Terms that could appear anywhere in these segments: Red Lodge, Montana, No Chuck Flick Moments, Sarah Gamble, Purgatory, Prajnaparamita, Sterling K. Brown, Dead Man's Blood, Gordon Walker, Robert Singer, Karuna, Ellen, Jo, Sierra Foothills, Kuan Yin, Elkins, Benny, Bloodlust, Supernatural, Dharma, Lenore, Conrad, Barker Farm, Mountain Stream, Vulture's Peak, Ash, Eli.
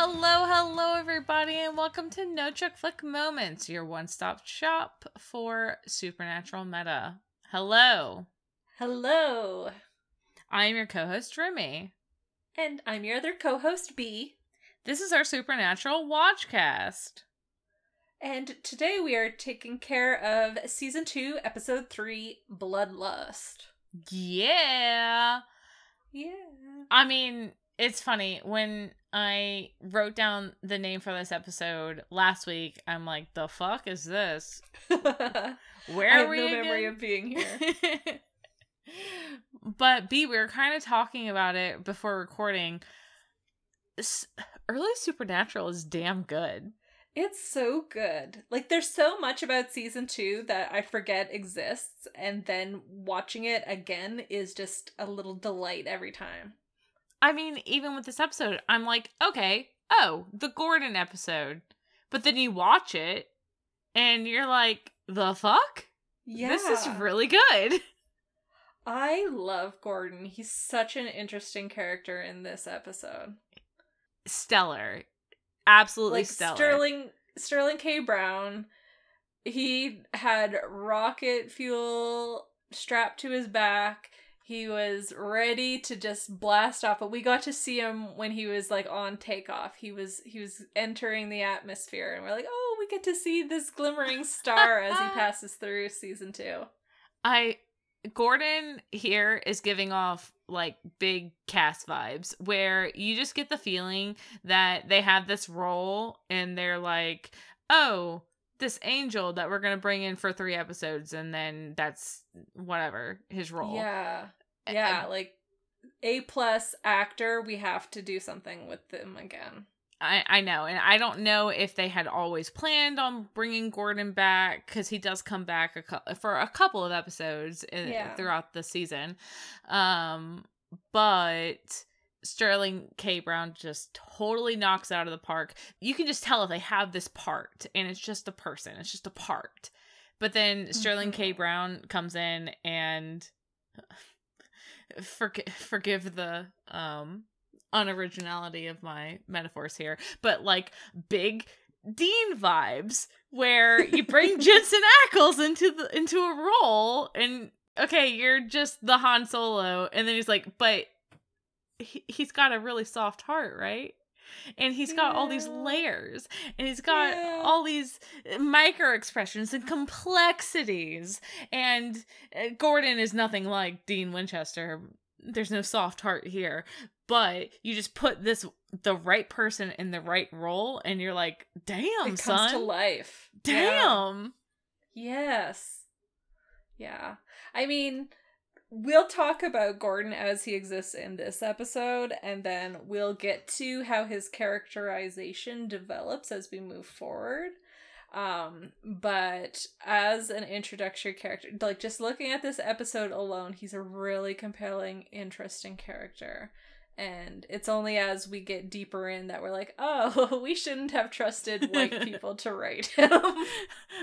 Hello everybody, and welcome to No Chuck Flick Moments, your one-stop shop for supernatural meta. Hello. I'm your co-host Remy, and I'm your other co-host B. This is our Supernatural Watchcast, and today we are taking care of season 2, episode 3, Bloodlust. Yeah. I mean, it's funny when I wrote down the name for this episode last week. I'm like, the fuck is this? Where are we? I have no memory of being here. But B, we were kind of talking about it before recording. Early Supernatural is damn good. It's so good. Like, there's so much about season 2 that I forget exists, and then watching it again is just a little delight every time. I mean, even with this episode, I'm like, okay, the Gordon episode. But then you watch it, and you're like, the fuck? Yeah. This is really good. I love Gordon. He's such an interesting character in this episode. Stellar. Absolutely like stellar. Sterling K. Brown, he had rocket fuel strapped to his back. He was ready to just blast off, but we got to see him when he was like on takeoff. He was entering the atmosphere, and we're like, oh, we get to see this glimmering star as he passes through season 2. Gordon here is giving off like big cast vibes, where you just get the feeling that they have this role and they're like, oh, this angel that we're going to bring in for 3 episodes, and then that's whatever his role. Yeah, like A+ actor, we have to do something with them again. I know, and I don't know if they had always planned on bringing Gordon back, because he does come back for a couple of episodes throughout the season. But Sterling K. Brown just totally knocks it out of the park. You can just tell if they have this part, and it's just a person. It's just a part. But then Sterling K. Brown comes in and forgive the unoriginality of my metaphors here, but like big Dean vibes, where you bring Jensen Ackles into a role, and okay, you're just the Han Solo, and then he's like, but he's got a really soft heart, right? And he's got all these layers, and he's got all these micro expressions and complexities, and Gordon is nothing like Dean Winchester. There's no soft heart here, but you just put the right person in the right role, and you're like, damn, it son. It comes to life. Damn. Yeah. Yes. Yeah. I mean, we'll talk about Gordon as he exists in this episode, and then we'll get to how his characterization develops as we move forward. But as an introductory character, like just looking at this episode alone, he's a really compelling, interesting character. And it's only as we get deeper in that we're like, oh, we shouldn't have trusted white people to write him.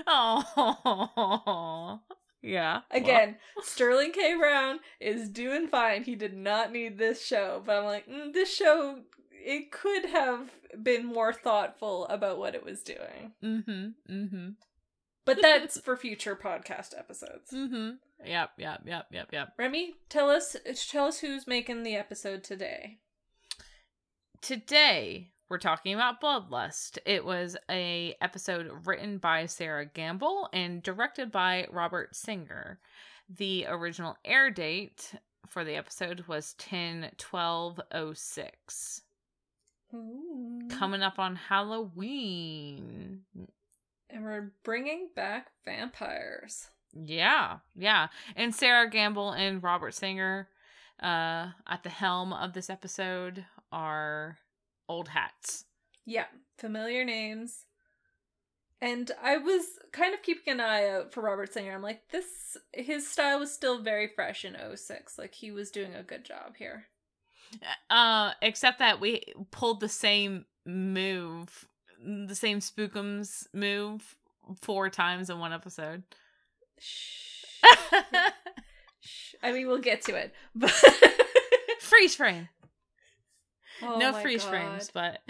Oh, yeah. Again, well. Sterling K. Brown is doing fine. He did not need this show, but I'm like, this show, it could have been more thoughtful about what it was doing. Mm-hmm. But that's for future podcast episodes. Mm-hmm. Yep. Remy, tell us who's making the episode today. Today, we're talking about Bloodlust. It was an episode written by Sarah Gamble and directed by Robert Singer. The original air date for the episode was 10/12/06. Coming up on Halloween. And we're bringing back vampires. Yeah. And Sarah Gamble and Robert Singer at the helm of this episode are old hats. Yeah, familiar names. And I was kind of keeping an eye out for Robert Singer. I'm like, his style was still very fresh in 06. Like, he was doing a good job here. Except that we pulled the same move, the same Spookums move 4 times in one episode. I mean, we'll get to it. But freeze frame. Oh, no freeze frames, but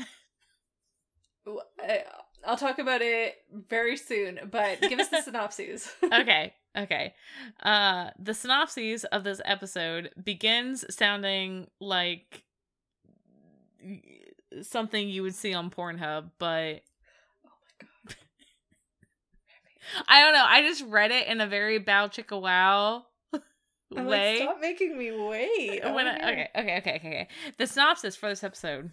I'll talk about it very soon, but give us the synopses. Okay. The synopses of this episode begins sounding like something you would see on Pornhub, but... Oh my god. I don't know. I just read it in a very bow chicka wow way. Like, stop making me wait. Okay. The synopsis for this episode.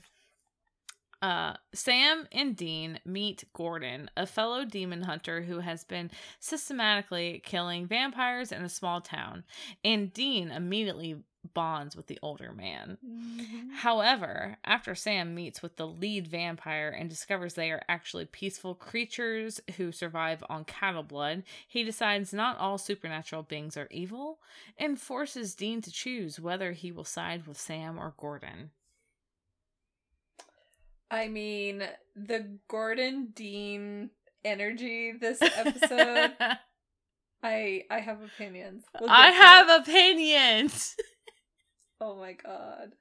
Sam and Dean meet Gordon, a fellow demon hunter who has been systematically killing vampires in a small town, and Dean immediately bonds with the older man. Mm-hmm. However, after Sam meets with the lead vampire and discovers they are actually peaceful creatures who survive on cattle blood, he decides not all supernatural beings are evil and forces Dean to choose whether he will side with Sam or Gordon. I mean, the Gordon Dean energy this episode. I have opinions. Oh my god.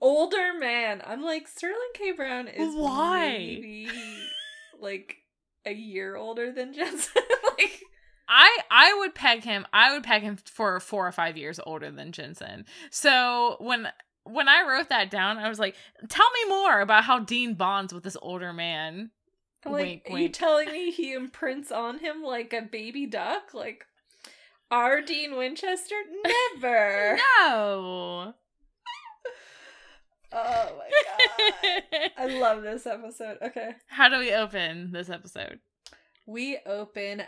Older man. I'm like, Sterling K. Brown is maybe like a year older than Jensen. Like, I would peg him. I would peg him for 4 or 5 years older than Jensen. So when I wrote that down, I was like, tell me more about how Dean bonds with this older man. Like, are you telling me he imprints on him like a baby duck? Like, our Dean Winchester? Never. No. Oh my god. I love this episode. Okay. How do we open this episode? We open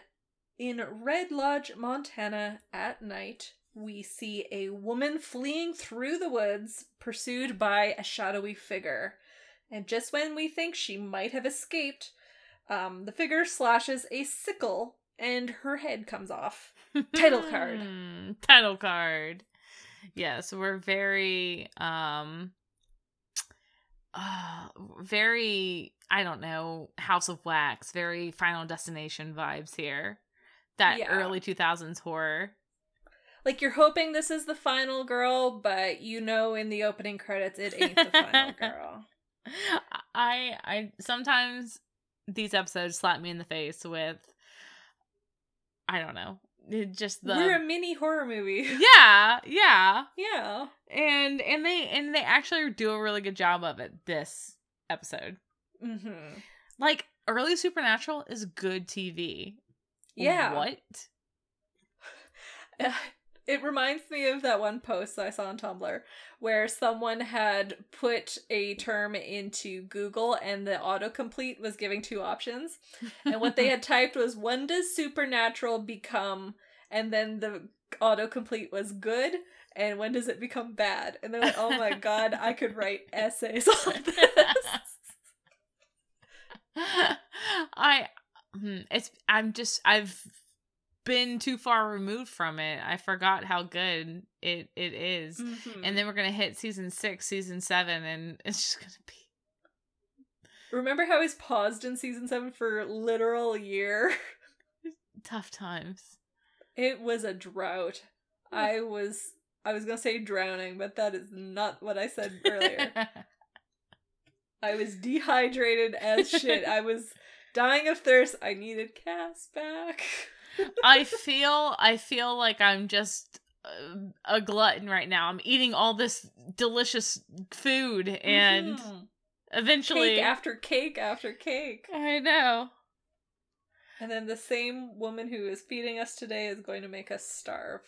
in Red Lodge, Montana at night. We see a woman fleeing through the woods, pursued by a shadowy figure. And just when we think she might have escaped, the figure slashes a sickle and her head comes off. Title card. Title card. Yeah, so we're very, I don't know, House of Wax, very Final Destination vibes here. Early 2000s horror. Like, you're hoping this is the final girl, but you know in the opening credits it ain't the final girl. I sometimes these episodes slap me in the face with, I don't know, just the... We're a mini horror movie. Yeah. And they actually do a really good job of it this episode. Mm-hmm. Like, early Supernatural is good TV. Yeah. What? It reminds me of that one post I saw on Tumblr where someone had put a term into Google and the autocomplete was giving two options. And what they had typed was, when does supernatural become? And then the autocomplete was good. And when does it become bad? And they're like, oh my god, I could write essays on this. I've been too far removed from it. I forgot how good it is. Mm-hmm. And then we're gonna hit season 6, season 7, and it's just gonna be... Remember how he's paused in season 7 for literal year? Tough times. It was a drought. I was gonna say drowning, but that is not what I said earlier. I was dehydrated as shit. I was dying of thirst. I needed Cass back. I feel like I'm just a glutton right now. I'm eating all this delicious food and eventually... Cake after cake after cake. I know. And then the same woman who is feeding us today is going to make us starve.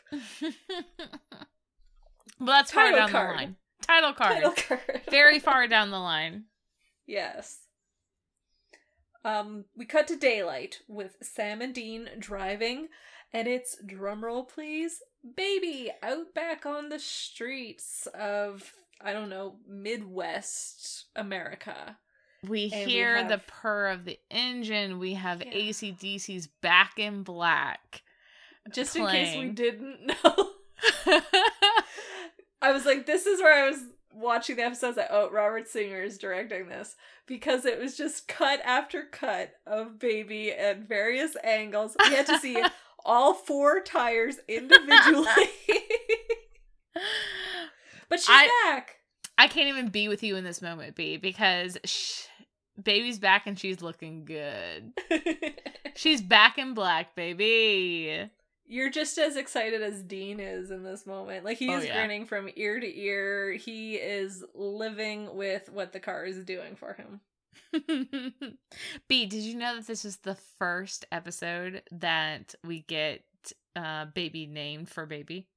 Well, that's far down the line. Title card. Very far down the line. Yes. We cut to daylight with Sam and Dean driving, and it's, drumroll please, baby out back on the streets of, I don't know, Midwest America. We hear the purr of the engine. We have AC/DC's Back in Black. Just playing. In case we didn't know. I was like, this is where I was... watching the episodes that, Robert Singer is directing this, because it was just cut after cut of baby at various angles. We had to see all 4 tires individually. But she's back. I can't even be with you in this moment, B, because Baby's back and she's looking good. She's back in black, baby. You're just as excited as Dean is in this moment. Like, he is grinning from ear to ear. He is living with what the car is doing for him. B, did you know that this is the first episode that we get baby named for baby?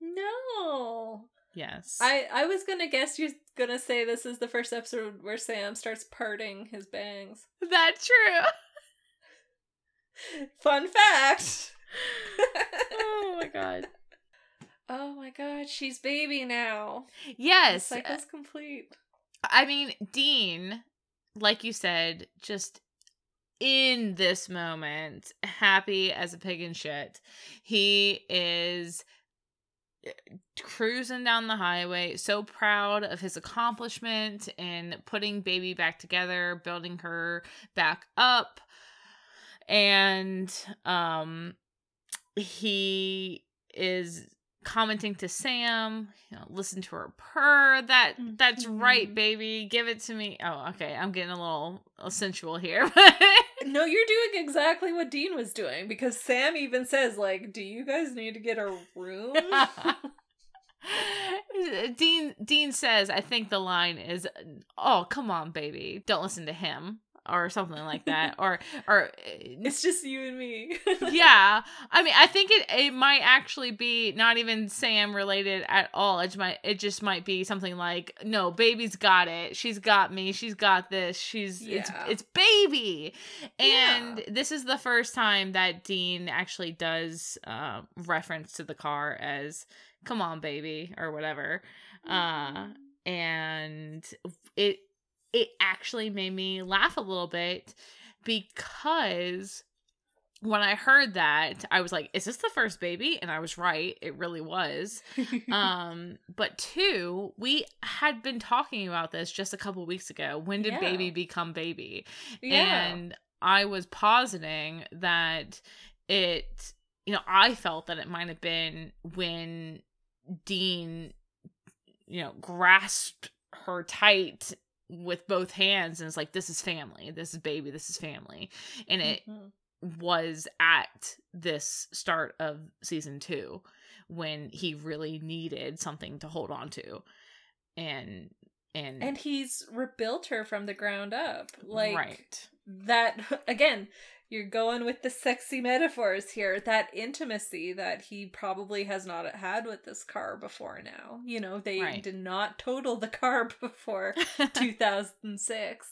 No. Yes. I was going to guess you're going to say this is the first episode where Sam starts parting his bangs. That's true. Fun fact. Oh my god. Oh my god, she's baby now. Yes. The cycle's complete. I mean, Dean, like you said, just in this moment, happy as a pig in shit. He is cruising down the highway, so proud of his accomplishment in putting baby back together, building her back up. And he is commenting to Sam, you know, listen to her purr. That's right, baby. Give it to me. Oh, okay. I'm getting a little sensual here. No, you're doing exactly what Dean was doing, because Sam even says, like, do you guys need to get a room? Dean says, I think the line is, oh, come on, baby. Don't listen to him. Or something like that, or it's just you and me. Yeah, I mean, I think it might actually be not even Sam related at all. It just might be something like, no, baby's got it. She's got me. She's got this. It's baby, and this is the first time that Dean actually does reference to the car as "come on, baby" or whatever, and it. It actually made me laugh a little bit, because when I heard that, I was like, is this the first baby? And I was right. It really was. But two, we had been talking about this just a couple weeks ago. When did baby become baby? Yeah. And I was positing that it, you know, I felt that it might have been when Dean, you know, grasped her tight with both hands and it's like, this is family, this is baby, this is family. And it was at this start of season 2 when he really needed something to hold on to, and he's rebuilt her from the ground up, like, right. That again, you're going with the sexy metaphors here, that intimacy that he probably has not had with this car before now. You know, they did not total the car before 2006.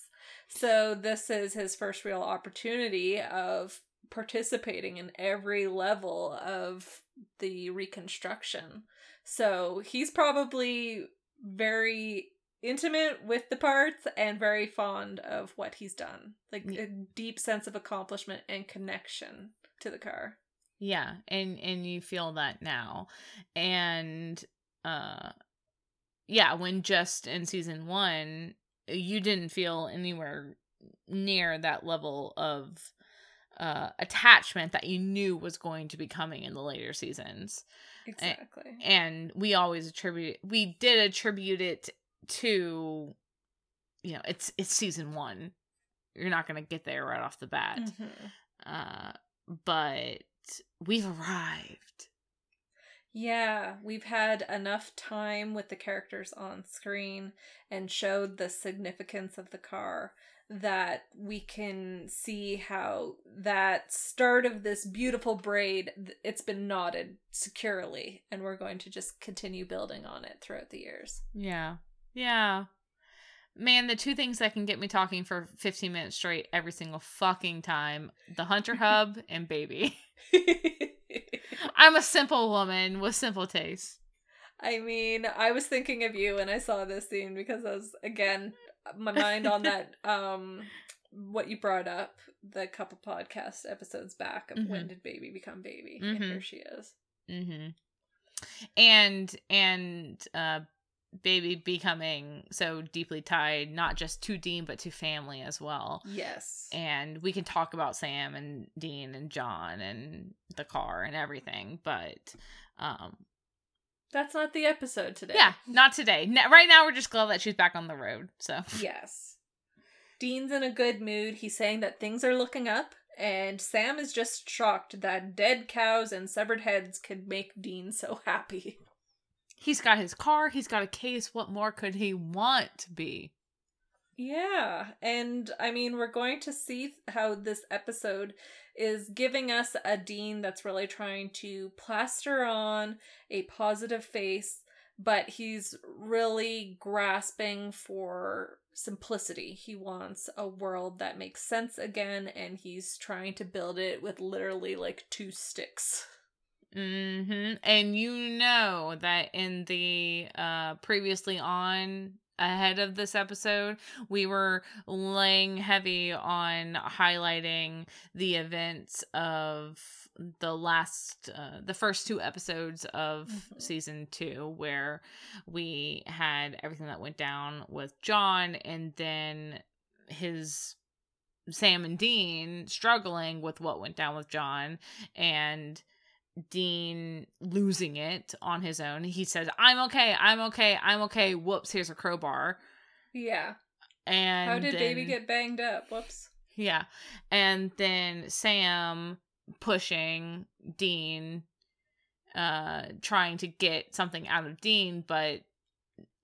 So this is his first real opportunity of participating in every level of the reconstruction. So he's probably very intimate with the parts and very fond of what he's done, like a deep sense of accomplishment and connection to the car. And you feel that now. And when just in season 1 you didn't feel anywhere near that level of attachment that you knew was going to be coming in the later seasons. Exactly. And we always attribute it to, you know, it's season 1. You're not going to get there right off the bat. But we've arrived. Yeah, we've had enough time with the characters on screen and showed the significance of the car that we can see how that start of this beautiful braid, it's been knotted securely, and we're going to just continue building on it throughout the years. Yeah. Yeah. Man, the two things that can get me talking for 15 minutes straight every single fucking time. The Hunter Hub and baby. I'm a simple woman with simple tastes. I mean, I was thinking of you when I saw this scene, because I was, again, my mind on that, what you brought up, the couple podcast episodes back of when did baby become baby? And here she is. And baby becoming so deeply tied, not just to Dean, but to family as well. Yes. And we can talk about Sam and Dean and John and the car and everything, but that's not the episode today. Yeah, not today. Right now, we're just glad that she's back on the road. So yes. Dean's in a good mood. He's saying that things are looking up, and Sam is just shocked that dead cows and severed heads could make Dean so happy. He's got his car. He's got a case. What more could he want to be? Yeah, and I mean, we're going to see how this episode is giving us a Dean that's really trying to plaster on a positive face, but he's really grasping for simplicity. He wants a world that makes sense again, and he's trying to build it with literally like 2 sticks. Mm-hmm. And you know that in the previously on ahead of this episode, we were laying heavy on highlighting the events of the first 2 episodes of season 2, where we had everything that went down with John, and then Sam and Dean struggling with what went down with John, and Dean losing it on his own. He says, I'm okay. Whoops, here's a crowbar. Yeah. And how did baby get banged up? Whoops. Yeah. And then Sam pushing Dean, trying to get something out of Dean, but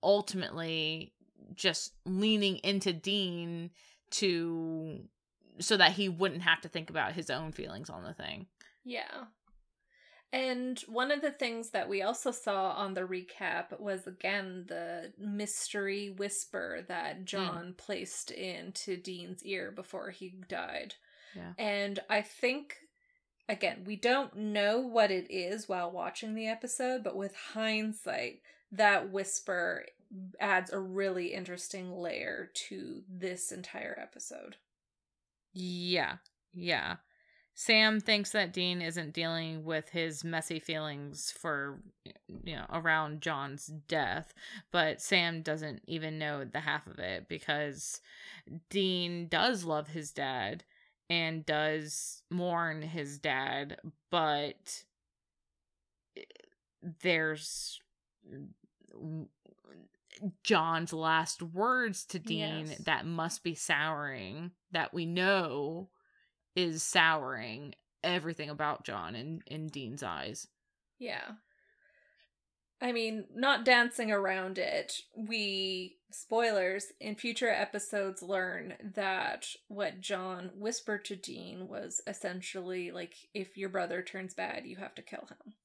ultimately just leaning into Dean so that he wouldn't have to think about his own feelings on the thing. Yeah. And one of the things that we also saw on the recap was, again, the mystery whisper that John placed into Dean's ear before he died. Yeah. And I think, again, we don't know what it is while watching the episode, but with hindsight, that whisper adds a really interesting layer to this entire episode. Yeah. Sam thinks that Dean isn't dealing with his messy feelings around John's death, but Sam doesn't even know the half of it, because Dean does love his dad and does mourn his dad, but there's John's last words to Dean that must be souring, that we know is souring everything about John in Dean's eyes. Yeah. I mean, not dancing around it, we, spoilers, in future episodes learn that what John whispered to Dean was essentially, like, if your brother turns bad, you have to kill him.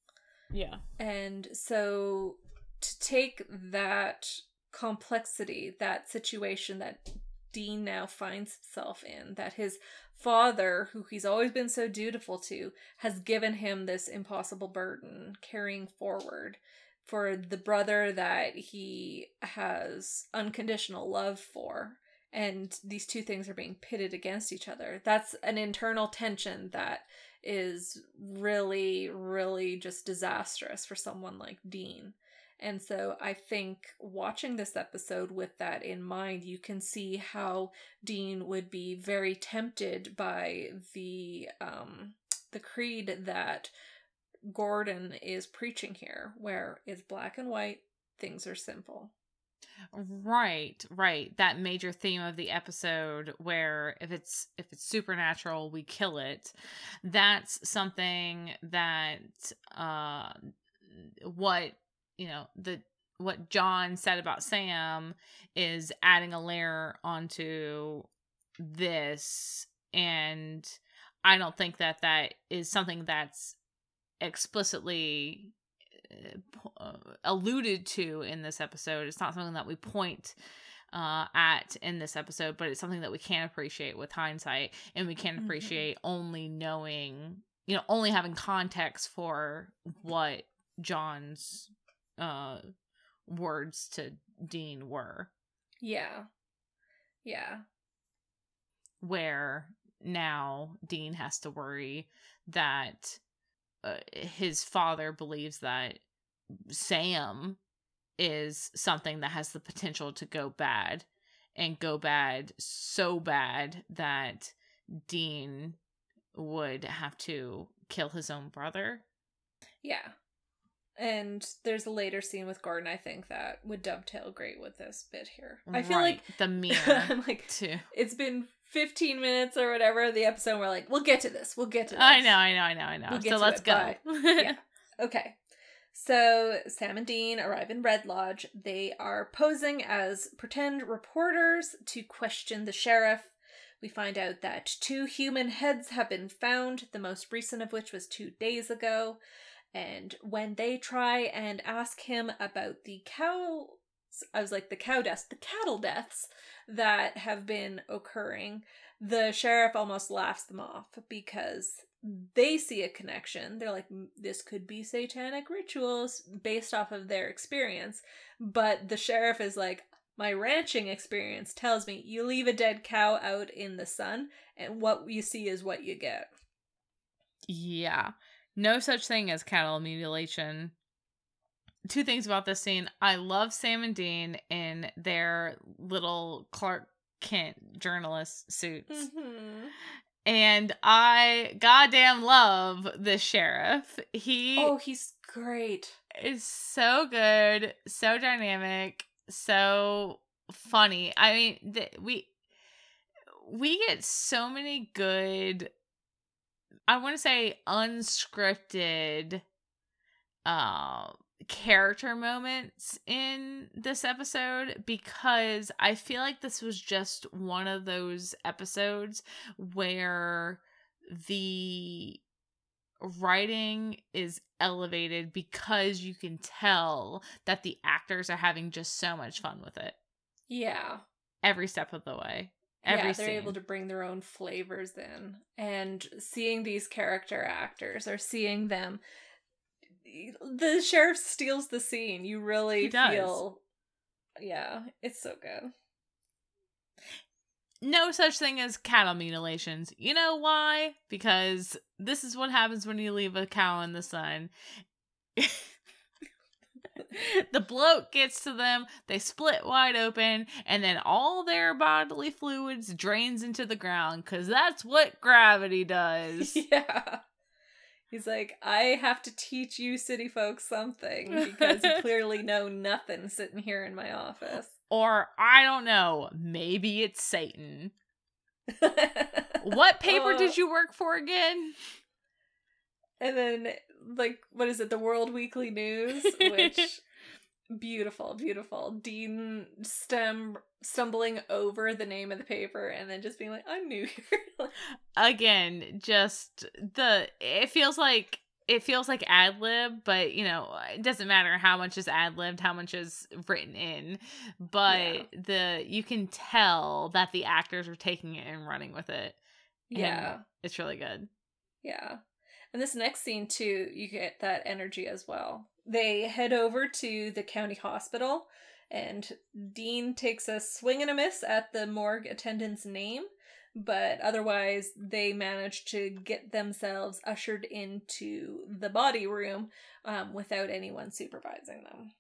Yeah. And so to take that complexity, that situation that Dean now finds himself in, that his father, who he's always been so dutiful to, has given him this impossible burden carrying forward for the brother that he has unconditional love for, and these 2 things are being pitted against each other. That's an internal tension that is really, really just disastrous for someone like Dean. And so I think watching this episode with that in mind, you can see how Dean would be very tempted by the creed that Gordon is preaching here, where it's black and white, things are simple. Right. That major theme of the episode, where if it's supernatural, we kill it. That's something that what John said about Sam is adding a layer onto this. And I don't think that is something that's explicitly alluded to in this episode. It's not something that we point at in this episode, but it's something that we can appreciate with hindsight, and we can appreciate only knowing, only having context for what John's words to Dean were. Yeah. Where now Dean has to worry that his father believes that Sam is something that has the potential to go bad so bad that Dean would have to kill his own brother. Yeah. And there's a later scene with Gordon, I think, that would dovetail great with this bit here. I feel like the mirror. I'm like, too. It's been 15 minutes or whatever of the episode. We're like, we'll get to this. We'll get to this. I know. We'll so let's go. Yeah. Okay. So Sam and Dean arrive in Red Lodge. They are posing as pretend reporters to question the sheriff. We find out that 2 human heads have been found, the most recent of which was 2 days ago. And when they try and ask him about the cow, I was like, the cow deaths, the cattle deaths that have been occurring, the sheriff almost laughs them off because they see a connection. They're like, this could be satanic rituals based off of their experience. But the sheriff is like, my ranching experience tells me you leave a dead cow out in the sun and what you see is what you get. Yeah. No such thing as cattle mutilation. 2 things about this scene. I love Sam and Dean in their little Clark Kent journalist suits. Mm-hmm. And I goddamn love the sheriff. He's great. It's so good, so dynamic, so funny. I mean, we get so many good, I want to say unscripted character moments in this episode, because I feel like this was just one of those episodes where the writing is elevated because you can tell that the actors are having just so much fun with it. Yeah. Every step of the way. They're able to bring their own flavors in, and seeing these character actors or seeing them, the sheriff steals the scene. You really feel, yeah, it's so good. No such thing as cattle mutilations. You know why? Because this is what happens when you leave a cow in the sun. The bloat gets to them, they split wide open, and then all their bodily fluids drains into the ground, because that's what gravity does. Yeah. He's like, I have to teach you city folks something, because you clearly know nothing sitting here in my office. Or, I don't know, maybe it's Satan. What paper did you work for again? And then, like, what is it? The World Weekly News, which beautiful. Dean stumbling over the name of the paper and then just being like, I'm new here. Again, just it feels like ad-lib, but, you know, it doesn't matter how much is ad-libbed, how much is written in, but you can tell that the actors are taking it and running with it. Yeah. It's really good. Yeah. And this next scene, too, you get that energy as well. They head over to the county hospital, and Dean takes a swing and a miss at the morgue attendant's name, but otherwise they manage to get themselves ushered into the body room without anyone supervising them.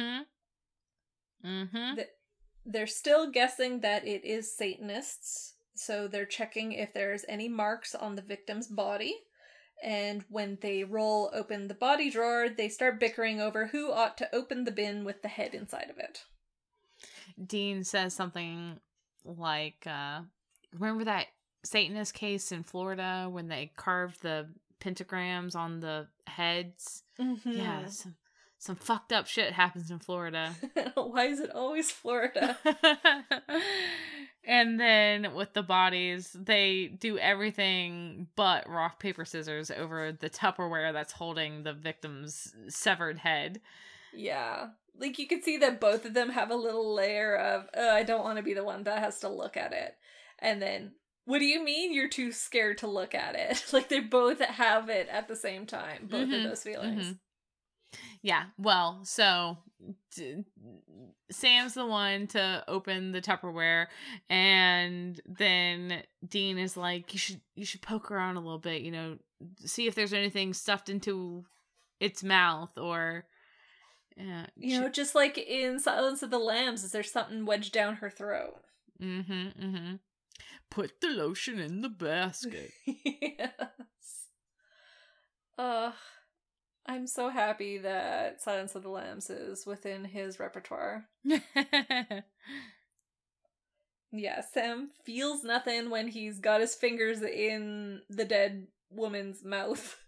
Mm-hmm. Mm-hmm. They're still guessing that it is Satanists, so they're checking if there's any marks on the victim's body. And when they roll open the body drawer, they start bickering over who ought to open the bin with the head inside of it. Dean says something like, remember that Satanist case in Florida when they carved the pentagrams on the heads? Mm-hmm. Yeah, some fucked up shit happens in Florida. Why is it always Florida? And then with the bodies, they do everything but rock, paper, scissors over the Tupperware that's holding the victim's severed head. Yeah. Like, you could see that both of them have a little layer of, oh, I don't want to be the one that has to look at it. And then, what do you mean you're too scared to look at it? Like, they both have it at the same time. Both of those feelings. Mm-hmm. Yeah, well, so Sam's the one to open the Tupperware, and then Dean is like, you should poke around a little bit, you know, see if there's anything stuffed into its mouth, or you know, just like in Silence of the Lambs, is there something wedged down her throat? Mm-hmm, mm-hmm. Put the lotion in the basket. Yes. I'm so happy that Silence of the Lambs is within his repertoire. Yeah, Sam feels nothing when he's got his fingers in the dead woman's mouth.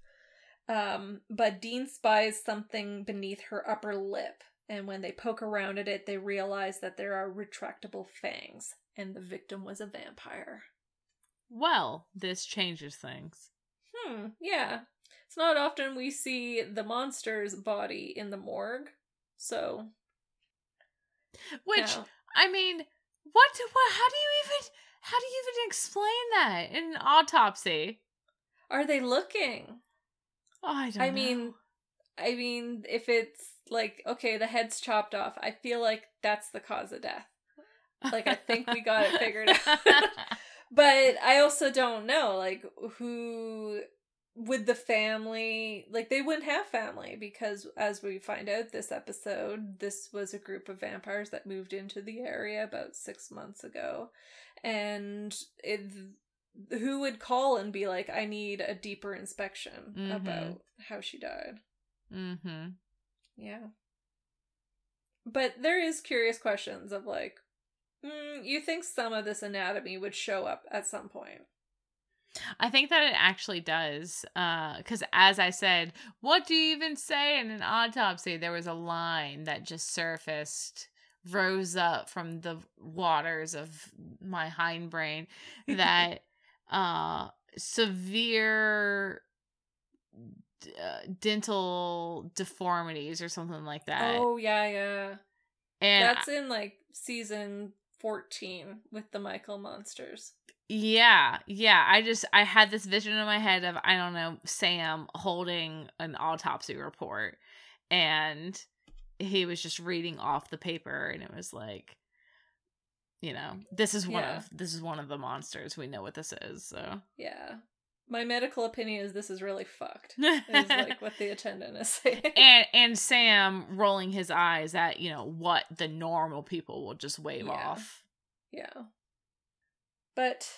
But Dean spies something beneath her upper lip, and when they poke around at it, they realize that there are retractable fangs, and the victim was a vampire. Well, this changes things. Yeah. It's not often we see the monster's body in the morgue, so... Which, no. I mean... How do you even explain that in an autopsy? Are they looking? Oh, I don't know. I mean, if it's like, okay, the head's chopped off, I feel like that's the cause of death. Like, I think we got it figured out. But I also don't know, like, who would the family, like, they wouldn't have family because, as we find out this episode, this was a group of vampires that moved into the area about 6 months ago. And who would call and be like, I need a deeper inspection about how she died? Yeah. But there is curious questions of, like, you think some of this anatomy would show up at some point. I think that it actually does, because as I said, what do you even say in an autopsy? There was a line that just surfaced, rose up from the waters of my hindbrain that severe dental deformities or something like that. Oh, yeah. And that's in, like, season 14 with the Michael monsters. Yeah. I had this vision in my head of, I don't know, Sam holding an autopsy report, and he was just reading off the paper, and it was like, you know, this is one of the monsters. We know what this is. So yeah, my medical opinion is this is really fucked. Is like what the attendant is saying, and Sam rolling his eyes at, you know, what the normal people will just wave off. Yeah. But,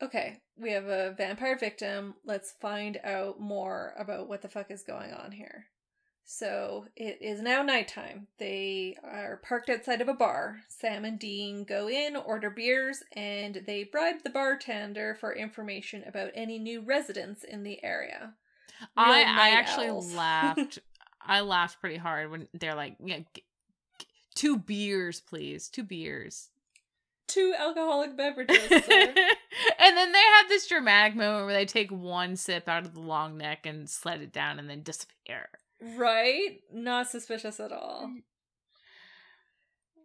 okay, we have a vampire victim. Let's find out more about what the fuck is going on here. So, it is now nighttime. They are parked outside of a bar. Sam and Dean go in, order beers, and they bribe the bartender for information about any new residents in the area. I actually laughed. I laughed pretty hard when they're like, yeah, 2 beers, please. 2 beers. 2 alcoholic beverages. And then they have this dramatic moment where they take 1 sip out of the long neck and slide it down and then disappear. Right? Not suspicious at all.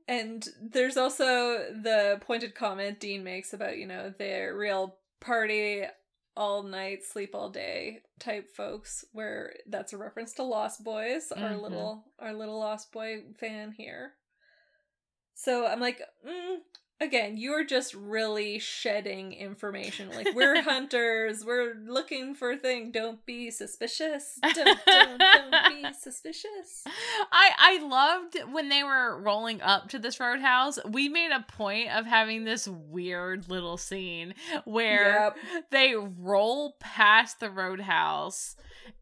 And there's also the pointed comment Dean makes about, you know, their real party all night, sleep all day type folks, where that's a reference to Lost Boys, our little Lost Boy fan here. So I'm like, again, you're just really shedding information. Like, we're hunters. We're looking for a thing. Don't be suspicious. Don't be suspicious. I loved when they were rolling up to this roadhouse. We made a point of having this weird little scene where they roll past the roadhouse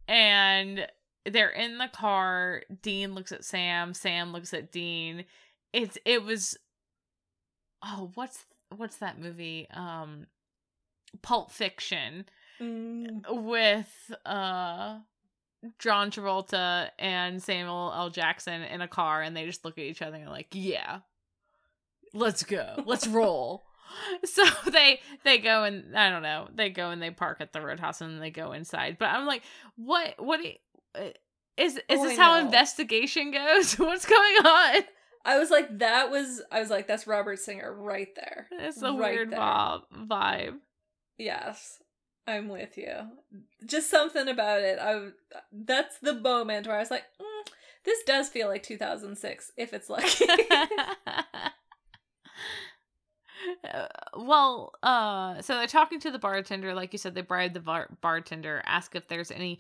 and they're in the car. Dean looks at Sam. Sam looks at Dean. It was... Oh, what's that movie? Pulp Fiction with John Travolta and Samuel L. Jackson in a car, and they just look at each other and are like, yeah, let's go. Let's roll. So they go and, I don't know, they go and they park at the roadhouse and they go inside. But I'm like, what is this how investigation goes? What's going on? I was like, that's Robert Singer right there. It's a weird vibe. Yes, I'm with you. Just something about it. That's the moment where I was like, this does feel like 2006, if it's lucky. So they're talking to the bartender. Like you said, they bribe the bartender, ask if there's any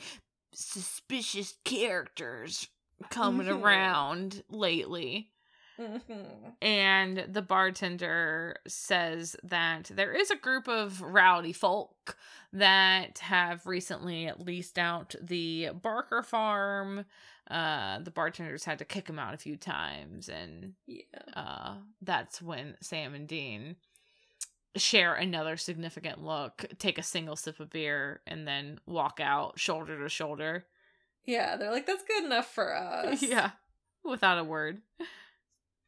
suspicious characters coming around lately. Mm-hmm. And the bartender says that there is a group of rowdy folk that have recently leased out the Barker Farm. The bartenders had to kick him out a few times, and that's when Sam and Dean share another significant look, take a single sip of beer, and then walk out shoulder to shoulder. Yeah, they're like, that's good enough for us. Yeah, without a word.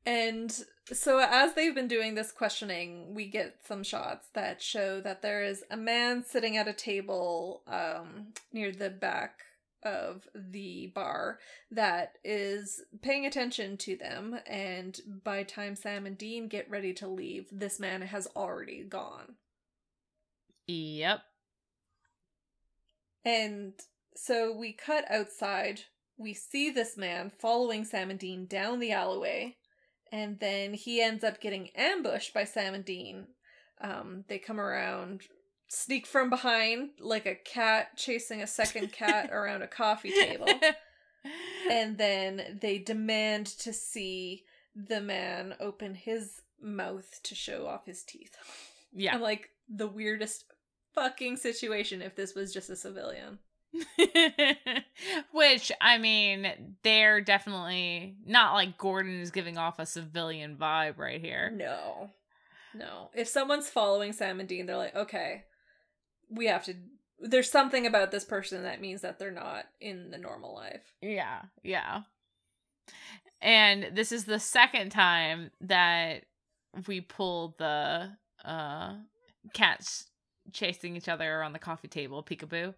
And so as they've been doing this questioning, we get some shots that show that there is a man sitting at a table near the back of the bar that is paying attention to them, and by time Sam and Dean get ready to leave, this man has already gone. Yep. And so we cut outside. We see this man following Sam and Dean down the alleyway, and then he ends up getting ambushed by Sam and Dean. They come around, sneak from behind like a cat chasing a second cat around a coffee table. And then they demand to see the man open his mouth to show off his teeth. Yeah. And like the weirdest fucking situation if this was just a civilian. Which, I mean, they're definitely not like Gordon is giving off a civilian vibe right here. No. No. If someone's following Sam and Dean, they're like, okay, we have to, there's something about this person that means that they're not in the normal life. Yeah, yeah. And this is the second time that we pull the cats chasing each other around the coffee table, peekaboo.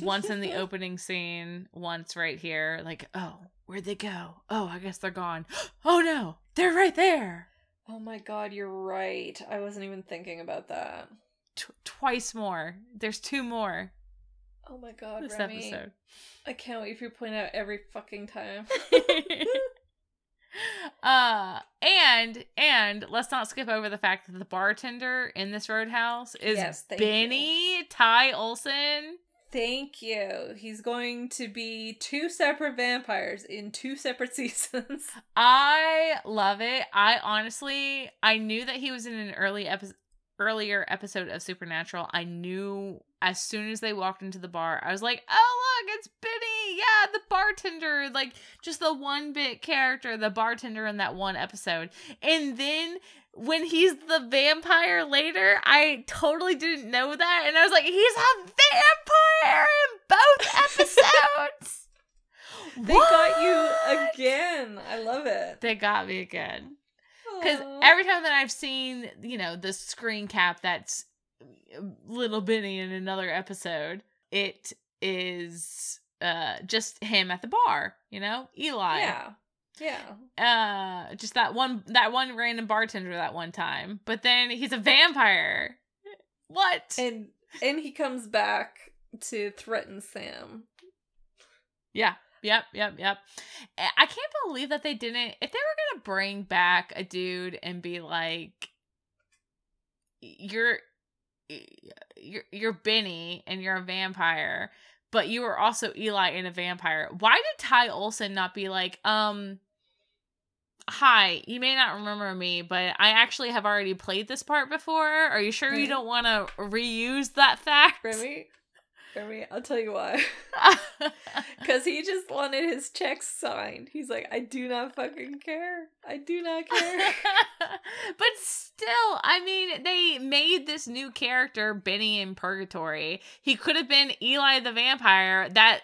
Once in the opening scene, once right here, like, oh, where'd they go? Oh, I guess they're gone. Oh no, they're right there. Oh my god, you're right. I wasn't even thinking about that. Twice more. There's two more. Oh my god, this Remy. Episode. I can't wait for you to point out every fucking time. And let's not skip over the fact that the bartender in this roadhouse is Benny Ty Olsen. Thank you. He's going to be two separate vampires in two separate seasons. I love it. I knew that he was in an earlier episode of Supernatural. I knew as soon as they walked into the bar, I was like, oh, look, it's Benny. Yeah, the bartender. Like, just the one bit character, the bartender in that one episode. And then when he's the vampire later, I totally didn't know that. And I was like, he's a vampire in both episodes. They got you again. I love it. They got me again. Because every time that I've seen, you know, the screen cap that's little Benny in another episode, it is just him at the bar, you know? Eli. Yeah. Yeah. Just that one random bartender that one time. But then he's a vampire. What? And he comes back to threaten Sam. Yeah. Yep. I can't believe that they didn't, if they were going to bring back a dude and be like, you're Benny and you're a vampire, but you were also Eli and a vampire. Why did Ty Olsen not be like, hi, you may not remember me, but I actually have already played this part before. Are you sure you don't want to reuse that fact? Remy, I'll tell you why. Because he just wanted his checks signed. He's like, I do not fucking care. I do not care. But still, I mean, they made this new character, Benny in Purgatory. He could have been Eli the vampire. That.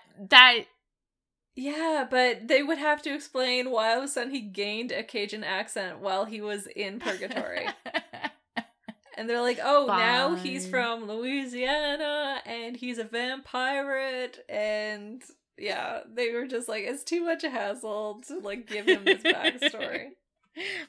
Yeah, but they would have to explain why all of a sudden he gained a Cajun accent while he was in Purgatory. And they're like, oh, fine. Now he's from Louisiana, and he's a vampire, and yeah, they were just like, it's too much a hassle to, like, give him this backstory.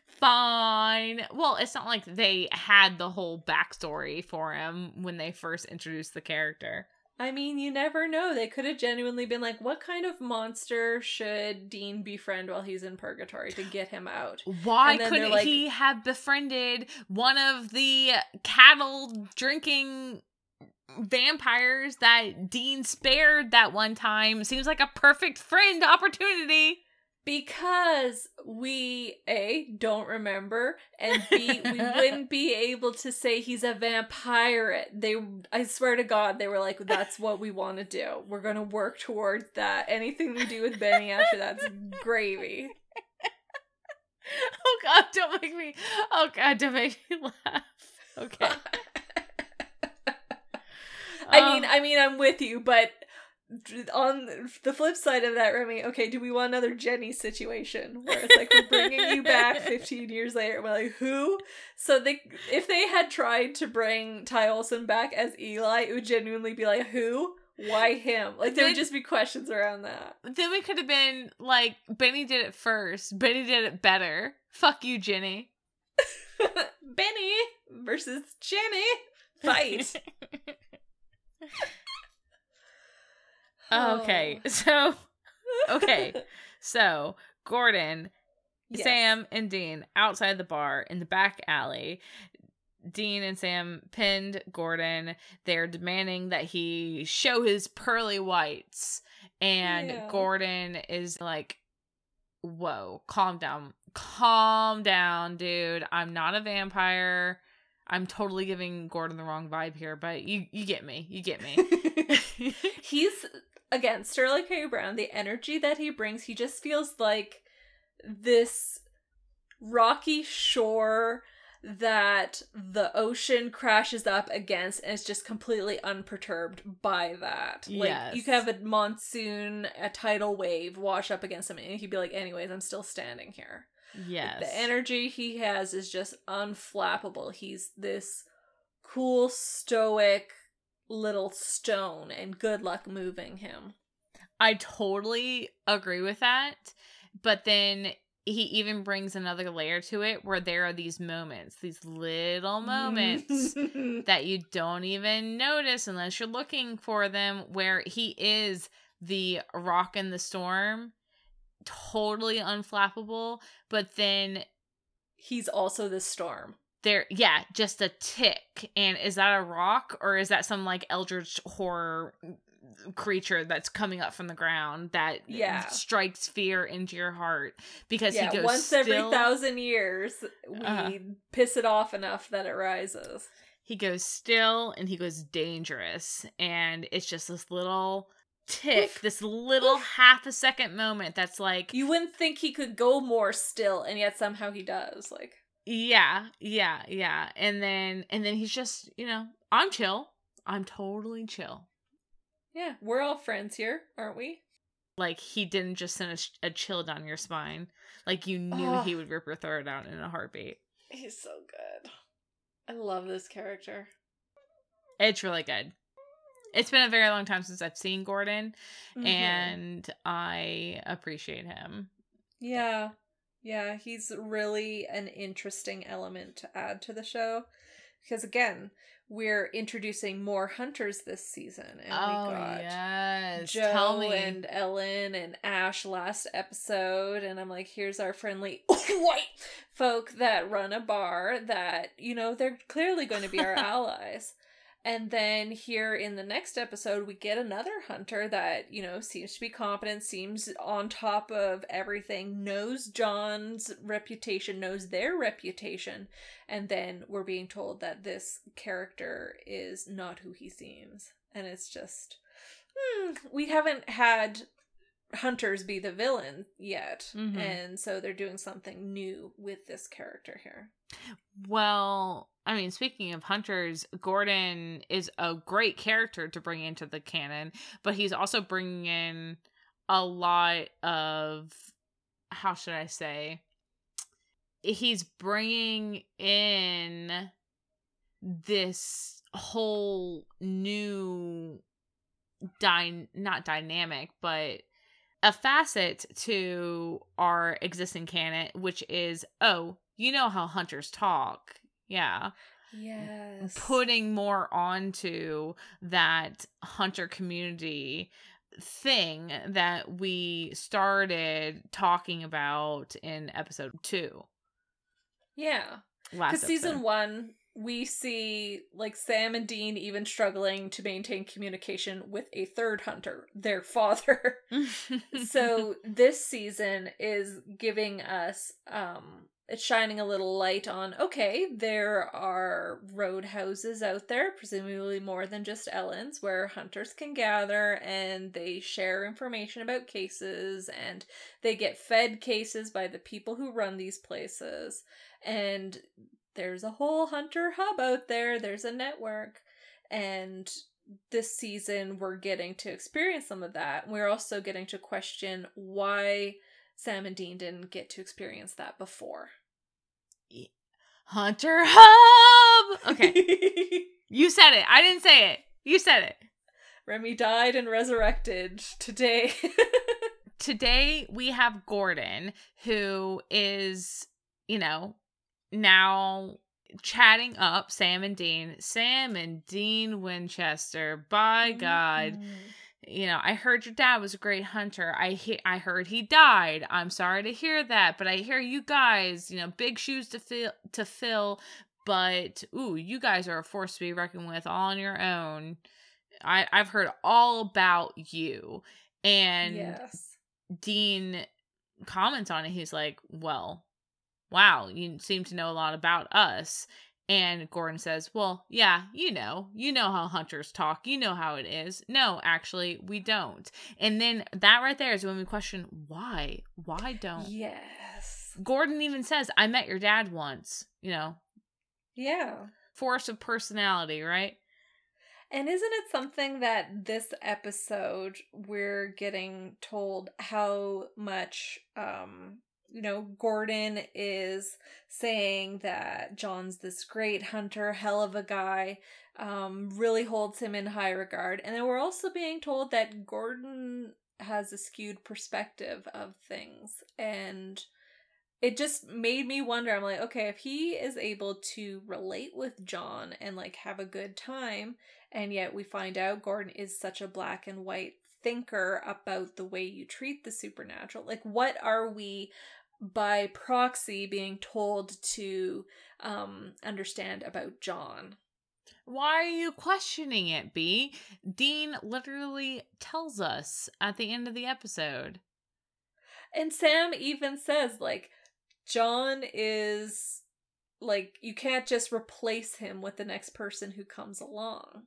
Fine. Well, it's not like they had the whole backstory for him when they first introduced the character. I mean, you never know. They could have genuinely been like, what kind of monster should Dean befriend while he's in Purgatory to get him out? Why couldn't he have befriended one of the cattle drinking vampires that Dean spared that one time? Seems like a perfect friend opportunity. Because we, A, don't remember, and B, we wouldn't be able to say he's a vampire. They, I swear to God, they were like, that's what we want to do. We're going to work towards that. Anything we do with Benny after that's gravy. Oh, God, don't make me, laugh. Okay. I mean, I'm with you, but... On the flip side of that, Remy, okay, do we want another Jenny situation where it's like, we're bringing you back 15 years later, and we're like, who? So if they had tried to bring Ty Olsen back as Eli, it would genuinely be like, who? Why him? Like, there would just be questions around that. Then we could have been like, Benny did it first. Benny did it better. Fuck you, Jenny. Benny versus Jenny. Fight. Okay, so Gordon, yes. Sam, and Dean outside the bar in the back alley. Dean and Sam pinned Gordon. They're demanding that he show his pearly whites. And yeah. Gordon is like, whoa, calm down. Calm down, dude. I'm not a vampire. I'm totally giving Gordon the wrong vibe here, but you get me. You get me. He's... Again, Sterling K. Brown, the energy that he brings, he just feels like this rocky shore that the ocean crashes up against and is just completely unperturbed by that. Yes. Like, you could have a monsoon, a tidal wave wash up against him, and he'd be like, anyways, I'm still standing here. Yes. Like, the energy he has is just unflappable. He's this cool, stoic... little stone, and good luck moving him. I totally agree with that, but then he even brings another layer to it where there are these moments, these little moments that you don't even notice unless you're looking for them, where he is the rock in the storm, totally unflappable, but then he's also the storm. There, yeah, just a tick. And is that a rock, or is that some like eldritch horror creature that's coming up from the ground that strikes fear into your heart? Because he goes once every 1,000 years, we piss it off enough that it rises. He goes still, and he goes dangerous, and it's just this little tick, oof, this little half a second moment that's like, you wouldn't think he could go more still, and yet somehow he does. Like. Yeah. And then he's just, you know, I'm chill. I'm totally chill. Yeah, we're all friends here, aren't we? Like, he didn't just send a chill down your spine. Like, you knew he would rip your throat out in a heartbeat. He's so good. I love this character. It's really good. It's been a very long time since I've seen Gordon, and I appreciate him. Yeah. Yeah, he's really an interesting element to add to the show. Because, again, we're introducing more hunters this season. And we got Jo and Ellen and Ash last episode. And I'm like, here's our friendly white folk that run a bar that, you know, they're clearly going to be our allies. And then here in the next episode, we get another hunter that, you know, seems to be competent, seems on top of everything, knows John's reputation, knows their reputation. And then we're being told that this character is not who he seems. And it's just, we haven't had hunters be the villain yet. Mm-hmm. And so they're doing something new with this character here. Well... I mean, speaking of hunters, Gordon is a great character to bring into the canon, but he's also bringing in a lot of, how should I say? He's bringing in this whole new, not dynamic, but a facet to our existing canon, which is, you know how hunters talk. Yeah. Yes. Putting more onto that hunter community thing that we started talking about in episode 2. Yeah. Because season 1 we see, like, Sam and Dean even struggling to maintain communication with a third hunter, their father. So this season is giving us, it's shining a little light on, okay, there are roadhouses out there, presumably more than just Ellen's, where hunters can gather and they share information about cases and they get fed cases by the people who run these places. And there's a whole hunter hub out there. There's a network. And this season, we're getting to experience some of that. We're also getting to question why Sam and Dean didn't get to experience that before. Hunter hub! Okay. You said it. I didn't say it. You said it. Remy died and resurrected today. Today, we have Gordon, who is, you know, now chatting up Sam and Dean. Sam and Dean Winchester. By God. Mm. You know, I heard your dad was a great hunter. I heard he died. I'm sorry to hear that, but I hear you guys, you know, big shoes to fill, but ooh, you guys are a force to be reckoned with all on your own. I've heard all about you. And yes. Dean comments on it. He's like, well, wow, you seem to know a lot about us. And Gordon says, well, yeah, you know how hunters talk. You know how it is. No, actually, we don't. And then that right there is when we question why. Why don't? Yes. Gordon even says, I met your dad once, you know. Yeah. Force of personality, right? And isn't it something that this episode we're getting told how much, you know, Gordon is saying that John's this great hunter, hell of a guy, really holds him in high regard. And then we're also being told that Gordon has a skewed perspective of things. And it just made me wonder, I'm like, okay, if he is able to relate with John and, like, have a good time, and yet we find out Gordon is such a black and white thinker about the way you treat the supernatural. Like, what are we by proxy being told to understand about John? Why are you questioning it, B? Dean literally tells us at the end of the episode. And Sam even says, like, John is, like, you can't just replace him with the next person who comes along.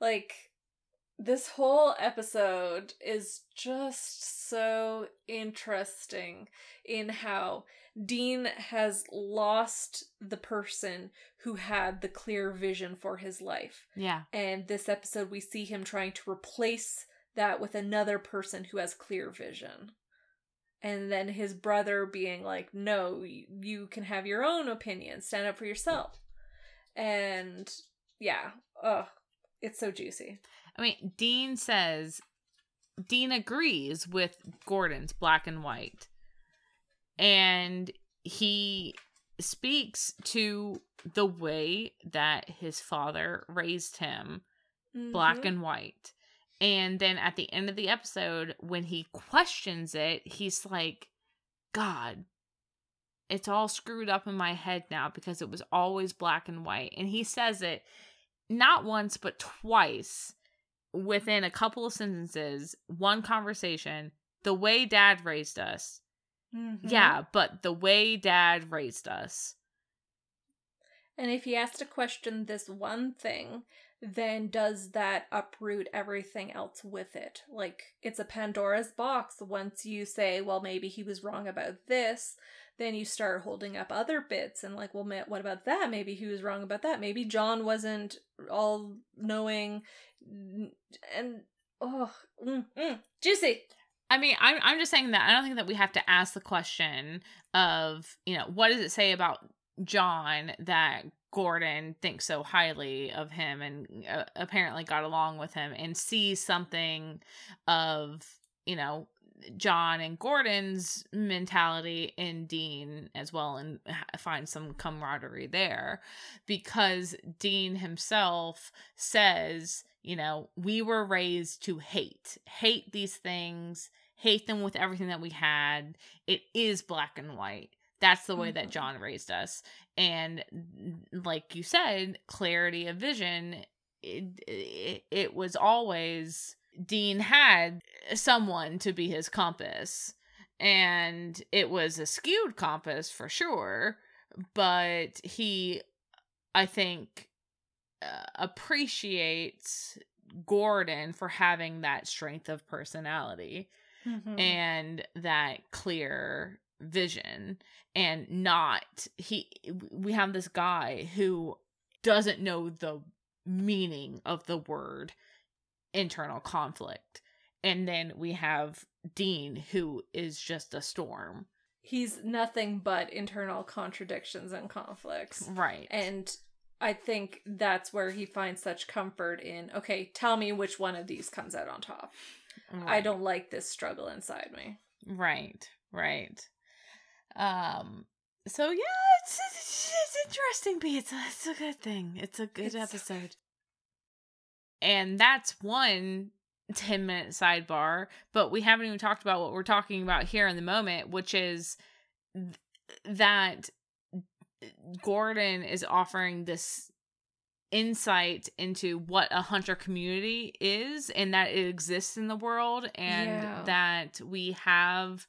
Like, this whole episode is just so interesting in how Dean has lost the person who had the clear vision for his life. Yeah. And this episode, we see him trying to replace that with another person who has clear vision. And then his brother being like, no, you can have your own opinion. Stand up for yourself. And yeah, it's so juicy. I mean, Dean agrees with Gordon's black and white. And he speaks to the way that his father raised him, mm-hmm. black and white. And then at the end of the episode, when he questions it, he's like, God, it's all screwed up in my head now because it was always black and white. And he says it not once, but twice. Within a couple of sentences, one conversation, the way Dad raised us. Mm-hmm. Yeah, but the way Dad raised us. And if he has to question this one thing, then does that uproot everything else with it? Like, it's a Pandora's box. Once you say, well, maybe he was wrong about this, then you start holding up other bits and like, well, what about that? Maybe he was wrong about that. Maybe John wasn't all knowing. And juicy. I mean, I'm just saying that I don't think that we have to ask the question of, you know, what does it say about John that Gordon thinks so highly of him and apparently got along with him, and see something of, you know, John and Gordon's mentality in Dean as well, and find some camaraderie there, because Dean himself says, you know, we were raised to hate these things, hate them with everything that we had. It is black and white. That's the way that John raised us. And like you said, clarity of vision, it was always, Dean had someone to be his compass. And it was a skewed compass for sure. But he, I think, appreciates Gordon for having that strength of personality and that clear vision, and we have this guy who doesn't know the meaning of the word internal conflict, and then we have Dean, who is just a storm. He's nothing but internal contradictions and conflicts, right? And I think that's where he finds such comfort in, okay, tell me which one of these comes out on top. Right. I don't like this struggle inside me. Right. So yeah, it's interesting, but it's a good thing. It's a good episode. And that's one 10-minute sidebar, but we haven't even talked about what we're talking about here in the moment, which is that Gordon is offering this insight into what a hunter community is, and that it exists in the world, and that we have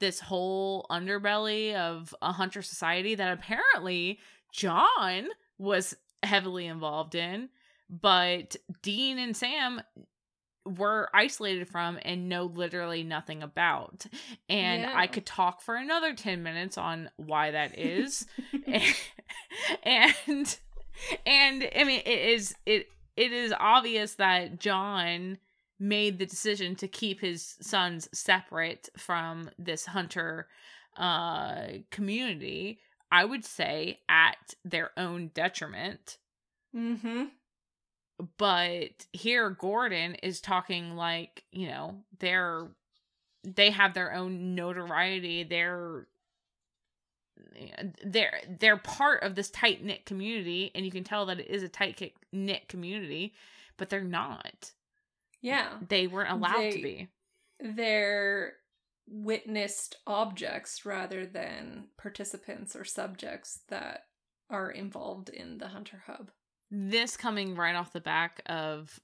this whole underbelly of a hunter society that apparently John was heavily involved in, but Dean and Sam were isolated from and know literally nothing about. And I could talk for another 10 minutes on why that is. and I mean, it is obvious that John made the decision to keep his sons separate from this hunter community, I would say at their own detriment. But here Gordon is talking like, you know, they have their own notoriety. They're part of this tight knit community, and you can tell that it is a tight knit community, but they're not. Yeah. They weren't allowed to be. They're witnessed objects rather than participants or subjects that are involved in the Hunter Hub. This coming right off the back of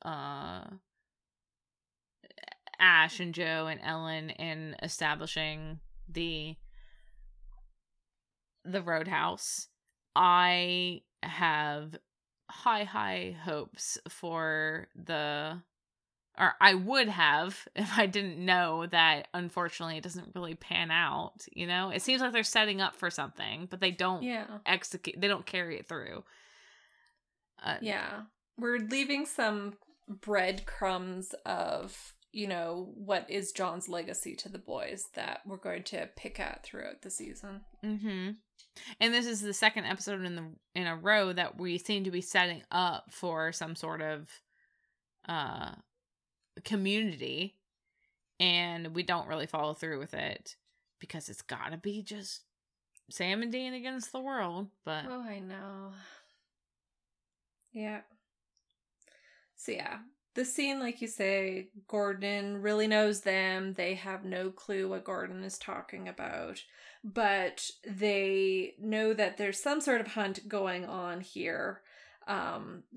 Ash and Jo and Ellen and establishing the Roadhouse. I have high hopes for I would have if I didn't know that unfortunately it doesn't really pan out, you know? It seems like they're setting up for something, but they don't execute, they don't carry it through. We're leaving some breadcrumbs of, you know, what is John's legacy to the boys that we're going to pick at throughout the season. And this is the second episode in a row that we seem to be setting up for some sort of community, and we don't really follow through with it because it's gotta be just Sam and Dean against the world. But oh, I know. Yeah. So yeah, this scene, like you say, Gordon really knows them. They have no clue what Gordon is talking about, but they know that there's some sort of hunt going on here.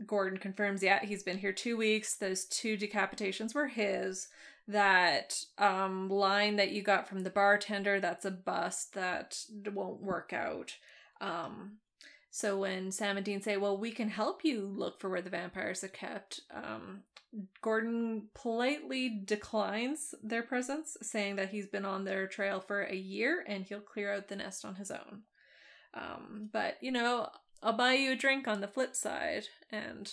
Gordon confirms, he's been here 2 weeks. Those 2 decapitations were his. That line that you got from the bartender, that's a bust. That won't work out. So when Sam and Dean say, well, we can help you look for where the vampires are kept, Gordon politely declines their presence, saying that he's been on their trail for a year and he'll clear out the nest on his own. But, you know, I'll buy you a drink on the flip side. And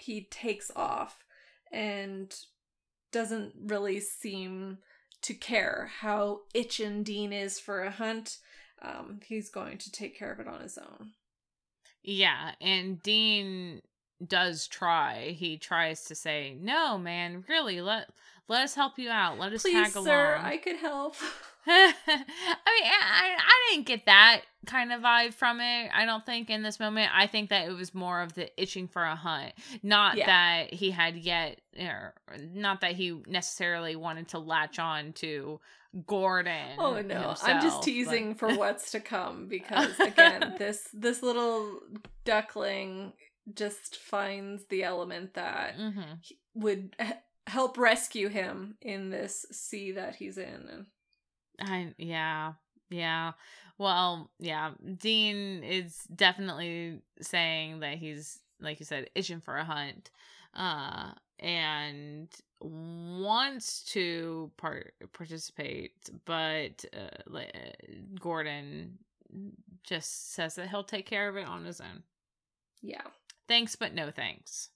he takes off and doesn't really seem to care how itching Dean is for a hunt. He's going to take care of it on his own. Yeah, and Dean does try. He tries to say, "No, man, really, let us help you out. Let us tag along. Please, sir, I could help." I mean, I didn't get that kind of vibe from it. I don't think in this moment. I think that it was more of the itching for a hunt, that he had yet, or not that he necessarily wanted to latch on to Gordon. Oh no, himself, I'm just teasing for what's to come, because again, this little duckling just finds the element that would help rescue him in this sea that he's in. Dean is definitely saying that he's, like you said, itching for a hunt, and wants to participate, but Gordon just says that he'll take care of it on his own. Yeah. Thanks, but no thanks.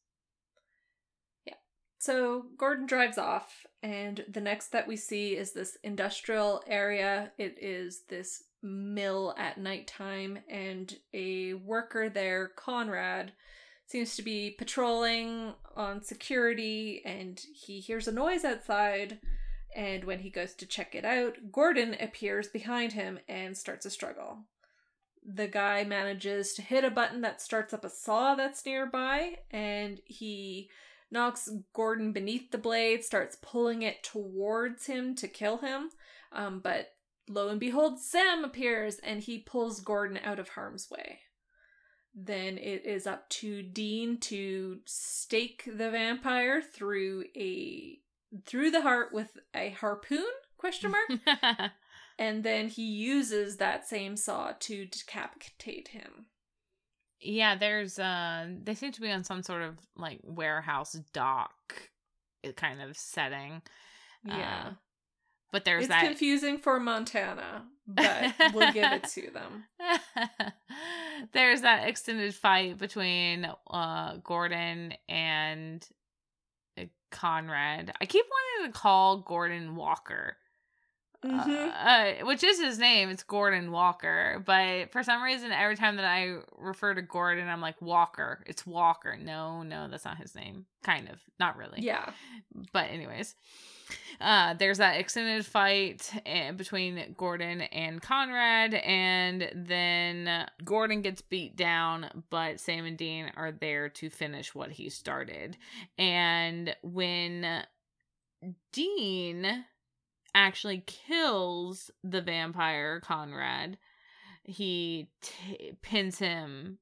So Gordon drives off, and the next that we see is this industrial area. It is this mill at nighttime, and a worker there, Conrad, seems to be patrolling on security, and he hears a noise outside, and when he goes to check it out, Gordon appears behind him and starts a struggle. The guy manages to hit a button that starts up a saw that's nearby, and he knocks Gordon beneath the blade, starts pulling it towards him to kill him, but lo and behold, Sam appears, and he pulls Gordon out of harm's way. Then it is up to Dean to stake the vampire through the heart with a harpoon? ? And then he uses that same saw to decapitate him. Yeah, there's they seem to be on some sort of like warehouse dock kind of setting. Yeah. But there's it's confusing for Montana, but we'll give it to them. There's that extended fight between Gordon and Conrad. I keep wanting to call Gordon Walker. Which is his name. It's Gordon Walker. But for some reason, every time that I refer to Gordon, I'm like, Walker. It's Walker. No, that's not his name. Kind of. Not really. Yeah. But anyways, there's that extended fight between Gordon and Conrad. And then Gordon gets beat down, but Sam and Dean are there to finish what he started. And when Dean actually kills the vampire Conrad, he pins him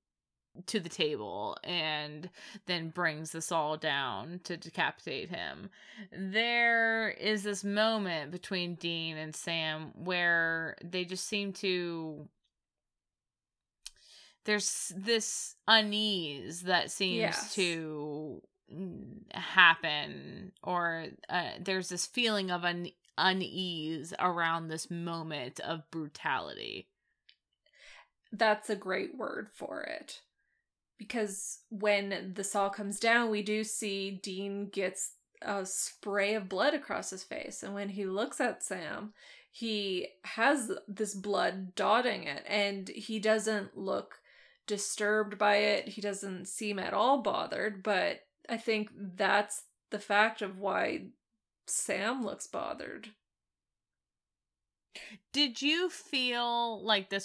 to the table and then brings the saw down to decapitate him. There is this moment between Dean and Sam where they just seem to, there's this unease that seems to happen, or there's this feeling of unease around this moment of brutality. That's a great word for it, because when the saw comes down, we do see Dean gets a spray of blood across his face, and when he looks at Sam, he has this blood dotting it, and he doesn't look disturbed by it. He doesn't seem at all bothered, but I think that's the fact of why Sam looks bothered. Did you feel like the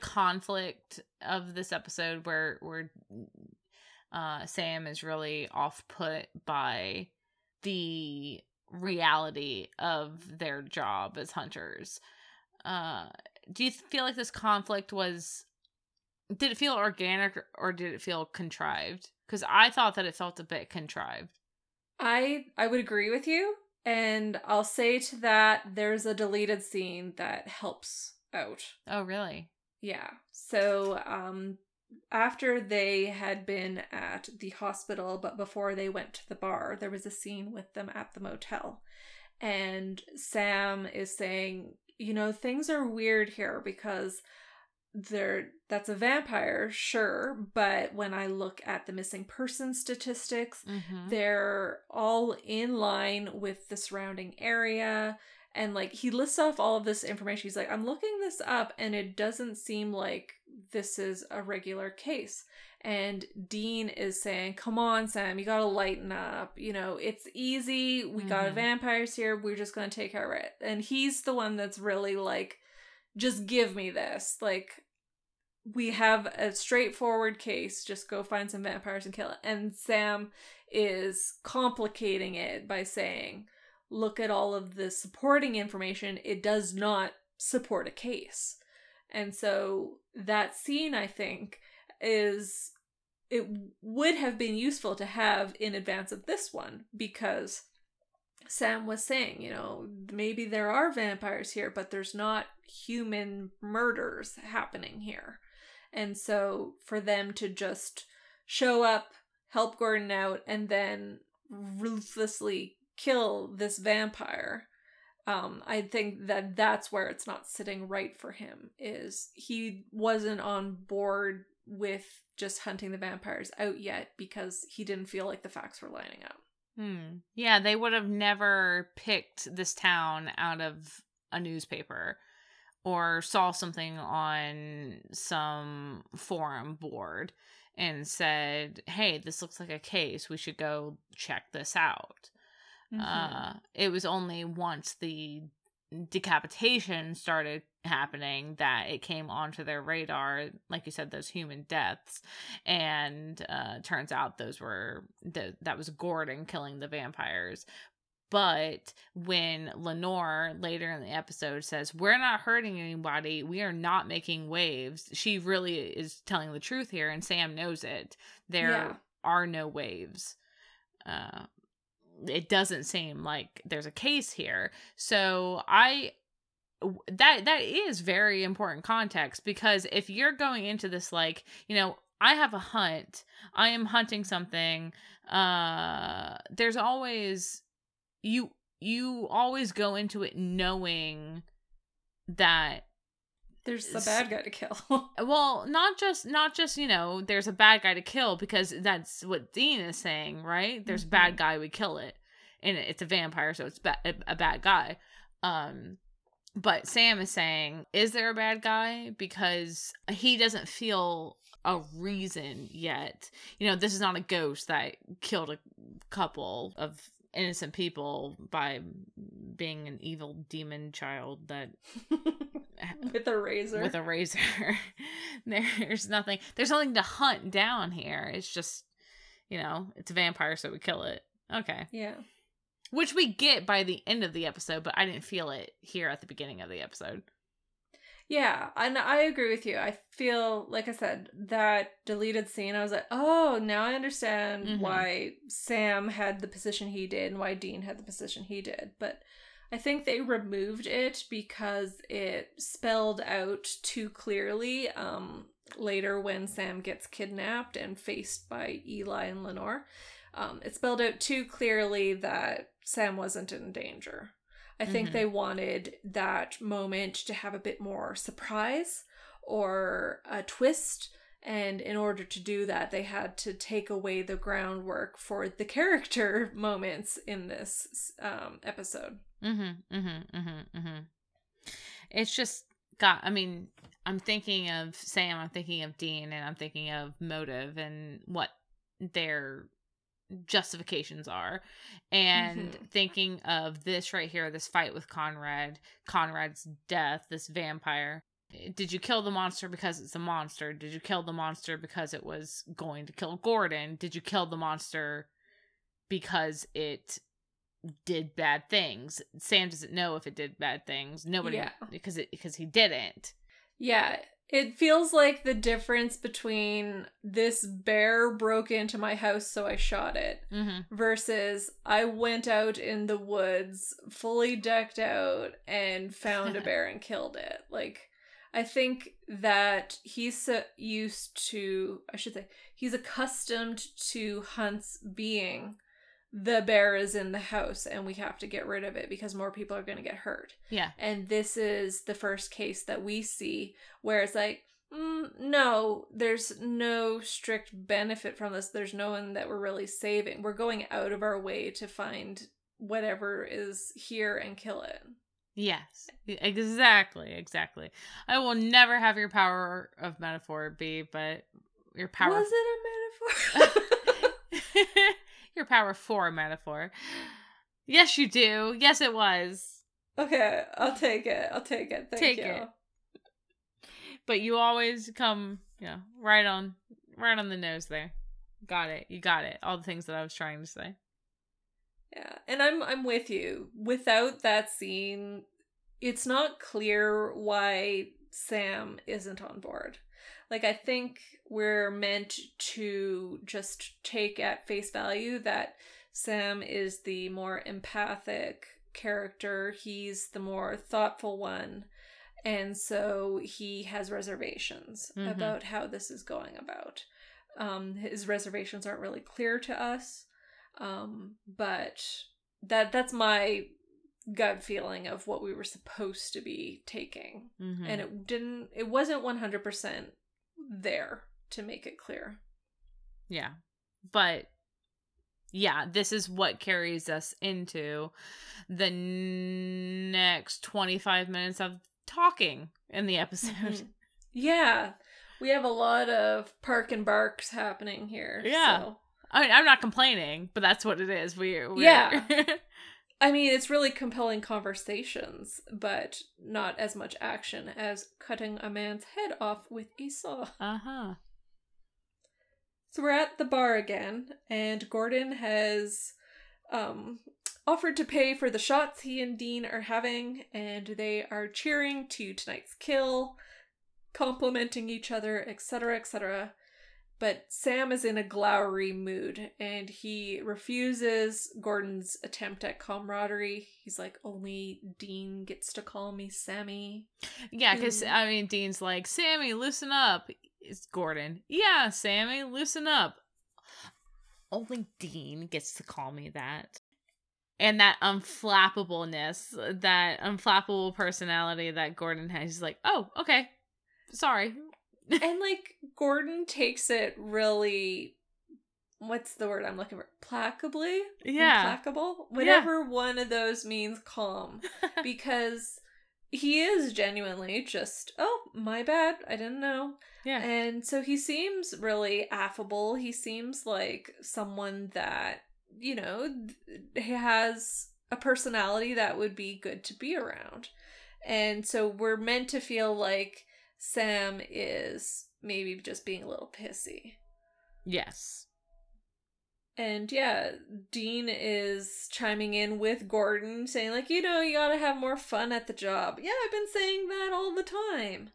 conflict of this episode where Sam is really off put by the reality of their job as hunters? Do you feel like this conflict did it feel organic, or did it feel contrived? Because I thought that it felt a bit contrived. I would agree with you. And I'll say to that, there's a deleted scene that helps out. Oh, really? Yeah. So after they had been at the hospital, but before they went to the bar, there was a scene with them at the motel. And Sam is saying, things are weird here because that's a vampire, sure, but when I look at the missing person statistics, they're all in line with the surrounding area, and he lists off all of this information. He's like, I'm looking this up, and it doesn't seem like this is a regular case. And Dean is saying, come on, Sam, you gotta lighten up. You know, it's easy. We got vampires here. We're just gonna take care of it. And he's the one that's really like, just give me this. Like, we have a straightforward case. Just go find some vampires and kill it. And Sam is complicating it by saying, look at all of the supporting information. It does not support a case. And so that scene, I think, is, it would have been useful to have in advance of this one, because Sam was saying, you know, maybe there are vampires here, but there's not human murders happening here. And so for them to just show up, help Gordon out, and then ruthlessly kill this vampire, I think that that's where it's not sitting right for him, is he wasn't on board with just hunting the vampires out yet, because he didn't feel like the facts were lining up. Yeah, they would have never picked this town out of a newspaper or saw something on some forum board and said, hey, this looks like a case. We should go check this out. It was only once the decapitation started happening that it came onto their radar. Like you said, those human deaths, and turns out those were that was Gordon killing the vampires. But when Lenore later in the episode says, we're not hurting anybody, we are not making waves, she really is telling the truth here, and Sam knows it. There are no waves. It doesn't seem like there's a case here. So that is very important context, because if you're going into this, like, you know, I have a hunt, I am hunting something, there's always, you always go into it knowing that there's a bad guy to kill. Well, not just, you know, there's a bad guy to kill, because that's what Dean is saying, right? There's a bad guy, we kill it. And it's a vampire, so it's a bad guy. But Sam is saying, is there a bad guy? Because he doesn't feel a reason yet. You know, this is not a ghost that killed a couple of innocent people by being an evil demon child that... With a razor. There's nothing to hunt down here. It's just, you know, it's a vampire, so we kill it. Okay. Yeah. Which we get by the end of the episode, but I didn't feel it here at the beginning of the episode. Yeah, and I agree with you. I feel, like I said, that deleted scene, I was like, oh, now I understand why Sam had the position he did and why Dean had the position he did. But I think they removed it because it spelled out too clearly later when Sam gets kidnapped and faced by Eli and Lenore. It spelled out too clearly that Sam wasn't in danger. I think they wanted that moment to have a bit more surprise or a twist. And in order to do that, they had to take away the groundwork for the character moments in this episode. It's just got, I mean, I'm thinking of Sam, I'm thinking of Dean, and I'm thinking of motive and what their justifications are. And thinking of this right here, this fight with Conrad's death, this vampire. Did you kill the monster because it's a monster? Did you kill the monster because it was going to kill Gordon? Did you kill the monster because it did bad things? Sam doesn't know if it did bad things. Nobody because he didn't. Yeah. It feels like the difference between this bear broke into my house, so I shot it, versus I went out in the woods fully decked out and found a bear and killed it. Like, I think that he's accustomed to hunts being the bear is in the house and we have to get rid of it because more people are going to get hurt. Yeah. And this is the first case that we see where it's like, no, there's no strict benefit from this. There's no one that we're really saving. We're going out of our way to find whatever is here and kill it. Yes, exactly. I will never have your power of metaphor be, but your power... Was it a metaphor? Your power for a metaphor. Yes, you do. Yes, it was. Okay, I'll take it. Thank you. But you always come, right on the nose there. Got it. You got it. All the things that I was trying to say. Yeah, and I'm with you. Without that scene, it's not clear why Sam isn't on board. Like, I think we're meant to just take at face value that Sam is the more empathic character. He's the more thoughtful one. And so he has reservations about how this is going about. His reservations aren't really clear to us. But that's my gut feeling of what we were supposed to be taking. Mm-hmm. And it wasn't 100% there to make it clear. Yeah. But yeah, this is what carries us into the next 25 minutes of talking in the episode. Mm-hmm. Yeah. We have a lot of park and barks happening here. Yeah. So. I mean, I'm not complaining, but that's what it is. Yeah. I mean, it's really compelling conversations, but not as much action as cutting a man's head off with a saw. Uh-huh. So we're at the bar again, and Gordon has offered to pay for the shots he and Dean are having, and they are cheering to tonight's kill, complimenting each other, etc., etc., but Sam is in a glowery mood, and he refuses Gordon's attempt at camaraderie. He's like, only Dean gets to call me Sammy. Yeah, because, I mean, Dean's like, Sammy, loosen up. It's Gordon. Yeah, Sammy, loosen up. Only Dean gets to call me that. And that unflappableness, that unflappable personality that Gordon has. He's like, oh, okay, sorry. And, like, Gordon takes it really, what's the word I'm looking for? Placably? Yeah. Implacable? Whatever one of those means calm. Because he is genuinely just, oh, my bad, I didn't know. Yeah. And so he seems really affable. He seems like someone that, has a personality that would be good to be around. And so we're meant to feel like Sam is maybe just being a little pissy. Yes. And yeah, Dean is chiming in with Gordon, saying like, you gotta have more fun at the job. Yeah, I've been saying that all the time.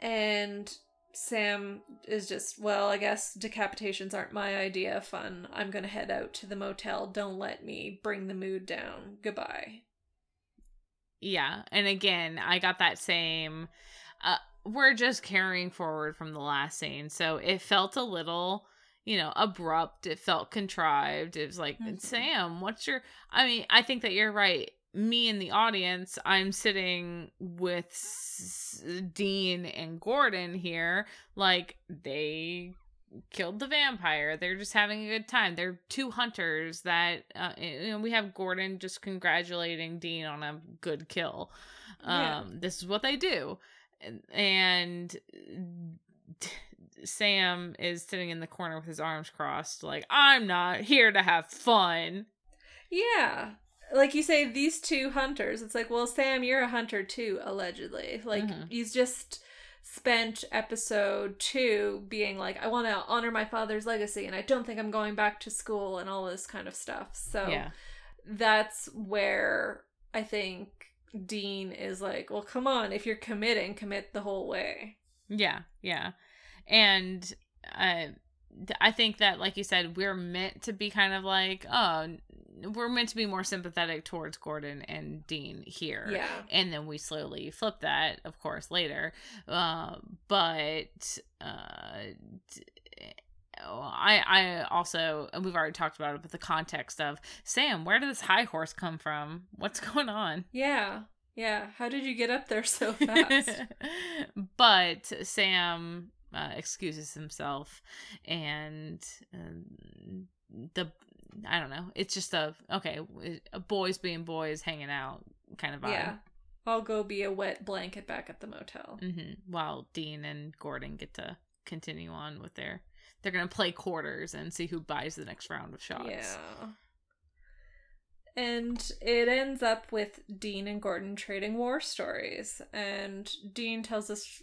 And Sam is just, well, I guess decapitations aren't my idea of fun. I'm gonna head out to the motel. Don't let me bring the mood down. Goodbye. Yeah, and again, I got that same... we're just carrying forward from the last scene. So it felt a little, abrupt. It felt contrived. It was like, Sam, I mean, I think that you're right. Me and the audience, I'm sitting with Dean and Gordon here. Like, they killed the vampire. They're just having a good time. They're two hunters that, we have Gordon just congratulating Dean on a good kill. This is what they do. And Sam is sitting in the corner with his arms crossed, like, I'm not here to have fun. Yeah. Like you say, these two hunters, it's like, well, Sam, you're a hunter too, allegedly. Like, he's just spent episode 2 being like, I want to honor my father's legacy, and I don't think I'm going back to school and all this kind of stuff. So that's where I think Dean is like, well, come on, if you're committing, commit the whole way. Yeah. And I think that, like you said, we're meant to be kind of like, we're meant to be more sympathetic towards Gordon and Dean here. Yeah. And then we slowly flip that, of course, later. I also, and we've already talked about it, but the context of, Sam, where did this high horse come from? What's going on? Yeah. How did you get up there so fast? But Sam excuses himself, and I don't know. It's just a boys being boys, hanging out kind of vibe. Yeah. I'll go be a wet blanket back at the motel. Mm-hmm. While Dean and Gordon get to continue on with their... They're going to play quarters and see who buys the next round of shots. Yeah. And it ends up with Dean and Gordon trading war stories. And Dean tells this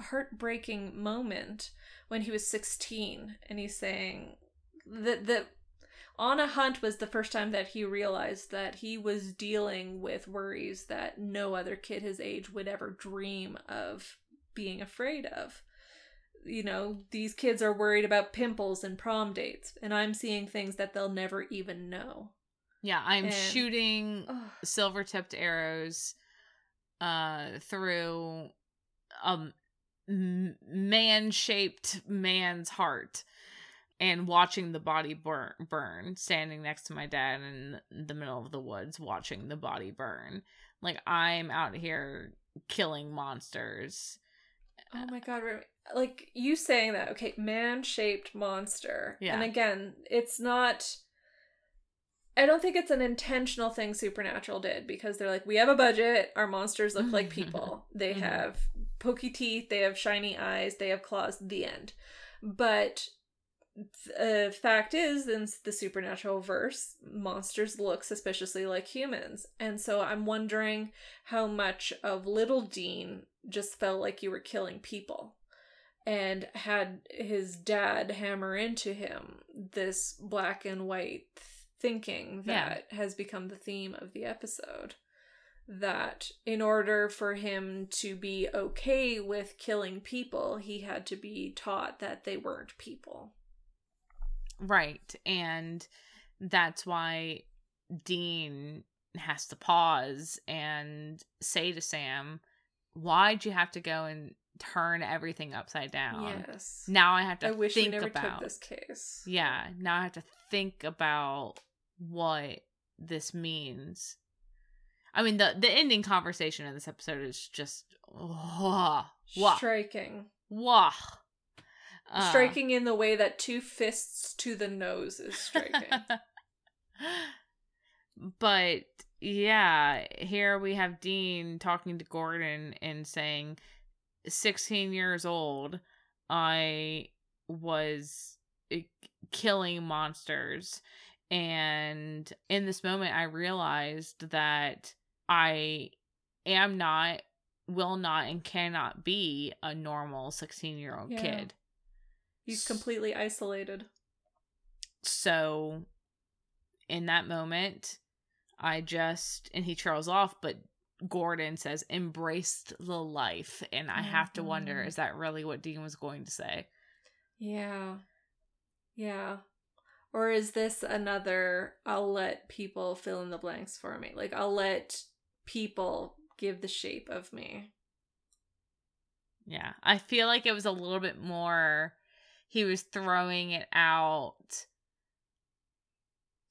heartbreaking moment when he was 16. And he's saying that On a Hunt was the first time that he realized that he was dealing with worries that no other kid his age would ever dream of being afraid of. You know, these kids are worried about pimples and prom dates, and I'm seeing things that they'll never even know. Yeah, I'm shooting silver-tipped arrows through a man-shaped man's heart. And watching the body burn, standing next to my dad in the middle of the woods, watching the body burn. Like, I'm out here killing monsters. Oh my God. Like, you saying that, okay, man-shaped monster. Yeah. And again, it's not... I don't think it's an intentional thing Supernatural did, because they're like, we have a budget, our monsters look like people. They have pokey teeth, they have shiny eyes, they have claws, the end. But... the fact is, in the Supernatural verse, monsters look suspiciously like humans. And so I'm wondering how much of little Dean just felt like you were killing people and had his dad hammer into him this black and white thinking that has become the theme of the episode. That in order for him to be okay with killing people, he had to be taught that they weren't people. Right, and that's why Dean has to pause and say to Sam, why'd you have to go and turn everything upside down? Yes. Now I have to think about... I wish you never took this case. Yeah, now I have to think about what this means. I mean, the ending conversation of this episode is just... striking. Wow. Striking in the way that two fists to the nose is striking. But, yeah, here we have Dean talking to Gordon and saying, 16 years old, I was killing monsters. And in this moment, I realized that I am not, will not, and cannot be a normal 16-year-old kid. He's completely isolated. So, in that moment, and he trails off, but Gordon says, embraced the life. And I have to wonder, is that really what Dean was going to say? Yeah. Yeah. Or is this another, I'll let people fill in the blanks for me? Like, I'll let people give the shape of me. Yeah. I feel like it was a little bit more... He was throwing it out.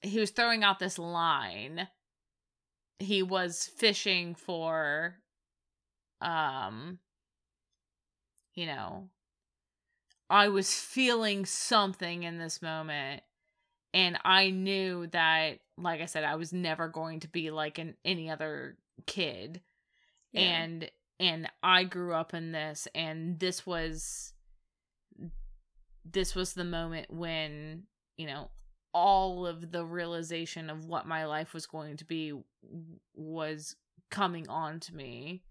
He was throwing out this line. He was fishing for, you know, I was feeling something in this moment. And I knew that, like I said, I was never going to be like any other kid. Yeah. And I grew up in this, and this was the moment when, you know, all of the realization of what my life was going to be was coming on to me.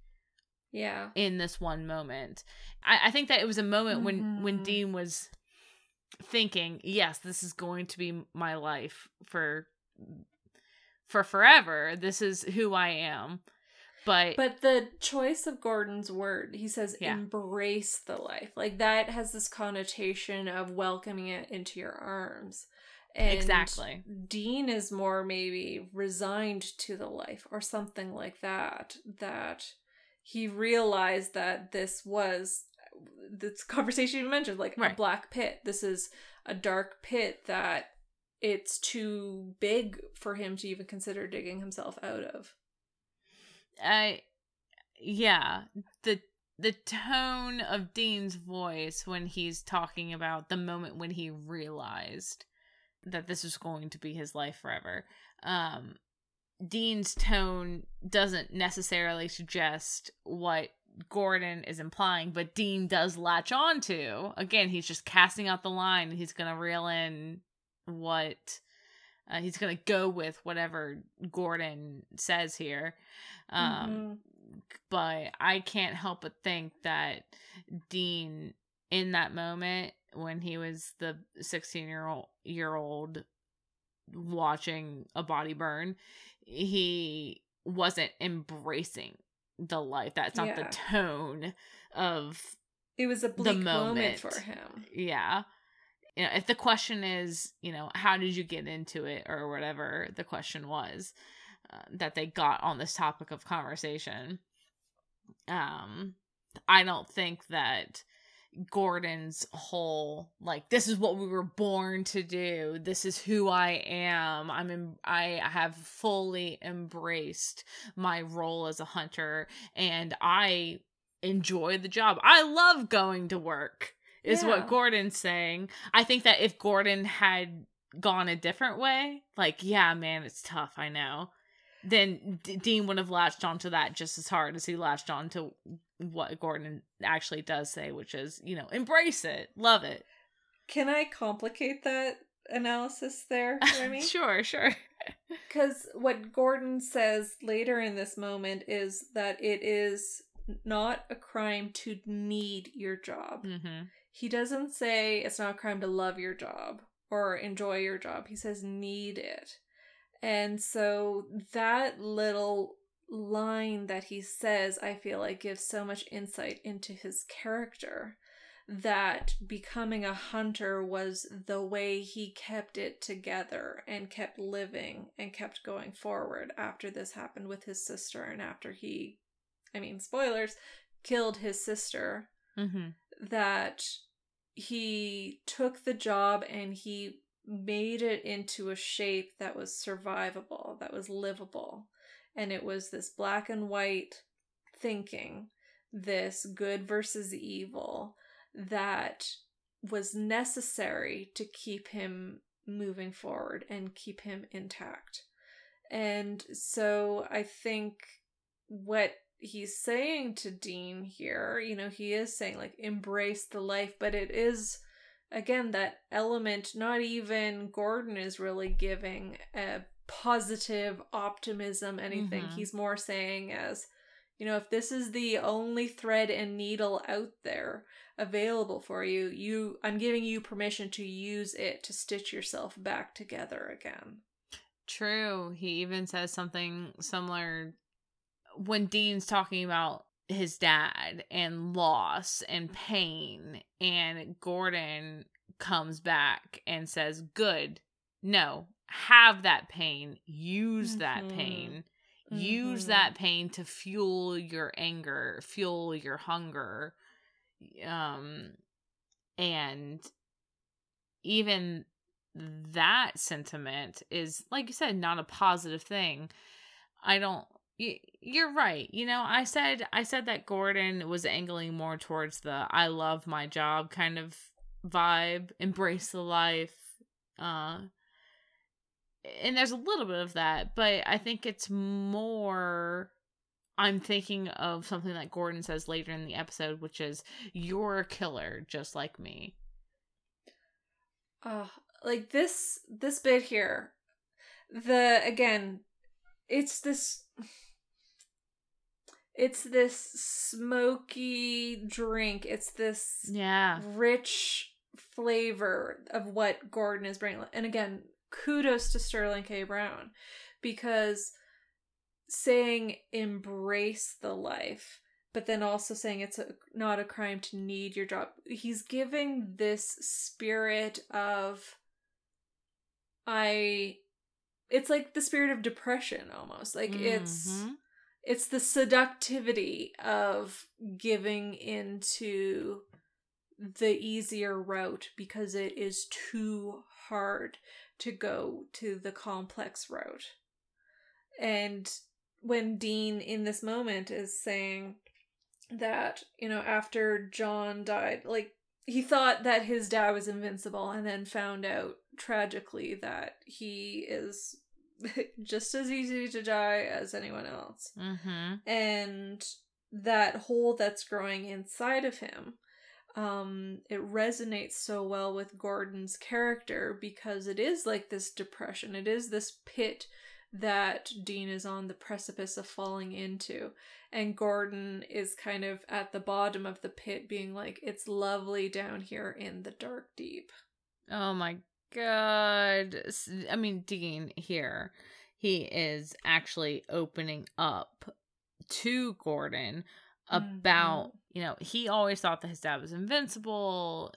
Yeah. In this one moment. I think that it was a moment when Dean was thinking, yes, this is going to be my life for forever. This is who I am. But the choice of Gordon's word, he says, embrace the life. Like, that has this connotation of welcoming it into your arms. And exactly. Dean is more maybe resigned to the life or something like that, that he realized that this was, this conversation you mentioned, like a black pit. This is a dark pit that it's too big for him to even consider digging himself out of. The tone of Dean's voice when he's talking about the moment when he realized that this was going to be his life forever, Dean's tone doesn't necessarily suggest what Gordon is implying, but Dean does latch on to. Again, he's just casting out the line. He's going to reel in what he's going to go with whatever Gordon says here. But I can't help but think that Dean, in that moment when he was the 16-year-old watching a body burn, he wasn't embracing the life. That's not the tone of it was a bleak moment for him. Yeah. You know, if the question is, you know, how did you get into it or whatever the question was that they got on this topic of conversation, I don't think that Gordon's whole, like, this is what we were born to do, this is who I am, I have fully embraced my role as a hunter, and I enjoy the job, I love going to work, is what Gordon's saying. I think that if Gordon had gone a different way, like, yeah, man, it's tough, I know, then Dean would have latched onto that just as hard as he latched onto what Gordon actually does say, which is, you know, embrace it, love it. Can I complicate that analysis there, Remy? Sure. Because what Gordon says later in this moment is that it is not a crime to need your job. Mm-hmm. He doesn't say it's not a crime to love your job or enjoy your job. He says need it. And so that little line that he says, I feel like gives so much insight into his character, that becoming a hunter was the way he kept it together and kept living and kept going forward after this happened with his sister and after he, I mean, spoilers, killed his sister, that he took the job and he made it into a shape that was survivable, that was livable. And it was this black and white thinking, this good versus evil, that was necessary to keep him moving forward and keep him intact. And so I think what he's saying to Dean here, you know, he is saying, like, embrace the life, but it is, again, that element not even Gordon is really giving a positive optimism, anything. He's more saying as, you know, if this is the only thread and needle out there available for you, I'm giving you permission to use it to stitch yourself back together again. True. He even says something similar when Dean's talking about his dad and loss and pain, and Gordon comes back and says, good, no, have that pain, use that pain, use that pain to fuel your anger, fuel your hunger. And even that sentiment is, like you said, not a positive thing. You're right. You know, I said that Gordon was angling more towards the I love my job kind of vibe, embrace the life. And there's a little bit of that, but I think it's more, I'm thinking of something that Gordon says later in the episode, which is, you're a killer just like me. Like this bit here, it's this... It's this smoky drink. It's this rich flavor of what Gordon is bringing. And again, kudos to Sterling K. Brown, because saying embrace the life, but then also saying it's not a crime to need your job. He's giving this spirit of it's like the spirit of depression almost. Like it's the seductivity of giving into the easier route because it is too hard to go to the complex route. And when Dean in this moment is saying that, you know, after John died, like, he thought that his dad was invincible and then found out tragically that he is just as easy to die as anyone else. Mm-hmm. And that hole that's growing inside of him, it resonates so well with Gordon's character because it is like this depression. It is this pit that Dean is on the precipice of falling into. And Gordon is kind of at the bottom of the pit being like, it's lovely down here in the dark deep. Oh my God. I mean, Dean here, he is actually opening up to Gordon about, you know, he always thought that his dad was invincible.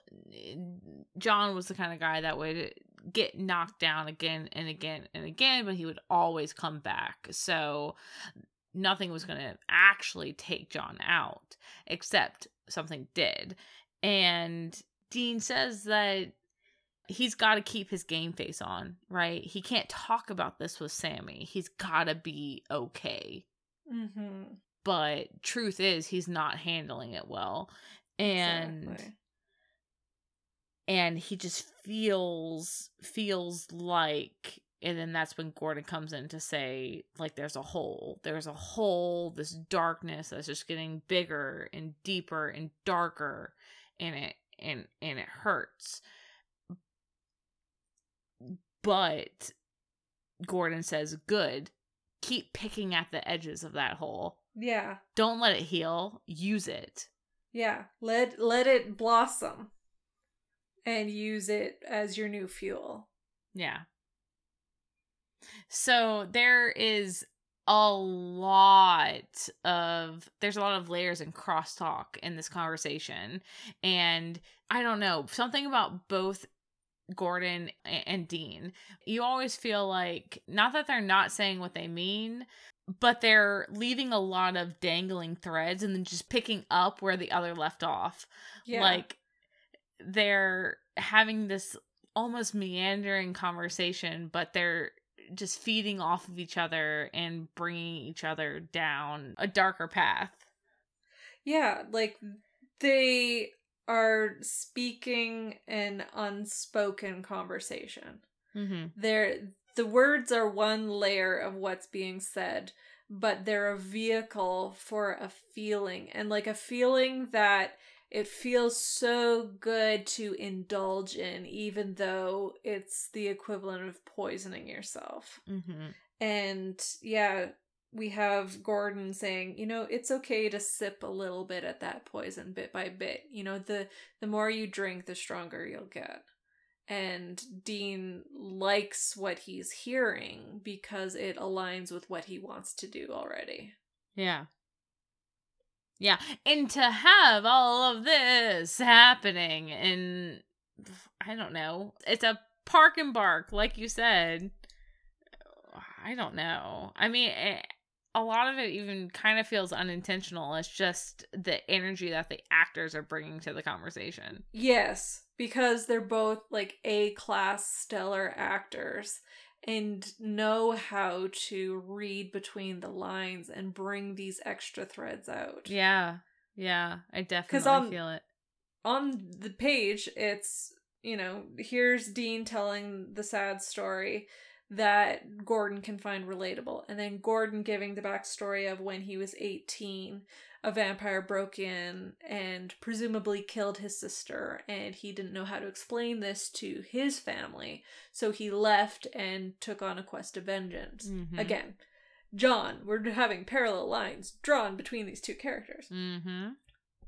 John was the kind of guy that would get knocked down again and again and again, but he would always come back. So nothing was going to actually take John out, except something did. And Dean says that he's got to keep his game face on, right? He can't talk about this with Sammy. He's got to be okay. Mm-hmm. But truth is, he's not handling it well. And exactly. And he just feels like, and then that's when Gordon comes in to say, like, there's a hole, this darkness that's just getting bigger and deeper and darker in it, and it hurts. But Gordon says, good, keep picking at the edges of that hole. Yeah. Don't let it heal. Use it. Yeah. Let it blossom. And use it as your new fuel. Yeah. So there's a lot of layers and crosstalk in this conversation. And I don't know, something about both Gordon and Dean, you always feel like, not that they're not saying what they mean, but they're leaving a lot of dangling threads and then just picking up where the other left off. Yeah. Like, they're having this almost meandering conversation, but they're just feeding off of each other and bringing each other down a darker path. Yeah, like, they are speaking an unspoken conversation. Mm-hmm. The words are one layer of what's being said, but they're a vehicle for a feeling, and like a feeling that it feels so good to indulge in, even though it's the equivalent of poisoning yourself. Mm-hmm. And yeah, we have Gordon saying, you know, it's okay to sip a little bit at that poison bit by bit. You know, the more you drink, the stronger you'll get. And Dean likes what he's hearing because it aligns with what he wants to do already. Yeah. Yeah. And to have all of this happening in, I don't know, it's a park and bark, like you said. I don't know. I mean, a lot of it even kind of feels unintentional. It's just the energy that the actors are bringing to the conversation. Yes, because they're both like A-class stellar actors and know how to read between the lines and bring these extra threads out. Yeah, yeah, I definitely feel it. On the page, it's, you know, here's Dean telling the sad story that Gordon can find relatable. And then Gordon giving the backstory of when he was 18, a vampire broke in and presumably killed his sister, and he didn't know how to explain this to his family, so he left and took on a quest of vengeance. Mm-hmm. Again, John, we're having parallel lines drawn between these two characters. Mm-hmm.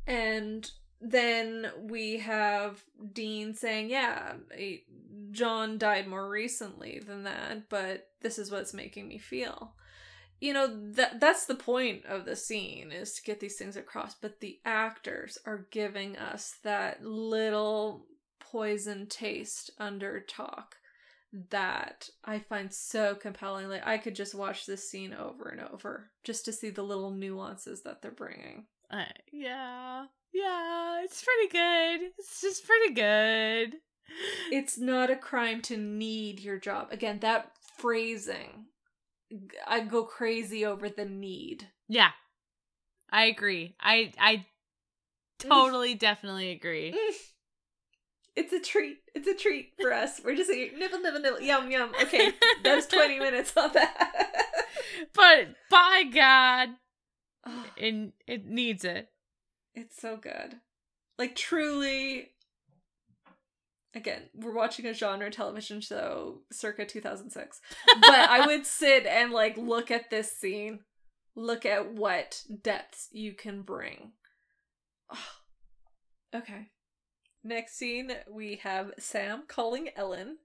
And then we have Dean saying, yeah, John died more recently than that, but this is what's making me feel. You know, that's the point of the scene, is to get these things across. But the actors are giving us that little poison taste under talk that I find so compelling. Like, I could just watch this scene over and over just to see the little nuances that they're bringing. Yeah. Yeah, it's pretty good. It's just pretty good. It's not a crime to need your job. Again, that phrasing. I go crazy over the need. Yeah. I agree. I totally, definitely agree. It's a treat. It's a treat for us. We're just like, nibble, nibble, nibble. Yum, yum. Okay, that's 20 minutes on that. But by God, it needs it. It's so good. Like, truly, again, we're watching a genre television show circa 2006. But I would sit and, like, look at this scene. Look at what depths you can bring. Okay. Next scene, we have Sam calling Ellen,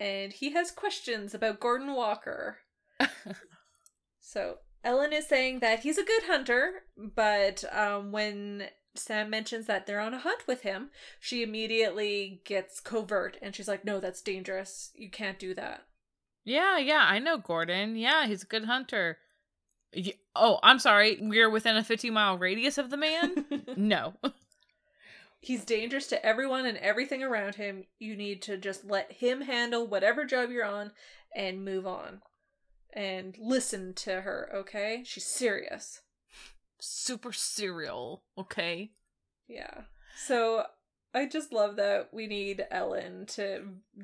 and he has questions about Gordon Walker. So Ellen is saying that he's a good hunter, but when Sam mentions that they're on a hunt with him, she immediately gets covert, and she's like, no, that's dangerous. You can't do that. Yeah, I know Gordon. Yeah, he's a good hunter. Oh, I'm sorry. We're within a 50-mile radius of the man? No. He's dangerous to everyone and everything around him. You need to just let him handle whatever job you're on and move on. And listen to her, okay? She's serious. Super serial, okay? Yeah. So I just love that we need Ellen to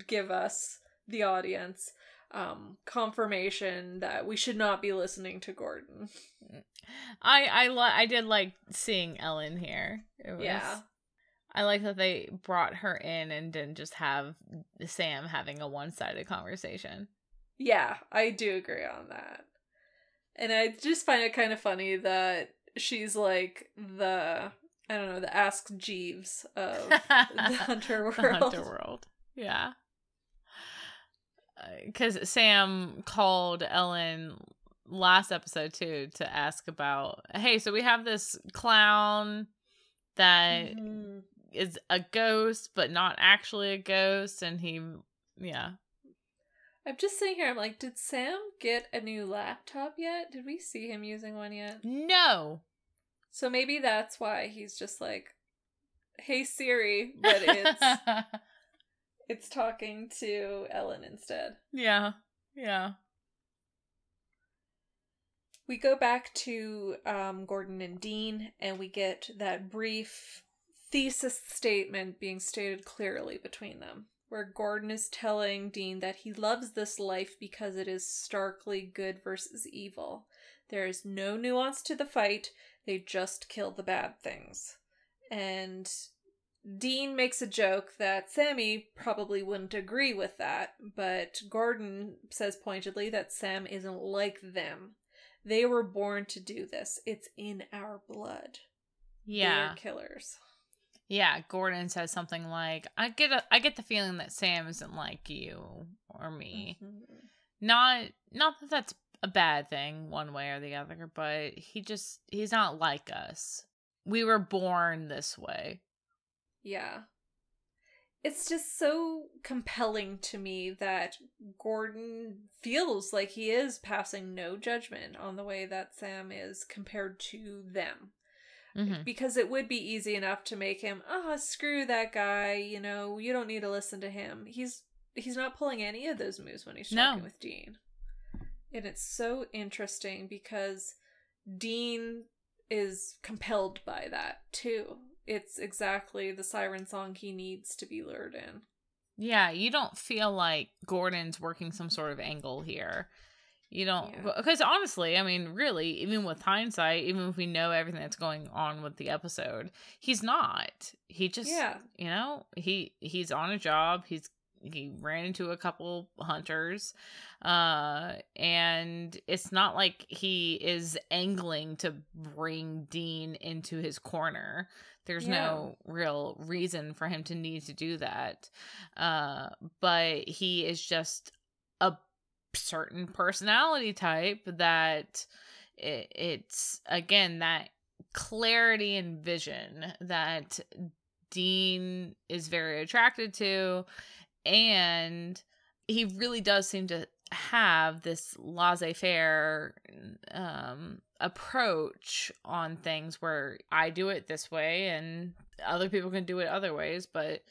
give us, the audience, confirmation that we should not be listening to Gordon. I did like seeing Ellen here. It was... Yeah. I like that they brought her in and didn't just have Sam having a one-sided conversation. Yeah, I do agree on that. And I just find it kind of funny that she's like the Ask Jeeves of the Hunter world. The Hunter world, yeah. Because Sam called Ellen last episode, too, to ask about, hey, so we have this clown that... Mm-hmm. is a ghost but not actually a ghost, and he I'm just sitting here, I'm like, did Sam get a new laptop yet? Did we see him using one yet? No. So maybe that's why he's just like, hey Siri, but it's it's talking to Ellen instead. Yeah We go back to Gordon and Dean, and we get that brief thesis statement being stated clearly between them, where Gordon is telling Dean that he loves this life because it is starkly good versus evil. There is no nuance to the fight. They just kill the bad things. And Dean makes a joke that Sammy probably wouldn't agree with that, but Gordon says pointedly that Sam isn't like them. They were born to do this. It's in our blood. Yeah. They are killers. Yeah, Gordon says something like, I get the feeling that Sam isn't like you or me. Mm-hmm. Not that that's a bad thing one way or the other, but he's not like us. We were born this way. Yeah. It's just so compelling to me that Gordon feels like he is passing no judgment on the way that Sam is compared to them. Mm-hmm. Because it would be easy enough to make him, screw that guy, you don't need to listen to him. He's not pulling any of those moves when he's talking with Dean. And it's so interesting because Dean is compelled by that, too. It's exactly the siren song he needs to be lured in. Yeah, you don't feel like Gordon's working some sort of angle here. You don't, because honestly, I mean, really, even with hindsight, even if we know everything that's going on with the episode, he's not. He just, he's on a job. He ran into a couple hunters, and it's not like he is angling to bring Dean into his corner. There's no real reason for him to need to do that, but he is just a certain personality type that it's again that clarity and vision that Dean is very attracted to, and he really does seem to have this laissez-faire approach on things where I do it this way and other people can do it other ways, but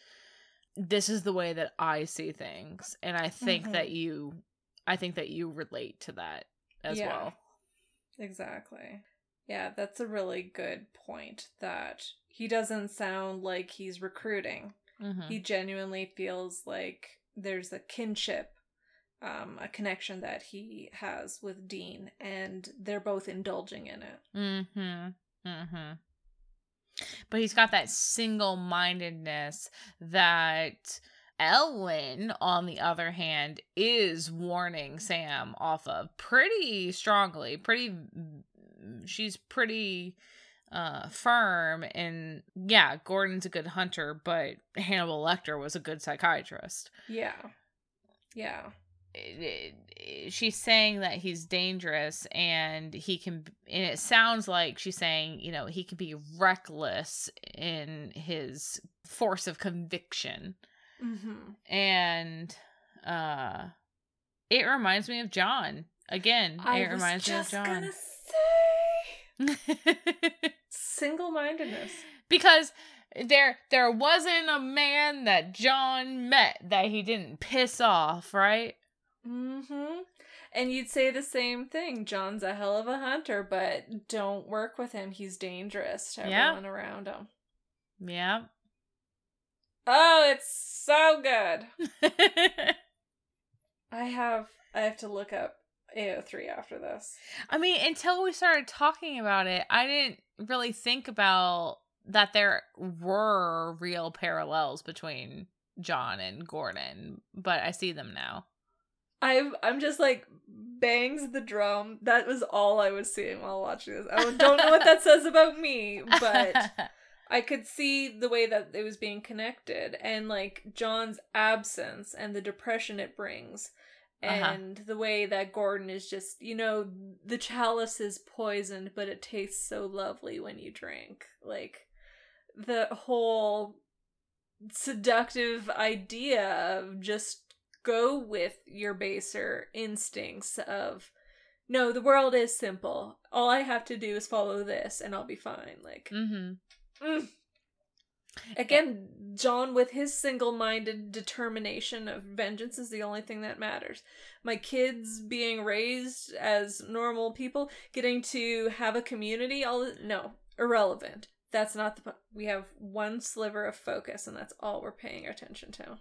this is the way that I see things, and I think that you relate to that as well. Exactly. Yeah, that's a really good point, that he doesn't sound like he's recruiting. Mm-hmm. He genuinely feels like there's a kinship, a connection that he has with Dean, and they're both indulging in it. Mm-hmm. Mm-hmm. But he's got that single-mindedness that Ellen, on the other hand, is warning Sam off of pretty strongly. She's pretty firm, and yeah, Gordon's a good hunter, but Hannibal Lecter was a good psychiatrist. Yeah. She's saying that he's dangerous, and and it sounds like she's saying, you know, he can be reckless in his force of conviction. Mm-hmm. And it reminds me of John. Again, Single-mindedness. Because there wasn't a man that John met that he didn't piss off, right? Mm-hmm. And you'd say the same thing. John's a hell of a hunter, but don't work with him. He's dangerous to everyone around him. Yeah. Oh, it's so good. I have to look up AO3 after this. I mean, until we started talking about it, I didn't really think about that there were real parallels between John and Gordon, but I see them now. I'm just like, bangs the drum. That was all I was seeing while watching this. I don't know what that says about me, but I could see the way that it was being connected, and like John's absence and the depression it brings, and the way that Gordon is just, you know, the chalice is poisoned, but it tastes so lovely when you drink. Like the whole seductive idea of just go with your baser instincts of, no, the world is simple. All I have to do is follow this and I'll be fine. Like, Again, John with his single-minded determination of vengeance is the only thing that matters. My kids being raised as normal people, getting to have a community, irrelevant. That's not we have one sliver of focus, and that's all we're paying attention to.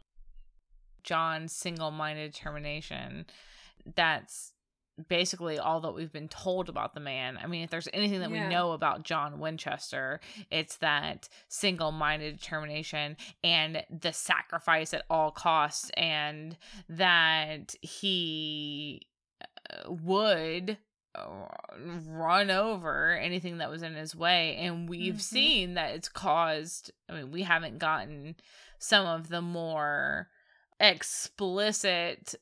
John's single-minded determination, that's basically all that we've been told about the man. I mean, if there's anything that we know about John Winchester, it's that single-minded determination and the sacrifice at all costs, and that he would run over anything that was in his way. And we've seen that it's caused, I mean, we haven't gotten some of the more explicit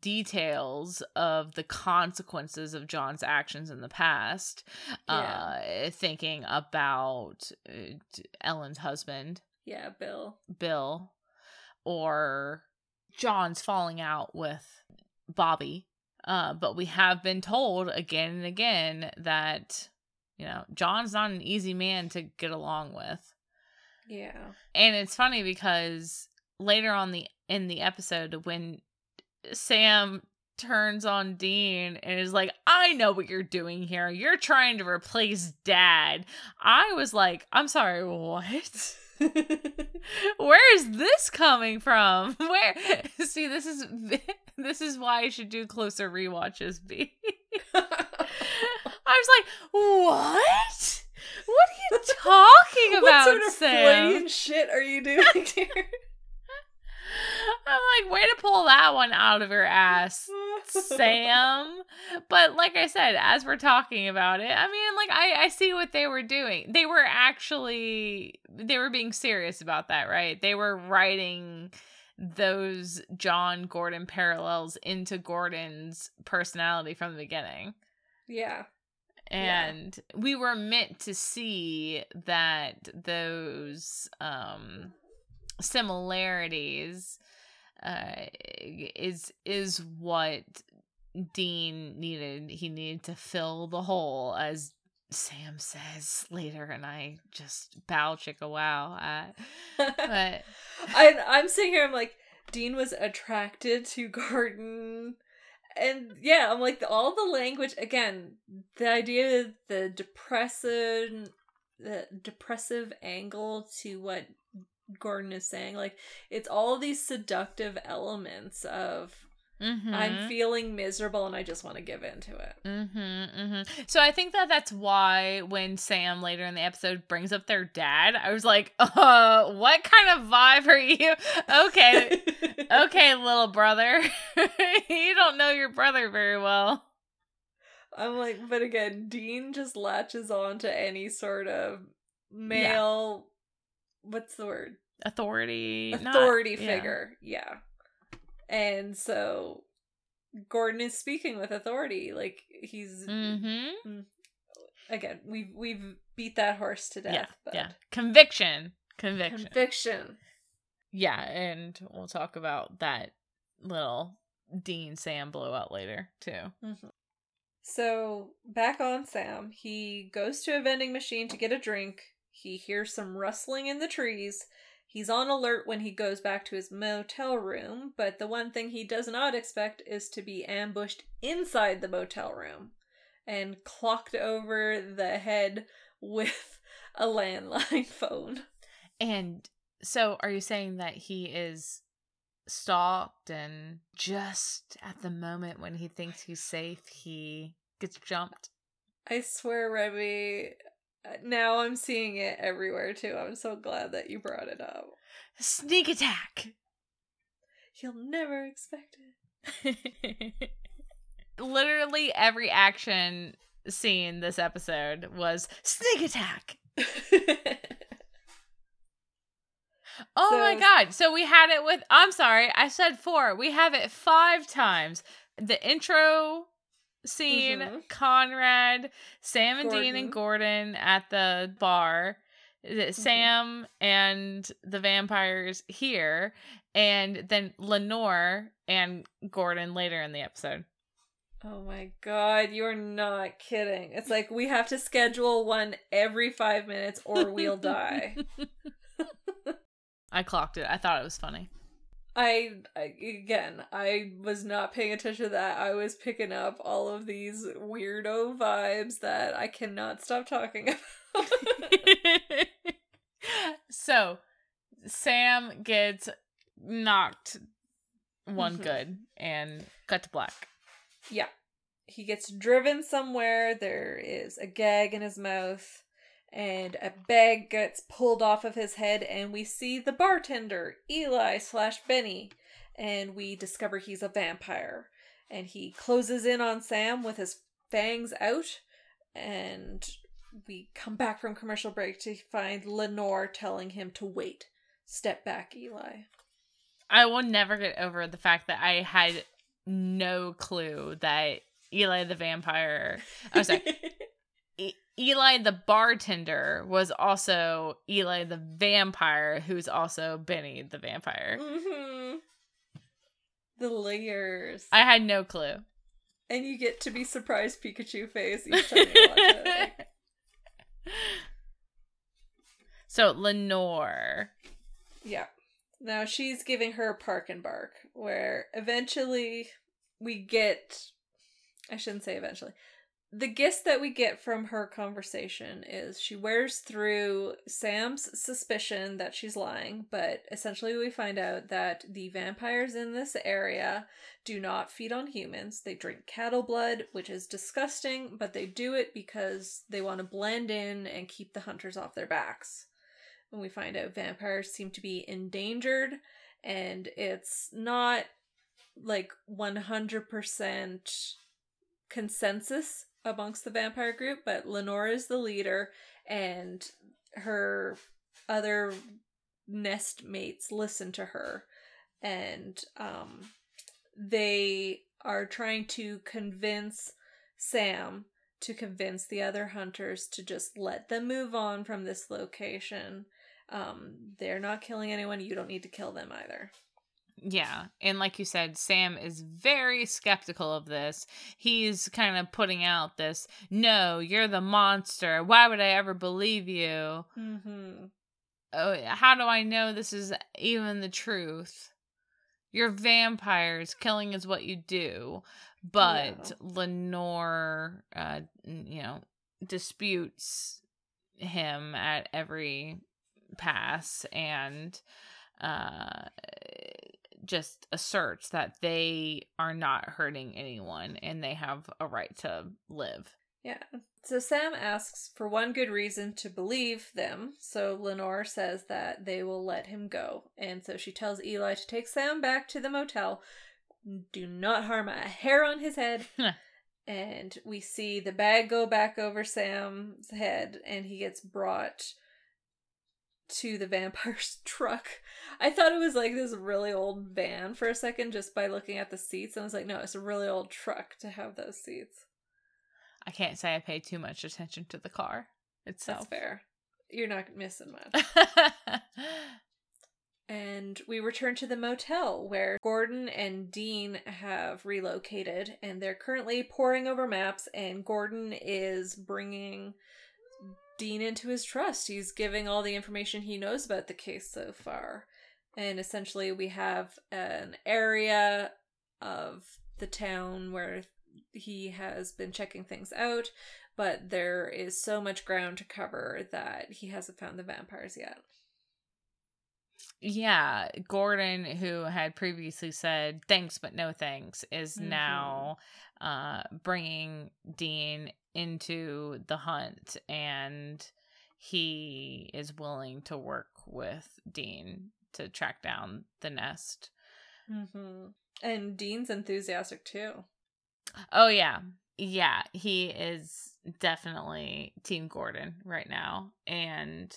details of the consequences of John's actions in the past, thinking about Ellen's husband, Bill, or John's falling out with Bobby, but we have been told again and again that, you know, John's not an easy man to get along with. And it's funny because later on in the episode, when Sam turns on Dean and is like, I know what you're doing here. You're trying to replace Dad. I was like, I'm sorry, what? Where is this coming from? Where? See, this is why I should do closer rewatches, B. I was like, what? What are you talking about, Sam? What sort of flaying shit are you doing here? I'm like, way to pull that one out of her ass, Sam. But like I said, as we're talking about it, I mean, like, I see what they were doing. They were being serious about that, right? They were writing those John Gordon parallels into Gordon's personality from the beginning. Yeah. And we were meant to see that those similarities is what Dean needed. He needed to fill the hole, as Sam says later, and I just bow chicka wow at. But I'm sitting here, I'm like, Dean was attracted to Gordon. And yeah, I'm like, all the language, again, the idea of the depressive angle to what Gordon is saying, like, it's all these seductive elements of mm-hmm. I'm feeling miserable and I just want to give in to it. Mm-hmm, mm-hmm. So I think that that's why when Sam later in the episode brings up their dad, I was like, what kind of vibe are you? Okay. Okay, little brother. You don't know your brother very well. I'm like, but again, Dean just latches on to any sort of male, yeah. What's the word? Authority figure. Yeah. And so Gordon is speaking with authority. Like, he's, mm-hmm. Again, we've beat that horse to death. Yeah, but yeah. Conviction. Yeah, and we'll talk about that little Dean Sam blowout later, too. Mm-hmm. So, back on Sam, he goes to a vending machine to get a drink. He hears some rustling in the trees. He's on alert when he goes back to his motel room, but the one thing he does not expect is to be ambushed inside the motel room and clocked over the head with a landline phone. And so, are you saying that he is stalked, and just at the moment when he thinks he's safe, he gets jumped? I swear, Remy, now I'm seeing it everywhere too. I'm so glad that you brought it up. Sneak attack. You'll never expect it. Literally every action scene this episode was sneak attack. Oh, so, my God. So we had it with, I'm sorry, I said 4. We have it 5 times. The intro scene, mm-hmm. Conrad, Sam and Dean and Gordon at the bar. Mm-hmm. Sam and the vampires here. And then Lenore and Gordon later in the episode. Oh my God, you're not kidding. It's like we have to schedule one every 5 minutes or we'll die. I clocked it. I thought it was funny. I was not paying attention to that. I was picking up all of these weirdo vibes that I cannot stop talking about. So, Sam gets knocked one good and cut to black. Yeah. He gets driven somewhere. There is a gag in his mouth. And a bag gets pulled off of his head, and we see the bartender, Eli/Benny, and we discover he's a vampire. And he closes in on Sam with his fangs out, and we come back from commercial break to find Lenore telling him to wait. Step back, Eli. I will never get over the fact that I had no clue that Eli the vampire... I'm sorry. Eli the bartender was also Eli the vampire, who's also Benny the vampire. Mm-hmm. The layers. I had no clue. And you get to be surprised Pikachu face each time you watch it. So, Lenore. Yeah. Now she's giving her park and bark, where eventually we get... I shouldn't say eventually... The gist that we get from her conversation is she wears through Sam's suspicion that she's lying, but essentially we find out that the vampires in this area do not feed on humans. They drink cattle blood, which is disgusting, but they do it because they want to blend in and keep the hunters off their backs. And we find out vampires seem to be endangered, and it's not like 100% consensus amongst the vampire group, but Lenore is the leader, and her other nest mates listen to her, and they are trying to convince Sam to convince the other hunters to just let them move on from this location. They're not killing anyone. You don't need to kill them either. Yeah, and like you said, Sam is very skeptical of this. He's kind of putting out this, no, you're the monster. Why would I ever believe you? Mm-hmm. Oh, how do I know this is even the truth? You're vampires. Killing is what you do. But yeah. Lenore, disputes him at every pass and just asserts that they are not hurting anyone and they have a right to live. Yeah. So Sam asks for one good reason to believe them. So Lenore says that they will let him go. And so she tells Eli to take Sam back to the motel. Do not harm a hair on his head. And we see the bag go back over Sam's head and he gets brought to the vampire's truck. I thought it was like this really old van for a second just by looking at the seats. And I was like, no, it's a really old truck to have those seats. I can't say I paid too much attention to the car itself. That's fair. You're not missing much. And we return to the motel where Gordon and Dean have relocated and they're currently poring over maps and Gordon is bringing Dean into his trust. He's giving all the information he knows about the case so far. And essentially we have an area of the town where he has been checking things out, but there is so much ground to cover that he hasn't found the vampires yet. Yeah, Gordon, who had previously said thanks but no thanks, is now bringing Dean into the hunt, and he is willing to work with Dean to track down the nest. Mm-hmm. And Dean's enthusiastic too. Oh, yeah. Yeah, he is definitely Team Gordon right now. And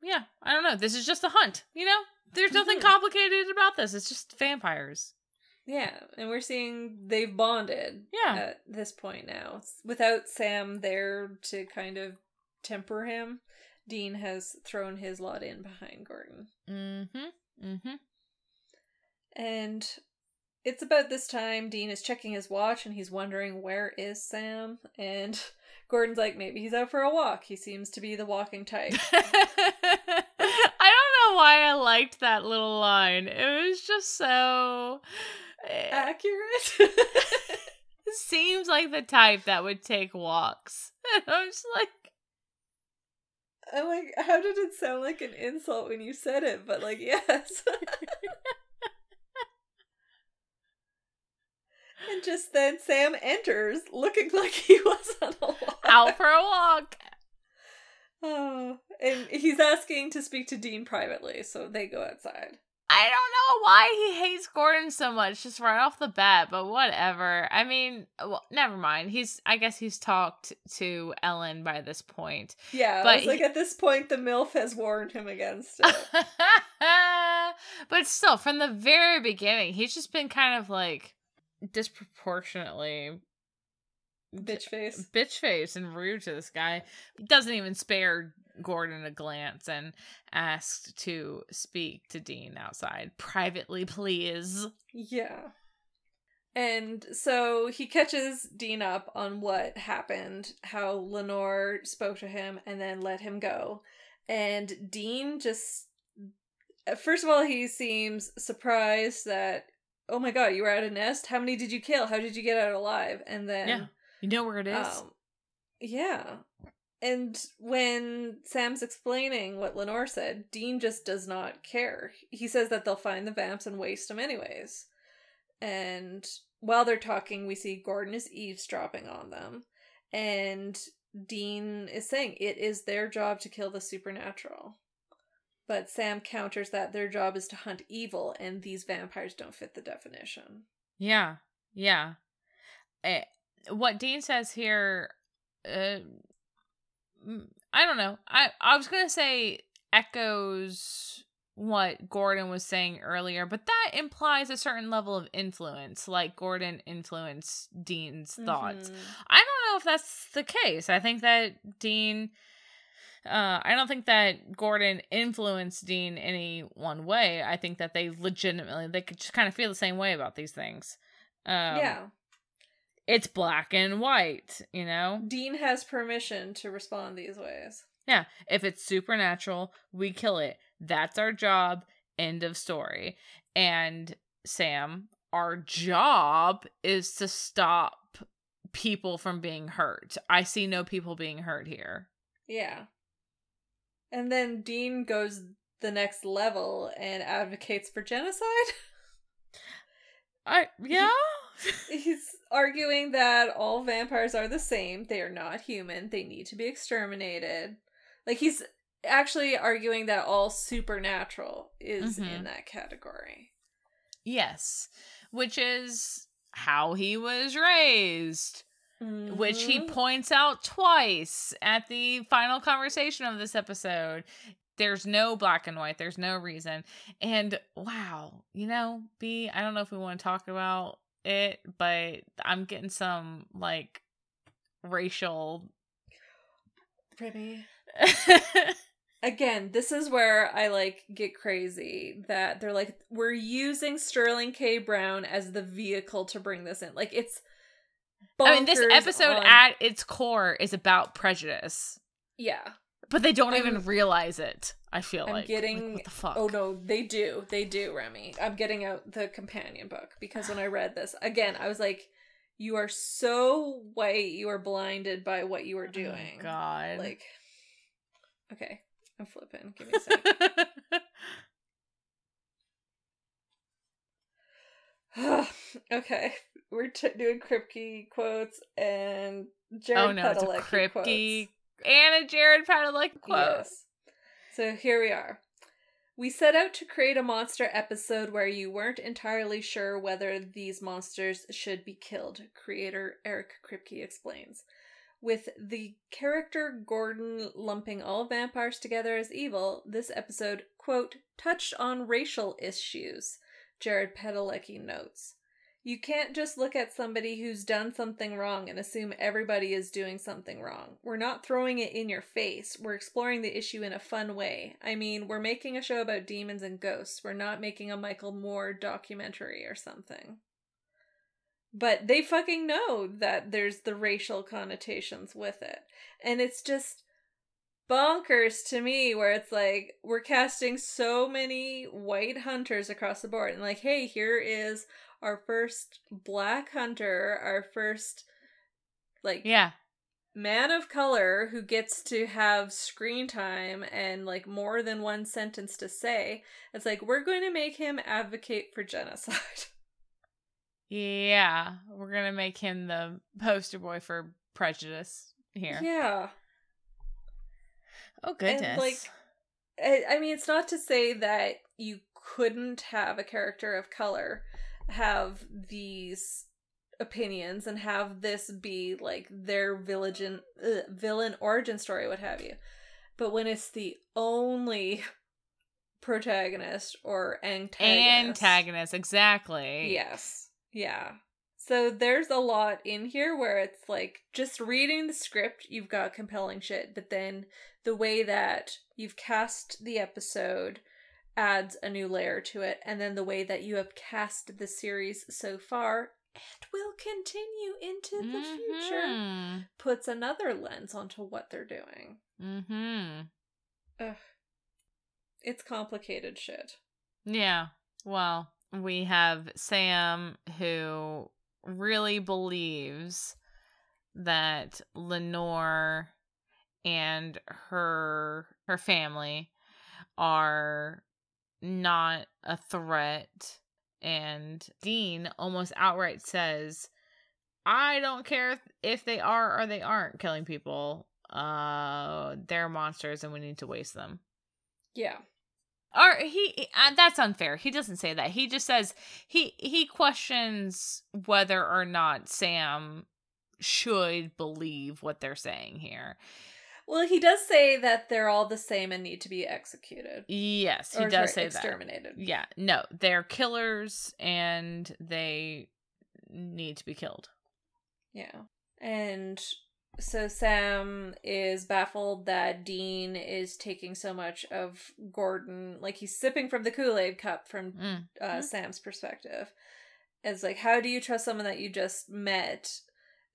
yeah, I don't know. This is just a hunt, you know? There's nothing complicated about this. It's just vampires. Yeah, and we're seeing they've bonded at this point now. Without Sam there to kind of temper him, Dean has thrown his lot in behind Gordon. Mm-hmm. Mm-hmm. And it's about this time Dean is checking his watch and he's wondering where is Sam, and Gordon's like, maybe he's out for a walk. He seems to be the walking type. I don't know why I liked that little line. It was just so accurate. Seems like the type that would take walks. And I'm just like, how did it sound like an insult when you said it? But like, yes. And just then Sam enters looking like he was on a walk. Out for a walk. Oh, and he's asking to speak to Dean privately, so they go outside. I don't know why he hates Gordon so much just right off the bat, but whatever. I mean, well, never mind. I guess he's talked to Ellen by this point. Yeah, but at this point, the MILF has warned him against it. But still, from the very beginning, he's just been kind of like disproportionately bitch face and rude to this guy. Doesn't even spare Gordon a glance and asks to speak to Dean outside privately, please. Yeah. And so he catches Dean up on what happened, how Lenore spoke to him and then let him go. And Dean just, first of all, he seems surprised that, oh my god, you were at a nest? How many did you kill? How did you get out alive? And then... yeah, you know where it is. Yeah. And when Sam's explaining what Lenore said, Dean just does not care. He says that they'll find the vamps and waste them anyways. And while they're talking, we see Gordon is eavesdropping on them. And Dean is saying it is their job to kill the supernatural. But Sam counters that their job is to hunt evil, and these vampires don't fit the definition. Yeah, yeah. What Dean says here, I don't know. I was going to say echoes what Gordon was saying earlier, but that implies a certain level of influence, like Gordon influenced Dean's thoughts. I don't know if that's the case. I think that Dean... I don't think that Gordon influenced Dean any one way. I think that they could just kind of feel the same way about these things. Yeah. It's black and white, you know? Dean has permission to respond these ways. Yeah. If it's supernatural, we kill it. That's our job. End of story. And Sam, our job is to stop people from being hurt. I see no people being hurt here. Yeah. And then Dean goes the next level and advocates for genocide. Yeah? He's arguing that all vampires are the same. They are not human. They need to be exterminated. Like, he's actually arguing that all supernatural is in that category. Yes. Which is how he was raised. Mm-hmm. Which he points out twice at the final conversation of this episode. There's no black and white. There's no reason. And wow, B, I don't know if we want to talk about it, but I'm getting some like racial pretty. Again, this is where I like get crazy that they're like, we're using Sterling K. Brown as the vehicle to bring this in. Like, it's bonkers. I mean, this episode at its core is about prejudice. Yeah. But they don't even realize it, I feel like. I'm getting... Like, what the fuck? Oh, no, they do. They do, Remy. I'm getting out the companion book because when I read this, again, I was like, you are so white, you are blinded by what you are doing. Oh, God. Like, okay, I'm flipping. Give me a sec. Okay, we're doing Kripke quotes and Jared Padalecki quotes. It's a Kripke quotes. And a Jared Padalecki quote. Yes. So here we are. We set out to create a monster episode where you weren't entirely sure whether these monsters should be killed, creator Eric Kripke explains. With the character Gordon lumping all vampires together as evil, this episode, quote, touched on racial issues, Jared Padalecki notes. You can't just look at somebody who's done something wrong and assume everybody is doing something wrong. We're not throwing it in your face. We're exploring the issue in a fun way. I mean, we're making a show about demons and ghosts. We're not making a Michael Moore documentary or something. But they fucking know that there's the racial connotations with it. And it's just bonkers to me where it's like, we're casting so many white hunters across the board. And like, hey, here is... our first black hunter, our first, like, man of color who gets to have screen time and, like, more than one sentence to say. It's like, we're going to make him advocate for genocide. Yeah. We're going to make him the poster boy for prejudice here. Yeah. Oh, goodness. And, like, I mean, it's not to say that you couldn't have a character of color have these opinions and have this be like their villain origin story, what have you, but when it's the only protagonist or antagonist, exactly. Yes. Yeah. So there's a lot in here where it's like, just reading the script, you've got compelling shit, but then the way that you've cast the episode adds a new layer to it, and then the way that you have cast the series so far and will continue into the future puts another lens onto what they're doing. Ugh. It's complicated shit. Yeah. Well, we have Sam, who really believes that Lenore and her family are not a threat, and Dean almost outright says, I don't care if they are or they aren't killing people, they're monsters and we need to waste them. Yeah. Or he that's unfair, he doesn't say that, he just says he questions whether or not Sam should believe what they're saying here. Well, he does say that they're all the same and need to be executed. Yes, he does say exterminated. That. Yeah, no, they're killers and they need to be killed. Yeah. And so Sam is baffled that Dean is taking so much of Gordon, like he's sipping from the Kool-Aid cup from Sam's perspective. It's like, how do you trust someone that you just met?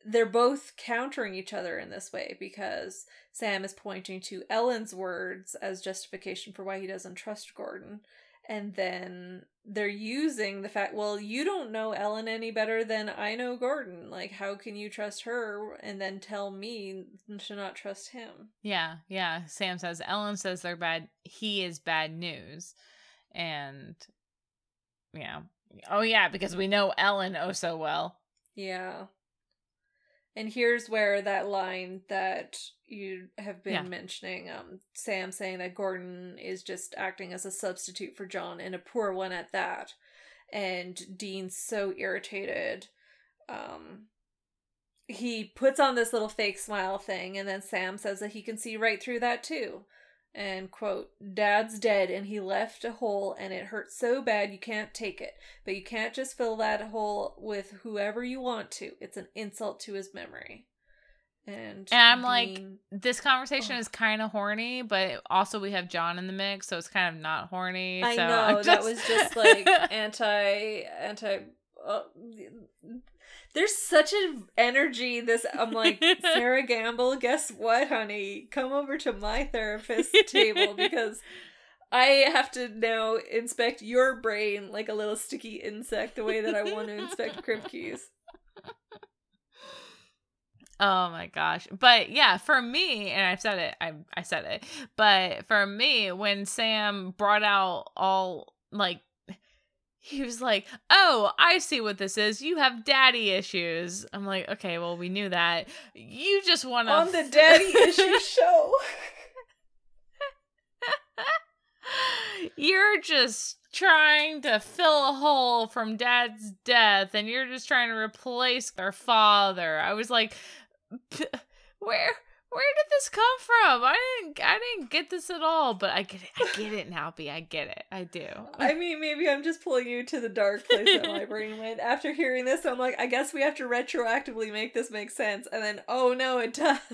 They're both countering each other in this way because Sam is pointing to Ellen's words as justification for why he doesn't trust Gordon. And then they're using the fact, well, you don't know Ellen any better than I know Gordon. Like, how can you trust her and then tell me to not trust him? Yeah, yeah. Sam says, Ellen says they're bad. He is bad news. And, yeah. Oh, yeah, because we know Ellen oh so well. Yeah. And here's where that line that you have been mentioning, Sam saying that Gordon is just acting as a substitute for John, and a poor one at that. And Dean's so irritated. He puts on this little fake smile thing, and then Sam says that he can see right through that too. And, quote, Dad's dead and he left a hole and it hurts so bad you can't take it. But you can't just fill that hole with whoever you want to. It's an insult to his memory. And I'm like, this conversation is kind of horny, but also we have John in the mix, so it's kind of not horny. I know, just... that was just like anti... There's such an energy this. I'm like, Sarah Gamble, guess what, honey? Come over to my therapist's table because I have to now inspect your brain like a little sticky insect the way that I want to inspect Kripke's. Oh my gosh. But yeah, for me, and I said it, but for me, when Sam brought out all like, he was like, oh, I see what this is. You have daddy issues. I'm like, okay, well, we knew that. You just want to... On the daddy issue show. You're just trying to fill a hole from dad's death, and you're just trying to replace our father. I was like, where did this come from? I didn't get this at all, but I get it now, B. I get it. I do. I mean, maybe I'm just pulling you to the dark place that my brain went. After hearing this, I'm like, I guess we have to retroactively make this make sense. And then, oh no, it does.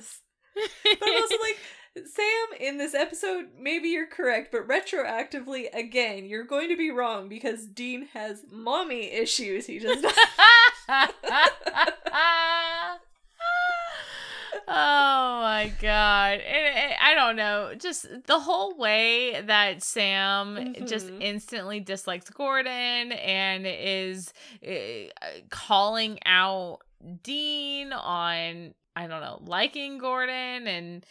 But I'm also like, Sam, in this episode, maybe you're correct, but retroactively, again, you're going to be wrong because Dean has mommy issues. He just... Oh my God. I don't know. Just the whole way that Sam just instantly dislikes Gordon and is calling out Dean on, I don't know, liking Gordon. And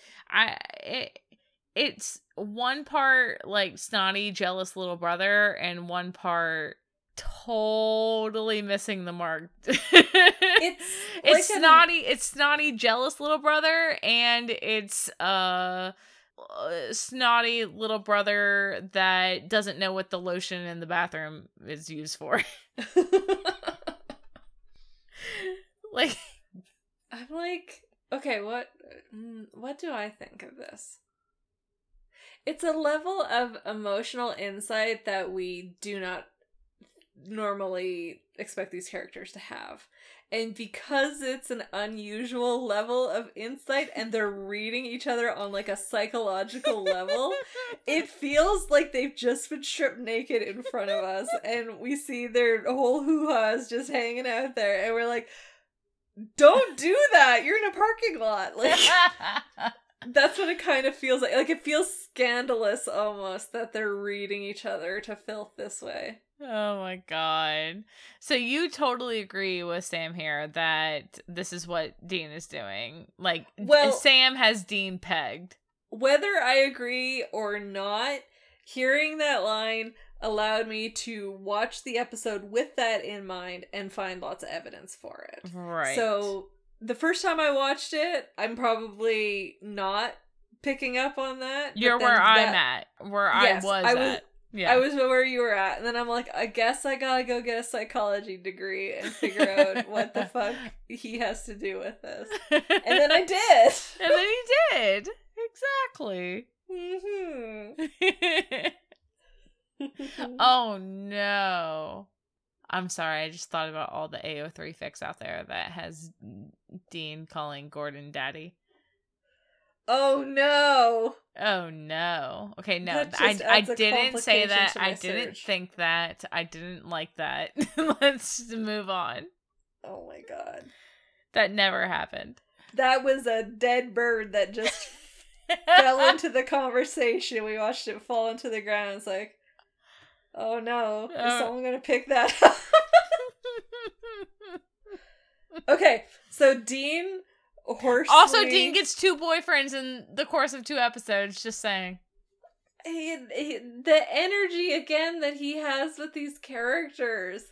it's one part like snotty, jealous little brother and one part totally missing the mark. It's like snotty. It's snotty, jealous little brother, and it's snotty little brother that doesn't know what the lotion in the bathroom is used for. Like, I'm like, okay, what do I think of this? It's a level of emotional insight that we do not normally expect these characters to have, and because it's an unusual level of insight and they're reading each other on like a psychological level, it feels like they've just been stripped naked in front of us and we see their whole hoo-has just hanging out there and we're like, don't do that, you're in a parking lot. Like, that's what it kind of feels like. Like, it feels scandalous almost that they're reading each other to filth this way. Oh my God. So you totally agree with Sam here that this is what Dean is doing. Like, well, Sam has Dean pegged. Whether I agree or not, hearing that line allowed me to watch the episode with that in mind and find lots of evidence for it. Right. So the first time I watched it, I'm probably not picking up on that. You're where I'm at. Where I was at. Yeah. I was where you were at, and then I'm like, I guess I gotta go get a psychology degree and figure out what the fuck he has to do with this. And then I did. And then he did. Exactly. Mm-hmm. Oh, no. I'm sorry. I just thought about all the AO3 fics out there that has Dean calling Gordon daddy. Oh, no. Oh, no. Okay, no. I didn't say that. I didn't think that. I didn't like that. Let's move on. Oh, my God. That never happened. That was a dead bird that just fell into the conversation. We watched it fall into the ground. It's like, Oh no, is someone gonna pick that up? Okay, so Dean Horsley... Also, Dean gets two boyfriends in the course of 2 episodes, just saying. The energy, again, that he has with these characters.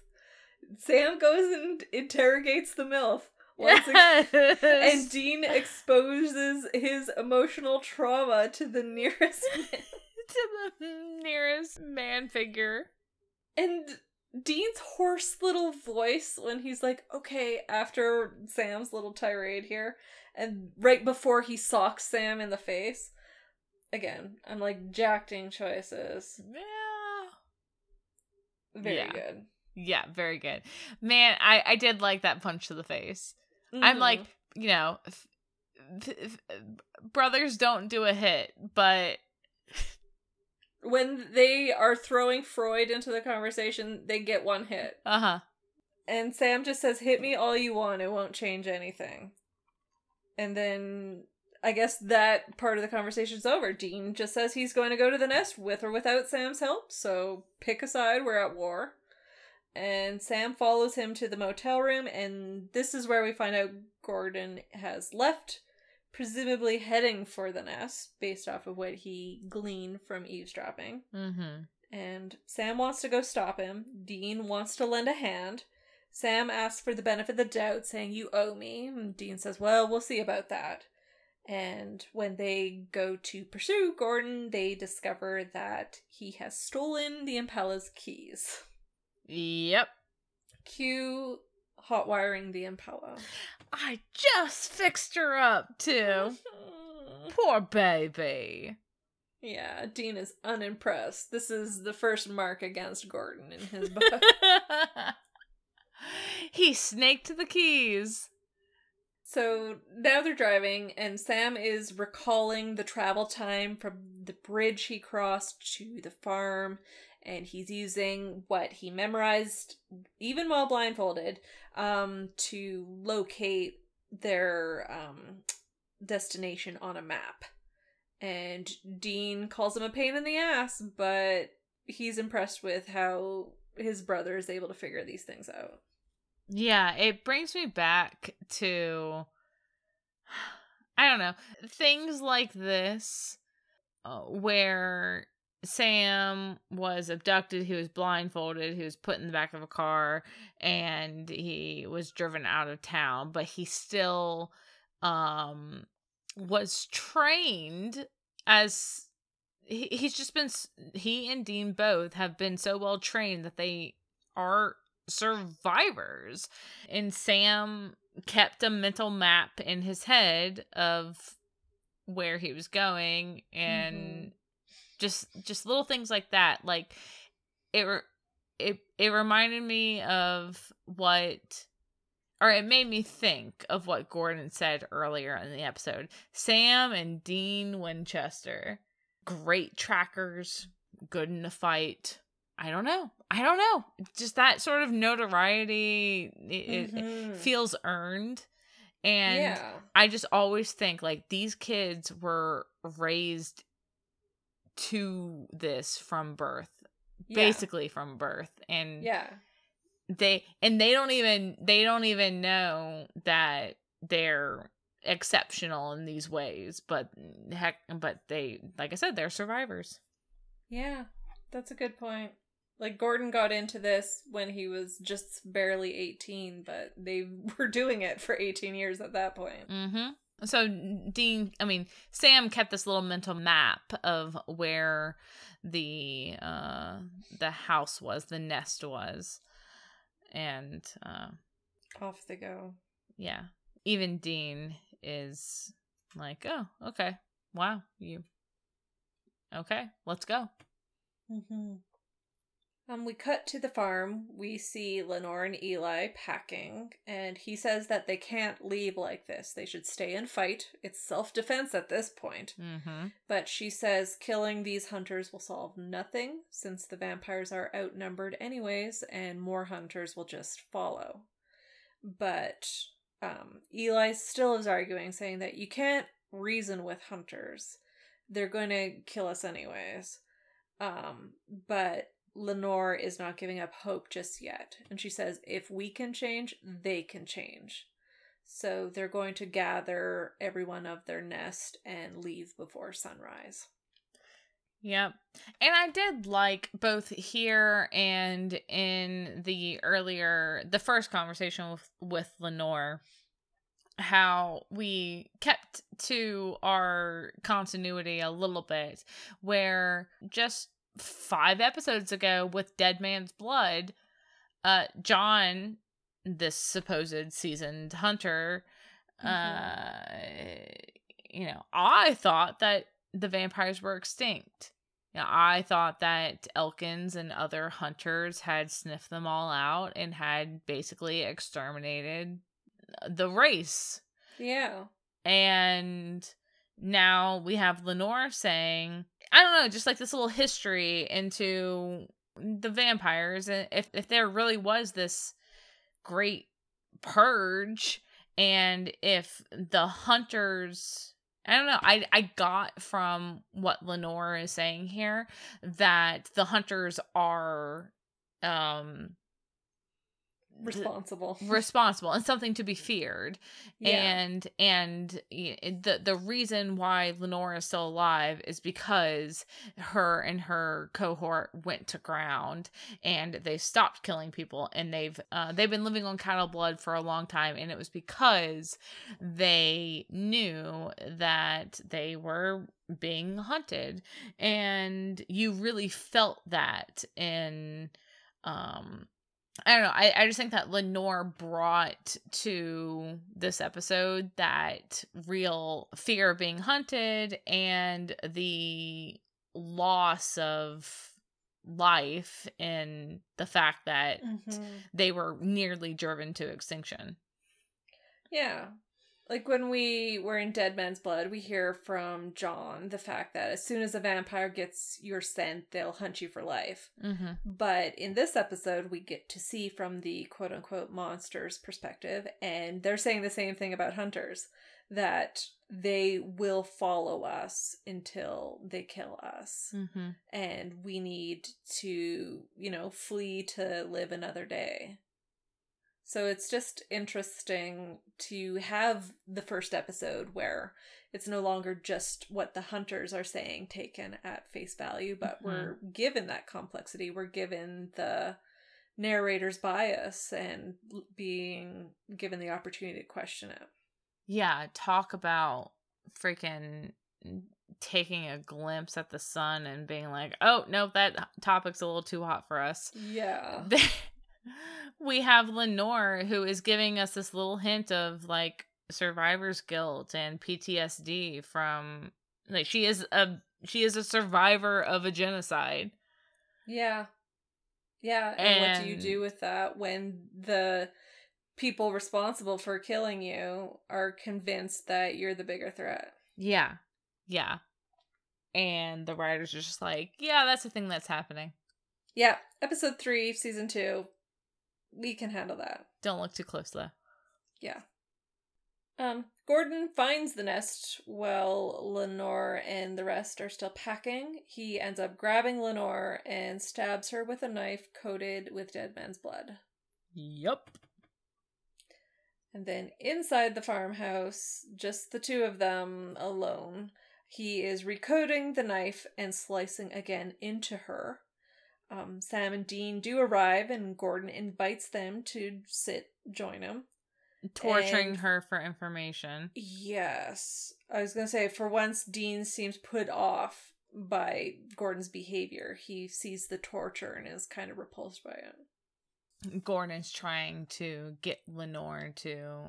Sam goes and interrogates the MILF. Yes. And Dean exposes his emotional trauma to the nearest man. To the nearest man figure. And Dean's hoarse little voice when he's like, okay, after Sam's little tirade here, and right before he socks Sam in the face. Again, I'm like, acting choices. Yeah. Very good. Yeah, very good. Man, I did like that punch to the face. Mm-hmm. I'm like, you know, brothers don't do a hit, but... When they are throwing Freud into the conversation, they get one hit. Uh-huh. And Sam just says, hit me all you want, it won't change anything. And then, I guess that part of the conversation's over. Dean just says he's going to go to the nest with or without Sam's help, so pick a side, we're at war. And Sam follows him to the motel room, and this is where we find out Gordon has left, presumably heading for the nest, based off of what he gleaned from eavesdropping. Mm-hmm. And Sam wants to go stop him. Dean wants to lend a hand. Sam asks for the benefit of the doubt, saying, you owe me. And Dean says, well, we'll see about that. And when they go to pursue Gordon, they discover that he has stolen the Impala's keys. Yep. Cue hotwiring the Impala. I just fixed her up, too. Poor baby. Yeah, Dean is unimpressed. This is the first mark against Gordon in his book. He snaked the keys. So now they're driving, and Sam is recalling the travel time from the bridge he crossed to the farm, and he's using what he memorized, even while blindfolded, to locate their destination on a map. And Dean calls him a pain in the ass, but he's impressed with how his brother is able to figure these things out. Yeah, it brings me back to, I don't know, things like this, where... Sam was abducted, he was blindfolded, he was put in the back of a car, and he was driven out of town, but he still was trained as he and Dean both have been so well trained that they are survivors. And Sam kept a mental map in his head of where he was going, and mm-hmm. Just little things like that. Like, it reminded me of what... Or it made me think of what Gordon said earlier in the episode. Sam and Dean Winchester. Great trackers. Good in a fight. I don't know. Just that sort of notoriety. It feels earned. And yeah. I just always think, like, these kids were raised... to this from birth, basically from birth, and they don't even know that they're exceptional in these ways, but they, like I said, they're survivors. Yeah, that's a good point. Like, Gordon got into this when he was just barely 18, but they were doing it for 18 years at that point. Mm-hmm. So Sam kept this little mental map of where the house was, the nest was, and off they go. Yeah, even Dean is like, "Oh, okay, wow, you okay? Let's go." Mm-hmm. We cut to the farm. We see Lenore and Eli packing, and he says that they can't leave like this. They should stay and fight. It's self-defense at this point. Mm-hmm. But she says killing these hunters will solve nothing, since the vampires are outnumbered anyways, and more hunters will just follow. But Eli still is arguing, saying that you can't reason with hunters. They're going to kill us anyways. But Lenore is not giving up hope just yet. And she says, if we can change, they can change. So they're going to gather everyone of their nest and leave before sunrise. Yep. And I did like both here and in the first conversation with Lenore, how we kept to our continuity a little bit, where just 5 episodes ago with Dead Man's Blood, John, this supposed seasoned hunter, I thought that the vampires were extinct. You know, I thought that Elkins and other hunters had sniffed them all out and had basically exterminated the race. Yeah. And now we have Lenore saying, I don't know, just like this little history into the vampires. And if there really was this great purge, and if the hunters, I don't know, I got from what Lenore is saying here that the hunters are responsible and something to be feared. Yeah. And the reason why Lenore is still alive is because her and her cohort went to ground and they stopped killing people, and they've been living on cattle blood for a long time, and it was because they knew that they were being hunted. And you really felt that in I don't know. I just think that Lenore brought to this episode that real fear of being hunted and the loss of life, and the fact that they were nearly driven to extinction. Yeah. Like when we were in Dead Man's Blood, we hear from John the fact that as soon as a vampire gets your scent, they'll hunt you for life. Mm-hmm. But in this episode, we get to see from the quote-unquote monster's perspective, and they're saying the same thing about hunters, that they will follow us until they kill us. Mm-hmm. And we need to, flee to live another day. So it's just interesting to have the first episode where it's no longer just what the hunters are saying taken at face value, but we're given that complexity. We're given the narrator's bias and being given the opportunity to question it. Yeah, talk about freaking taking a glimpse at the sun and being like, oh, no, that topic's a little too hot for us. Yeah. We have Lenore, who is giving us this little hint of like survivor's guilt and PTSD from like she is a survivor of a genocide. Yeah. Yeah. And what do you do with that when the people responsible for killing you are convinced that you're the bigger threat? Yeah. Yeah. And the writers are just like, yeah, that's the thing that's happening. Yeah. Episode 3, season 2. We can handle that. Don't look too close, though. Yeah. Gordon finds the nest while Lenore and the rest are still packing. He ends up grabbing Lenore and stabs her with a knife coated with Dead Man's Blood. Yup. And then inside the farmhouse, just the two of them alone, he is recoating the knife and slicing again into her. Sam and Dean do arrive, and Gordon invites them to join him. Torturing her for information. Yes. I was going to say, for once, Dean seems put off by Gordon's behavior. He sees the torture and is kind of repulsed by it. Gordon's trying to get Lenore to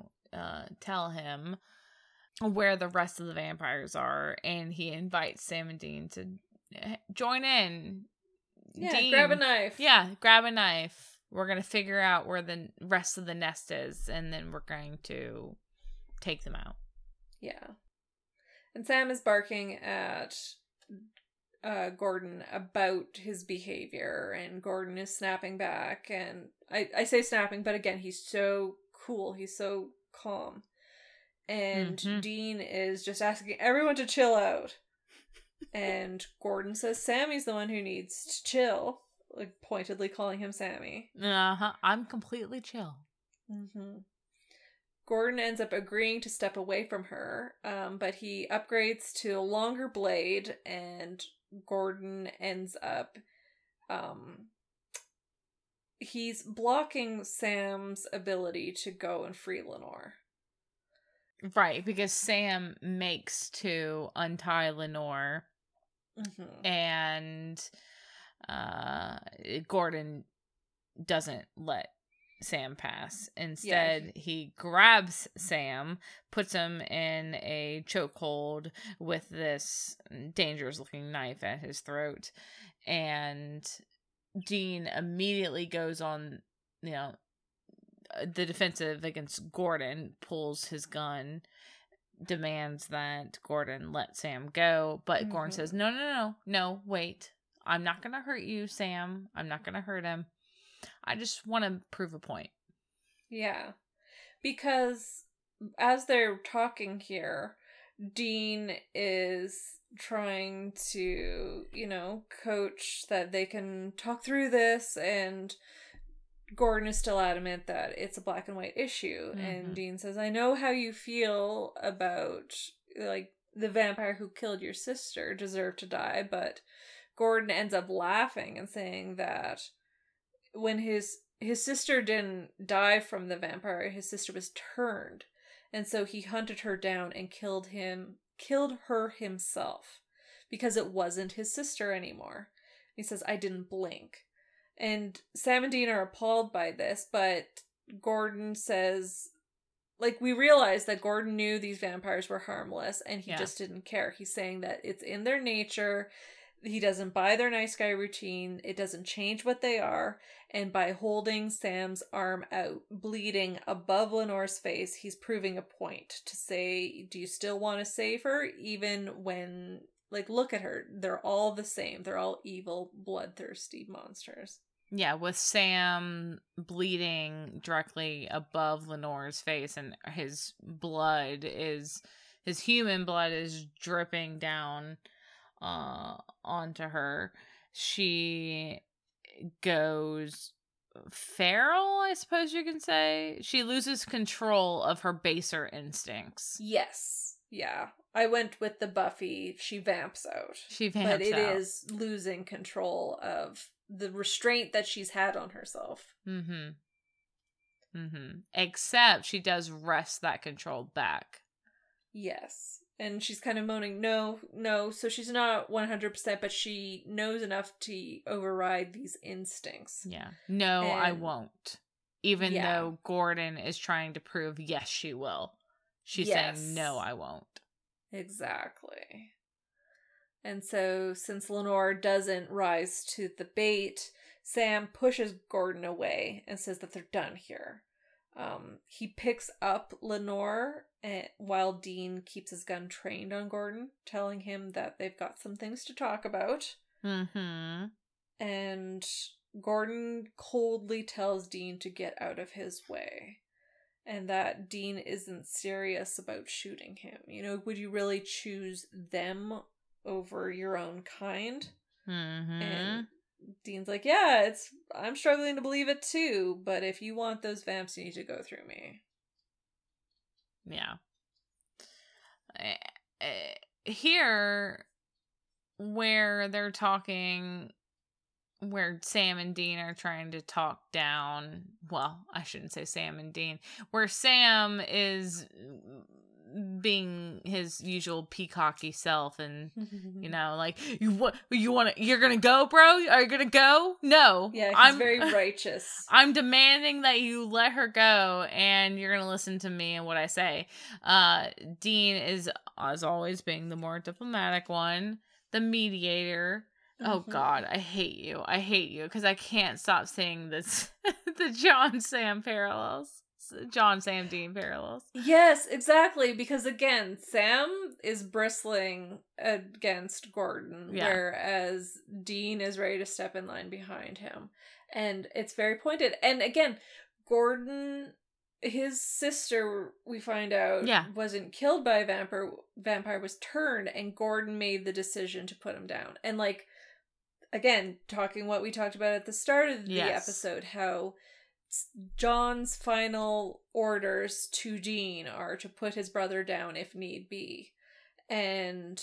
tell him where the rest of the vampires are, and he invites Sam and Dean to join in. Yeah, Dean, grab a knife. Yeah, grab a knife. We're going to figure out where the rest of the nest is, and then we're going to take them out. Yeah. And Sam is barking at Gordon about his behavior, and Gordon is snapping back. And I say snapping, but again, he's so cool. He's so calm. And Dean is just asking everyone to chill out. And Gordon says Sammy's the one who needs to chill, like pointedly calling him Sammy. Uh-huh. I'm completely chill. Mm-hmm. Gordon ends up agreeing to step away from her, but he upgrades to a longer blade, and Gordon ends up, he's blocking Sam's ability to go and free Lenore. Right, because Sam makes to untie Lenore, mm-hmm. and Gordon doesn't let Sam pass. Instead, he grabs Sam, puts him in a chokehold with this dangerous-looking knife at his throat, and Dean immediately goes on, you know, the defensive against Gordon, pulls his gun, demands that Gordon let Sam go, but mm-hmm. Gordon says, no, wait. I'm not going to hurt you, Sam. I'm not going to hurt him. I just want to prove a point. Yeah. Because as they're talking here, Dean is trying to, you know, coach that they can talk through this, and Gordon is still adamant that it's a black and white issue. Mm-hmm. And Dean says, I know how you feel about, like, the vampire who killed your sister deserved to die, but Gordon ends up laughing and saying that when his sister didn't die from the vampire, his sister was turned. And so he hunted her down and killed her himself, because it wasn't his sister anymore. He says, I didn't blink. And Sam and Dean are appalled by this, but Gordon says, like, we realize that Gordon knew these vampires were harmless, and he just didn't care. He's saying that it's in their nature. He doesn't buy their nice guy routine. It doesn't change what they are. And by holding Sam's arm out, bleeding above Lenore's face, he's proving a point to say, do you still want to save her? Even when, like, look at her. They're all the same. They're all evil, bloodthirsty monsters. Yeah, with Sam bleeding directly above Lenore's face, and his human blood is dripping down onto her. She goes feral, I suppose you can say. She loses control of her baser instincts. Yes. Yeah. I went with the Buffy. She vamps out. But it is losing control of the restraint that she's had on herself. Mm-hmm. Mm-hmm. Except she does wrest that control back. Yes. And she's kind of moaning, no. So she's not 100%, but she knows enough to override these instincts. Yeah. No, and I won't. Even though Gordon is trying to prove, yes, she will. She's saying, no, I won't. Exactly. And so since Lenore doesn't rise to the bait, Sam pushes Gordon away and says that they're done here. He picks up Lenore while Dean keeps his gun trained on Gordon, telling him that they've got some things to talk about. Mm-hmm. And Gordon coldly tells Dean to get out of his way, and that Dean isn't serious about shooting him. You know, would you really choose them over your own kind? Mm-hmm. And Dean's like, I'm struggling to believe it too, but if you want those vamps, you need to go through me. Yeah. Here, where they're talking, where Sam and Dean are trying to talk down, well, I shouldn't say Sam and Dean, where Sam is being his usual peacocky self and, you know, like, you're gonna go, bro? Are you gonna go? No. Yeah, I'm very righteous. I'm demanding that you let her go, and you're gonna listen to me and what I say. Dean is, as always, being the more diplomatic one, the mediator. Mm-hmm. Oh God, I hate you, because I can't stop seeing this, the John Sam Dean parallels. Yes, exactly. Because again, Sam is bristling against Gordon, whereas Dean is ready to step in line behind him. And it's very pointed. And again, Gordon, his sister, we find out, wasn't killed by a vampire, was turned, and Gordon made the decision to put him down. And like, again, talking what we talked about at the start of the episode, how John's final orders to Dean are to put his brother down if need be. And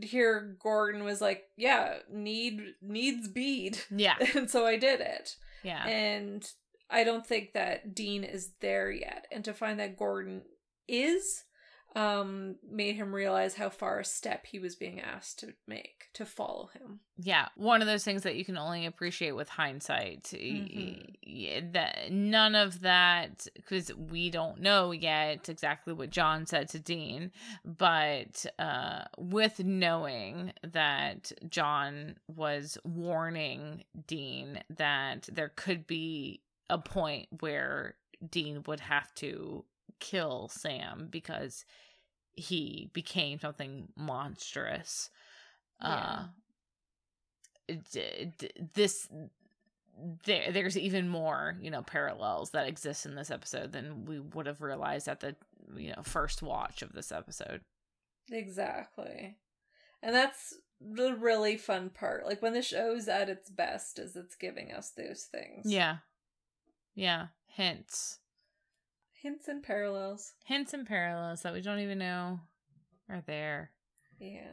here Gordon was like, yeah, needs bead. Yeah. And so I did it. Yeah. And I don't think that Dean is there yet. And to find that Gordon is, made him realize how far a step he was being asked to make to follow him. Yeah. One of those things that you can only appreciate with hindsight. Mm-hmm. That none of that, because we don't know yet exactly what John said to Dean, but with knowing that John was warning Dean that there could be a point where Dean would have to kill Sam because he became something monstrous. There's even more, parallels that exist in this episode than we would have realized at the, first watch of this episode. Exactly. And that's the really fun part. Like, when the show's at its best is it's giving us those things. Yeah. Yeah. Hints and parallels. Hints and parallels that we don't even know are there. Yeah.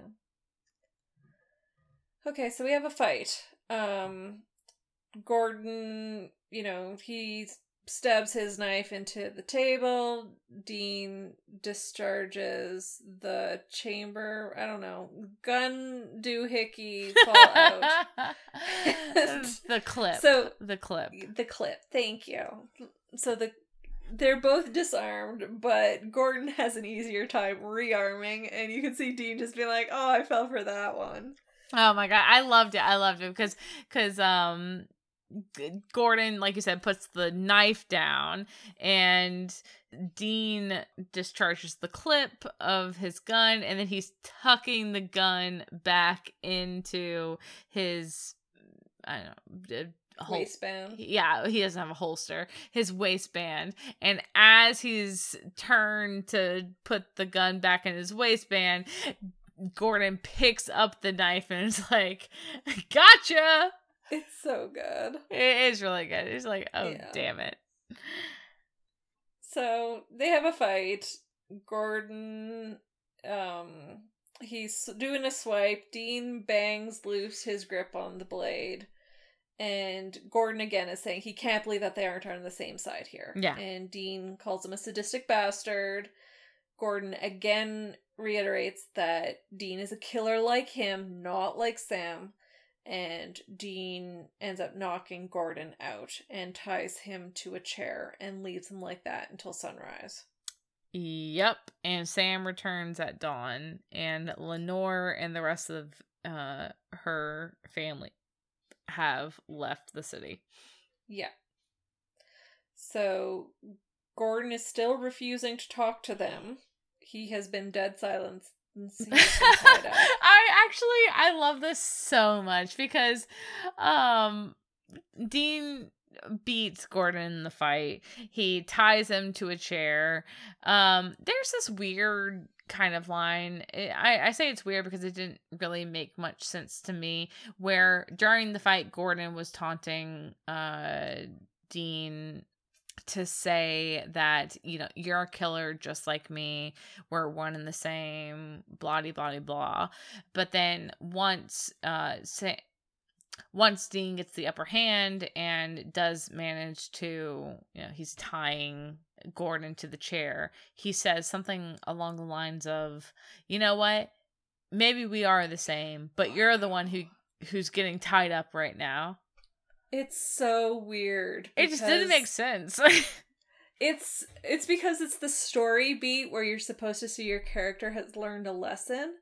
Okay, so we have a fight. Gordon, he stabs his knife into the table. Dean discharges the chamber, gun doohickey fallout. The clip. Thank you. So they're both disarmed, but Gordon has an easier time rearming, and you can see Dean just be like, oh, I fell for that one. Oh my god, I loved it because Gordon, like you said, puts the knife down, and Dean discharges the clip of his gun, and then he's tucking the gun back into his waistband. Yeah, he doesn't have a holster. His waistband. And as he's turned to put the gun back in his waistband, Gordon picks up the knife and is like, gotcha! It's so good. It is really good. It's like, oh, yeah. Damn it. So, they have a fight. Gordon, he's doing a swipe. Dean bangs loose his grip on the blade. And Gordon again is saying he can't believe that they aren't on the same side here. Yeah. And Dean calls him a sadistic bastard. Gordon again reiterates that Dean is a killer like him, not like Sam. And Dean ends up knocking Gordon out and ties him to a chair and leaves him like that until sunrise. Yep. And Sam returns at dawn. And Lenore and the rest of her family have left the city. Yeah. So Gordon is still refusing to talk to them. He has been dead silent since he was inside out. I love this so much because Dean beats Gordon in the fight. He ties him to a chair. There's this weird kind of line. I say it's weird because it didn't really make much sense to me, where during the fight Gordon was taunting Dean to say that, you're a killer just like me, we're one and the same, blah de blah de blah. But then once Dean gets the upper hand and does manage to, he's tying Gordon to the chair, he says something along the lines of, you know what, maybe we are the same, but you're the one who's getting tied up right now. It's so weird. It just didn't make sense. It's because it's the story beat where you're supposed to see your character has learned a lesson,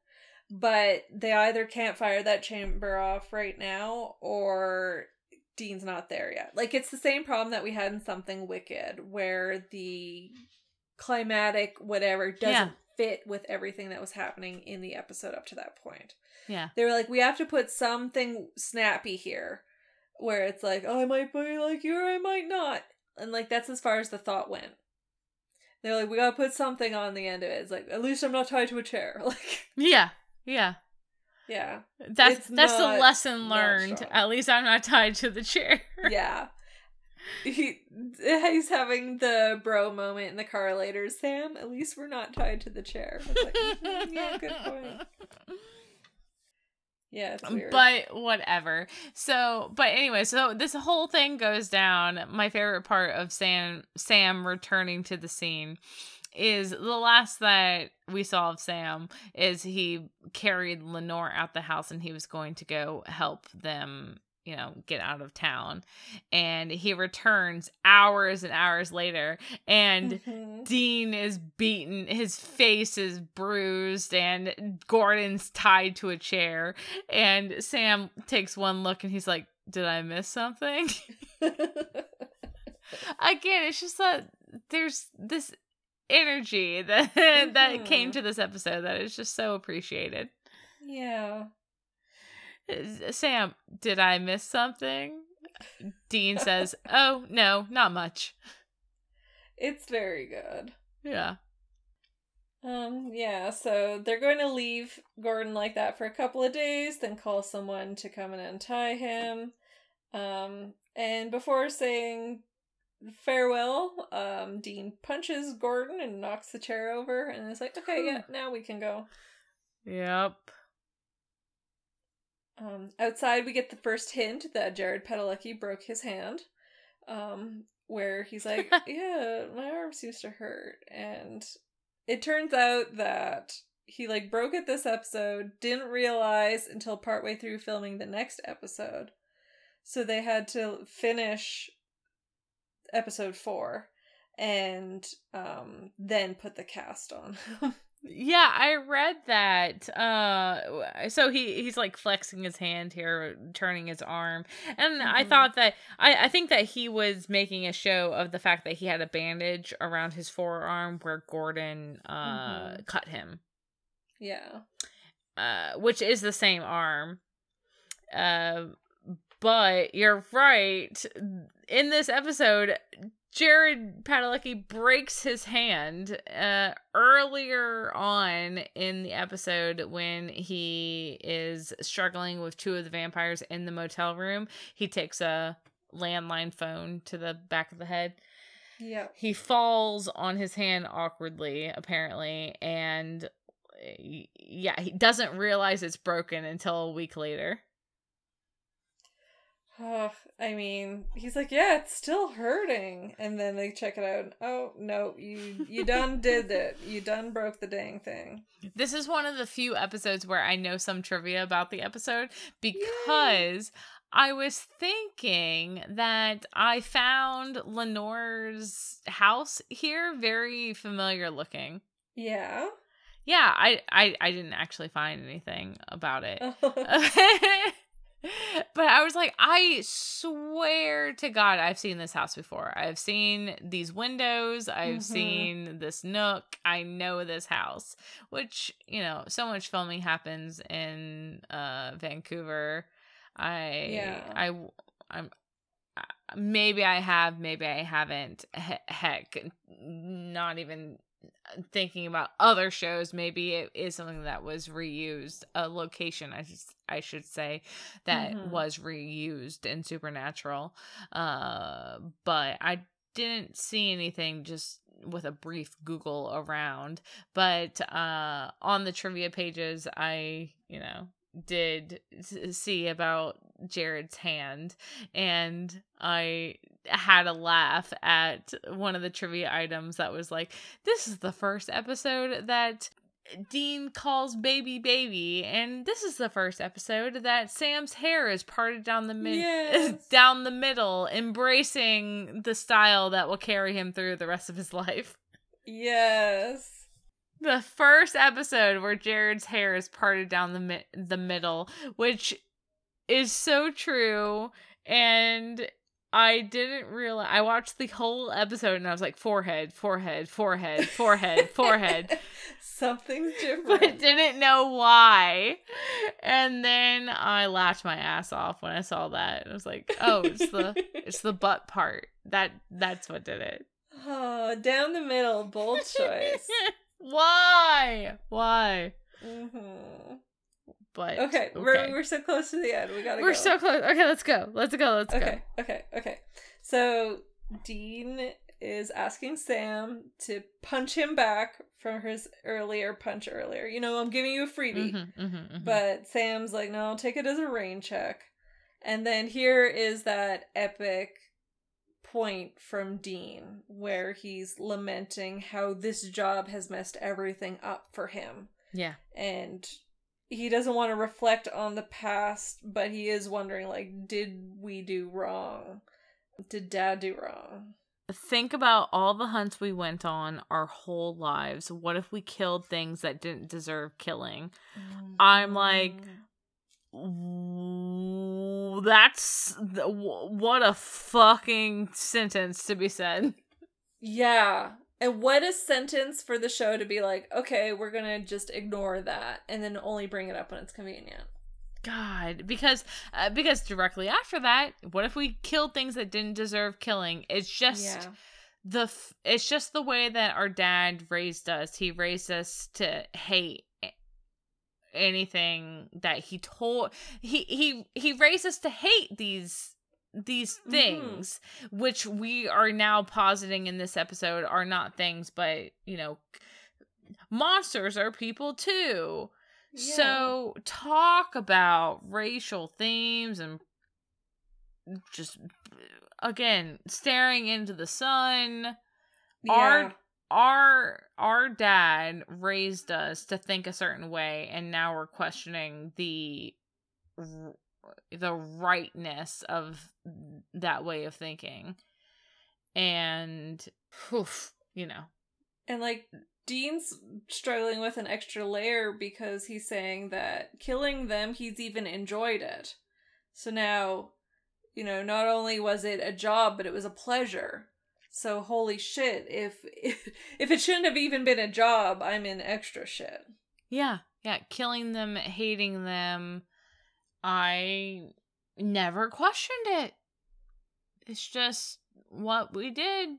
but they either can't fire that chamber off right now or Dean's not there yet. Like, it's the same problem that we had in Something Wicked, where the climatic whatever doesn't fit with everything that was happening in the episode up to that point. Yeah. They were like, we have to put something snappy here, where it's like, oh, I might be like you or I might not. And, like, that's as far as the thought went. They're like, we gotta put something on the end of it. It's like, at least I'm not tied to a chair. Like, yeah. Yeah. That's the lesson learned. At least I'm not tied to the chair. Yeah. He's having the bro moment in the car later. Sam, at least we're not tied to the chair. I was like, yeah, good point. Yeah, it's weird. But whatever. So this whole thing goes down. My favorite part of Sam returning to the scene is the last that we saw of Sam is he carried Lenore out the house and he was going to go help them, you know, get out of town. And he returns hours and hours later and Dean is beaten. His face is bruised and Gordon's tied to a chair. And Sam takes one look and he's like, did I miss something? Again, it's just that there's this energy that came to this episode that is just so appreciated. Yeah. Sam, did I miss something? Dean says, oh, no, not much. It's very good. Yeah. Yeah, so they're going to leave Gordon like that for a couple of days, then call someone to come and untie him. And before saying farewell, Dean punches Gordon and knocks the chair over and is like, okay, yeah, now we can go. Yep. Outside, we get the first hint that Jared Padalecki broke his hand, where he's like, yeah, my arm seems to hurt. And it turns out that he, like, broke it this episode, didn't realize until partway through filming the next episode. So they had to finish episode 4 and then put the cast on him. Yeah, I read that. So he's like flexing his hand here, turning his arm. And I thought that, I think that he was making a show of the fact that he had a bandage around his forearm where Gordon cut him. Yeah. Which is the same arm. But you're right. In this episode, Jared Padalecki breaks his hand earlier on in the episode when he is struggling with two of the vampires in the motel room. He takes a landline phone to the back of the head. Yeah. He falls on his hand awkwardly, apparently, and yeah, he doesn't realize it's broken until a week later. Oh, I mean, he's like, yeah, it's still hurting. And then they check it out. Oh, no, you done did it. You done broke the dang thing. This is one of the few episodes where I know some trivia about the episode because I was thinking that I found Lenore's house here very familiar looking. Yeah. Yeah, I didn't actually find anything about it. But I was like, I swear to God, I've seen this house before. I've seen these windows. I've seen this nook. I know this house, which, you know, so much filming happens in Vancouver. Maybe I have, maybe I haven't. Heck, not even thinking about other shows, maybe it is something that was reused, a location I should say that was reused in Supernatural, but I didn't see anything just with a brief Google around, but on the trivia pages I did see about Jared's hand, and I had a laugh at one of the trivia items that was like, this is the first episode that Dean calls baby, and this is the first episode that Sam's hair is parted down the down the middle, embracing the style that will carry him through the rest of his life. Yes. The first episode where Jared's hair is parted down the middle, which is so true. And I didn't realize. I watched the whole episode and I was like, forehead. Something's different. But didn't know why. And then I laughed my ass off when I saw that. And I was like, oh, it's the butt part. That's what did it. Oh, down the middle, bold choice. Why? Mm-hmm. But okay, okay. We're so close to the end. We gotta. We're so close. Okay, let's go. Let's go. Let's go. Okay. Okay. Okay. So Dean is asking Sam to punch him back from his earlier punch earlier. You know, I'm giving you a freebie. Mm-hmm, mm-hmm, mm-hmm. But Sam's like, no, I'll take it as a rain check. And then here is that epic point from Dean where he's lamenting how this job has messed everything up for him. Yeah. And he doesn't want to reflect on the past, but he is wondering, like, did we do wrong? Did Dad do wrong? Think about all the hunts we went on our whole lives. What if we killed things that didn't deserve killing? Mm. I'm like, that's what a fucking sentence to be said. Yeah. And what a sentence for the show to be like, okay, we're going to just ignore that and then only bring it up when it's convenient. God, because directly after that, what if we killed things that didn't deserve killing? It's just it's just the way that our dad raised us. He raised us to hate anything that he raised us to hate these things, mm-hmm. which we are now positing in this episode are not things, but you know, monsters are people too. Yeah. So talk about racial themes and just, again, staring into the sun. Yeah. Our dad raised us to think a certain way, and now we're questioning the rightness of that way of thinking. And, you know. And like, Dean's struggling with an extra layer because he's saying that killing them, he's even enjoyed it. So now, you know, not only was it a job, but it was a pleasure. So holy shit, if it shouldn't have even been a job, I'm in extra shit. Yeah, yeah. Killing them, hating them, I never questioned it. It's just what we did.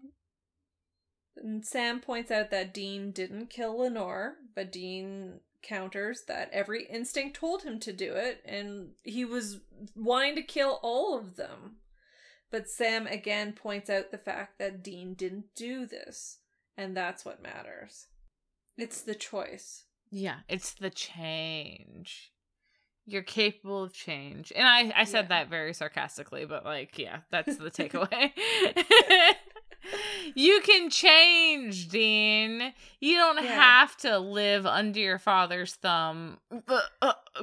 And Sam points out that Dean didn't kill Lenore, but Dean counters that every instinct told him to do it, and he was wanting to kill all of them. But Sam again points out the fact that Dean didn't do this, and that's what matters. It's the choice. Yeah, it's the change. You're capable of change. And I said that very sarcastically, but like, yeah, that's the takeaway. You can change, Dean. You don't have to live under your father's thumb,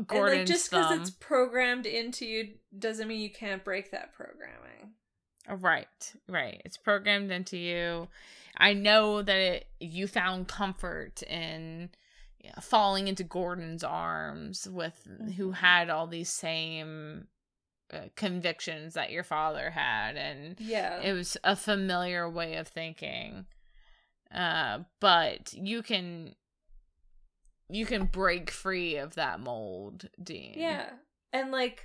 Gordon's and like, just thumb. Just because it's programmed into you doesn't mean you can't break that programming. Right. It's programmed into you. I know that you found comfort in falling into Gordon's arms, who had all these same convictions that your father had, and it was a familiar way of thinking, but you can break free of that mold, Dean. And like,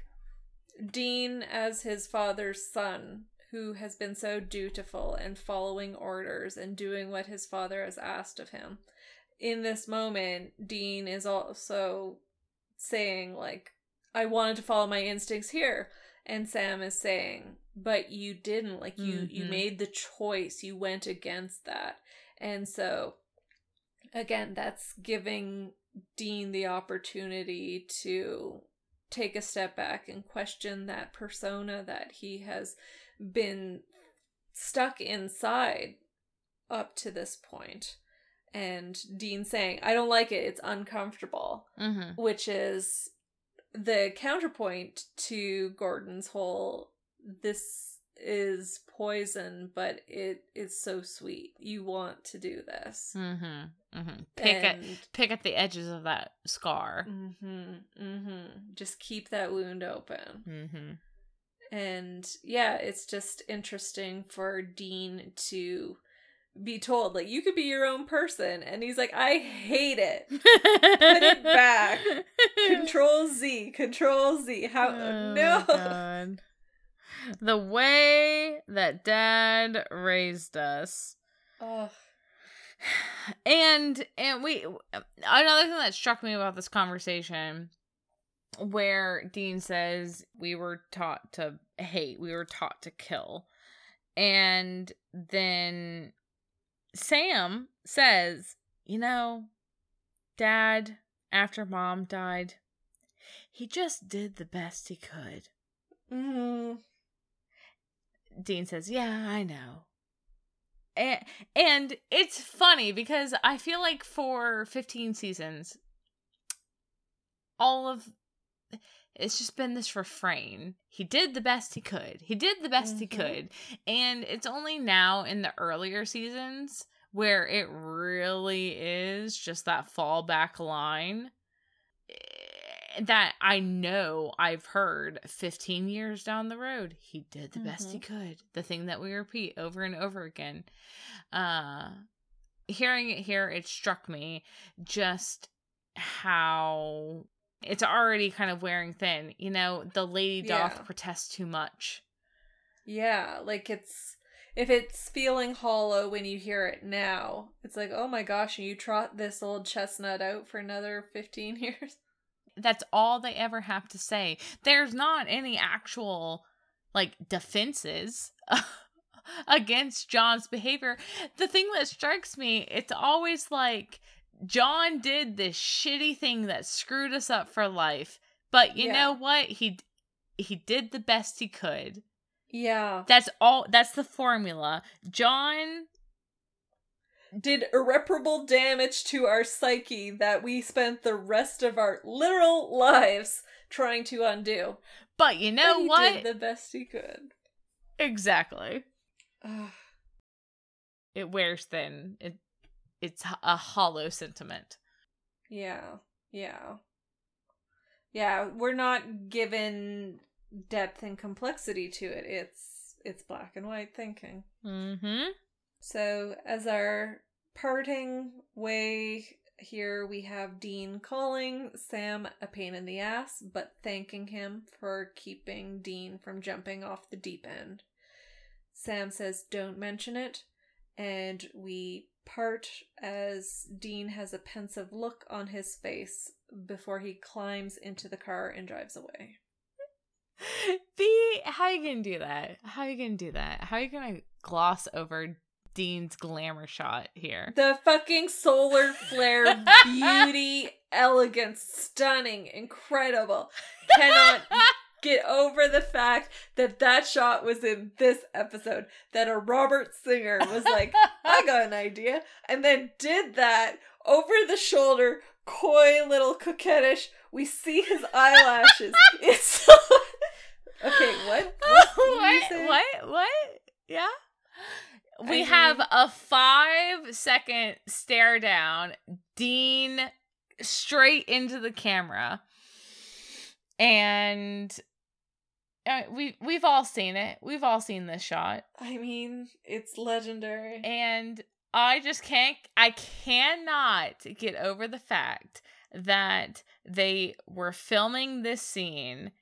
Dean, as his father's son who has been so dutiful and following orders and doing what his father has asked of him, in this moment Dean is also saying, like, I wanted to follow my instincts here. And Sam is saying, but you didn't. Like, you made the choice. You went against that. And so, again, that's giving Dean the opportunity to take a step back and question that persona that he has been stuck inside up to this point. And Dean saying, I don't like it. It's uncomfortable. Mm-hmm. Which is the counterpoint to Gordon's whole, this is poison, but it is so sweet. You want to do this. Mm-hmm. Mm-hmm. Pick at the edges of that scar. Mm-hmm. Mm-hmm. Just keep that wound open. Mm-hmm. And yeah, it's just interesting for Dean to be told, like, you could be your own person, and he's like, I hate it. Put it back. Control Z. How? Oh, no. God. The way that Dad raised us. Oh. And another thing that struck me about this conversation where Dean says, we were taught to hate, we were taught to kill. And then Sam says, you know, Dad, after Mom died, he just did the best he could. Mm-hmm. Dean says, yeah, I know. And it's funny because I feel like for 15 seasons, all of it's just been this refrain. He did the best he could. He did the best he could. And it's only now in the earlier seasons where it really is just that fallback line that I know I've heard 15 years down the road. He did the best he could. The thing that we repeat over and over again. Hearing it here, it struck me just how it's already kind of wearing thin. You know, the lady doth protest too much. Yeah, like it's, if it's feeling hollow when you hear it now, it's like, oh my gosh, you trot this old chestnut out for another 15 years. That's all they ever have to say. There's not any actual, like, defenses against John's behavior. The thing that strikes me, it's always like, John did this shitty thing that screwed us up for life, but you know what? He did the best he could. Yeah. That's all. That's the formula. John did irreparable damage to our psyche that we spent the rest of our literal lives trying to undo. But you know what? He did the best he could. Exactly. It wears thin. It's a hollow sentiment. Yeah. Yeah. Yeah, we're not given depth and complexity to it. It's black and white thinking. Mm-hmm. So as our parting way here, we have Dean calling Sam a pain in the ass, but thanking him for keeping Dean from jumping off the deep end. Sam says, don't mention it. And we part as Dean has a pensive look on his face before he climbs into the car and drives away. How are you going to do that? How are you going to do that? How are you going to gloss over Dean's glamour shot here? The fucking solar flare, beauty, elegance, stunning, incredible. Cannot get over the fact that that shot was in this episode, that a Robert Singer was like, I got an idea, and then did that over the shoulder, coy little coquettish. We see his eyelashes. It's so... Okay, what? What? Yeah? We have a 5-second stare down. Dean straight into the camera. And we've all seen it. We've all seen this shot. I mean, it's legendary. And I cannot get over the fact that they were filming this scene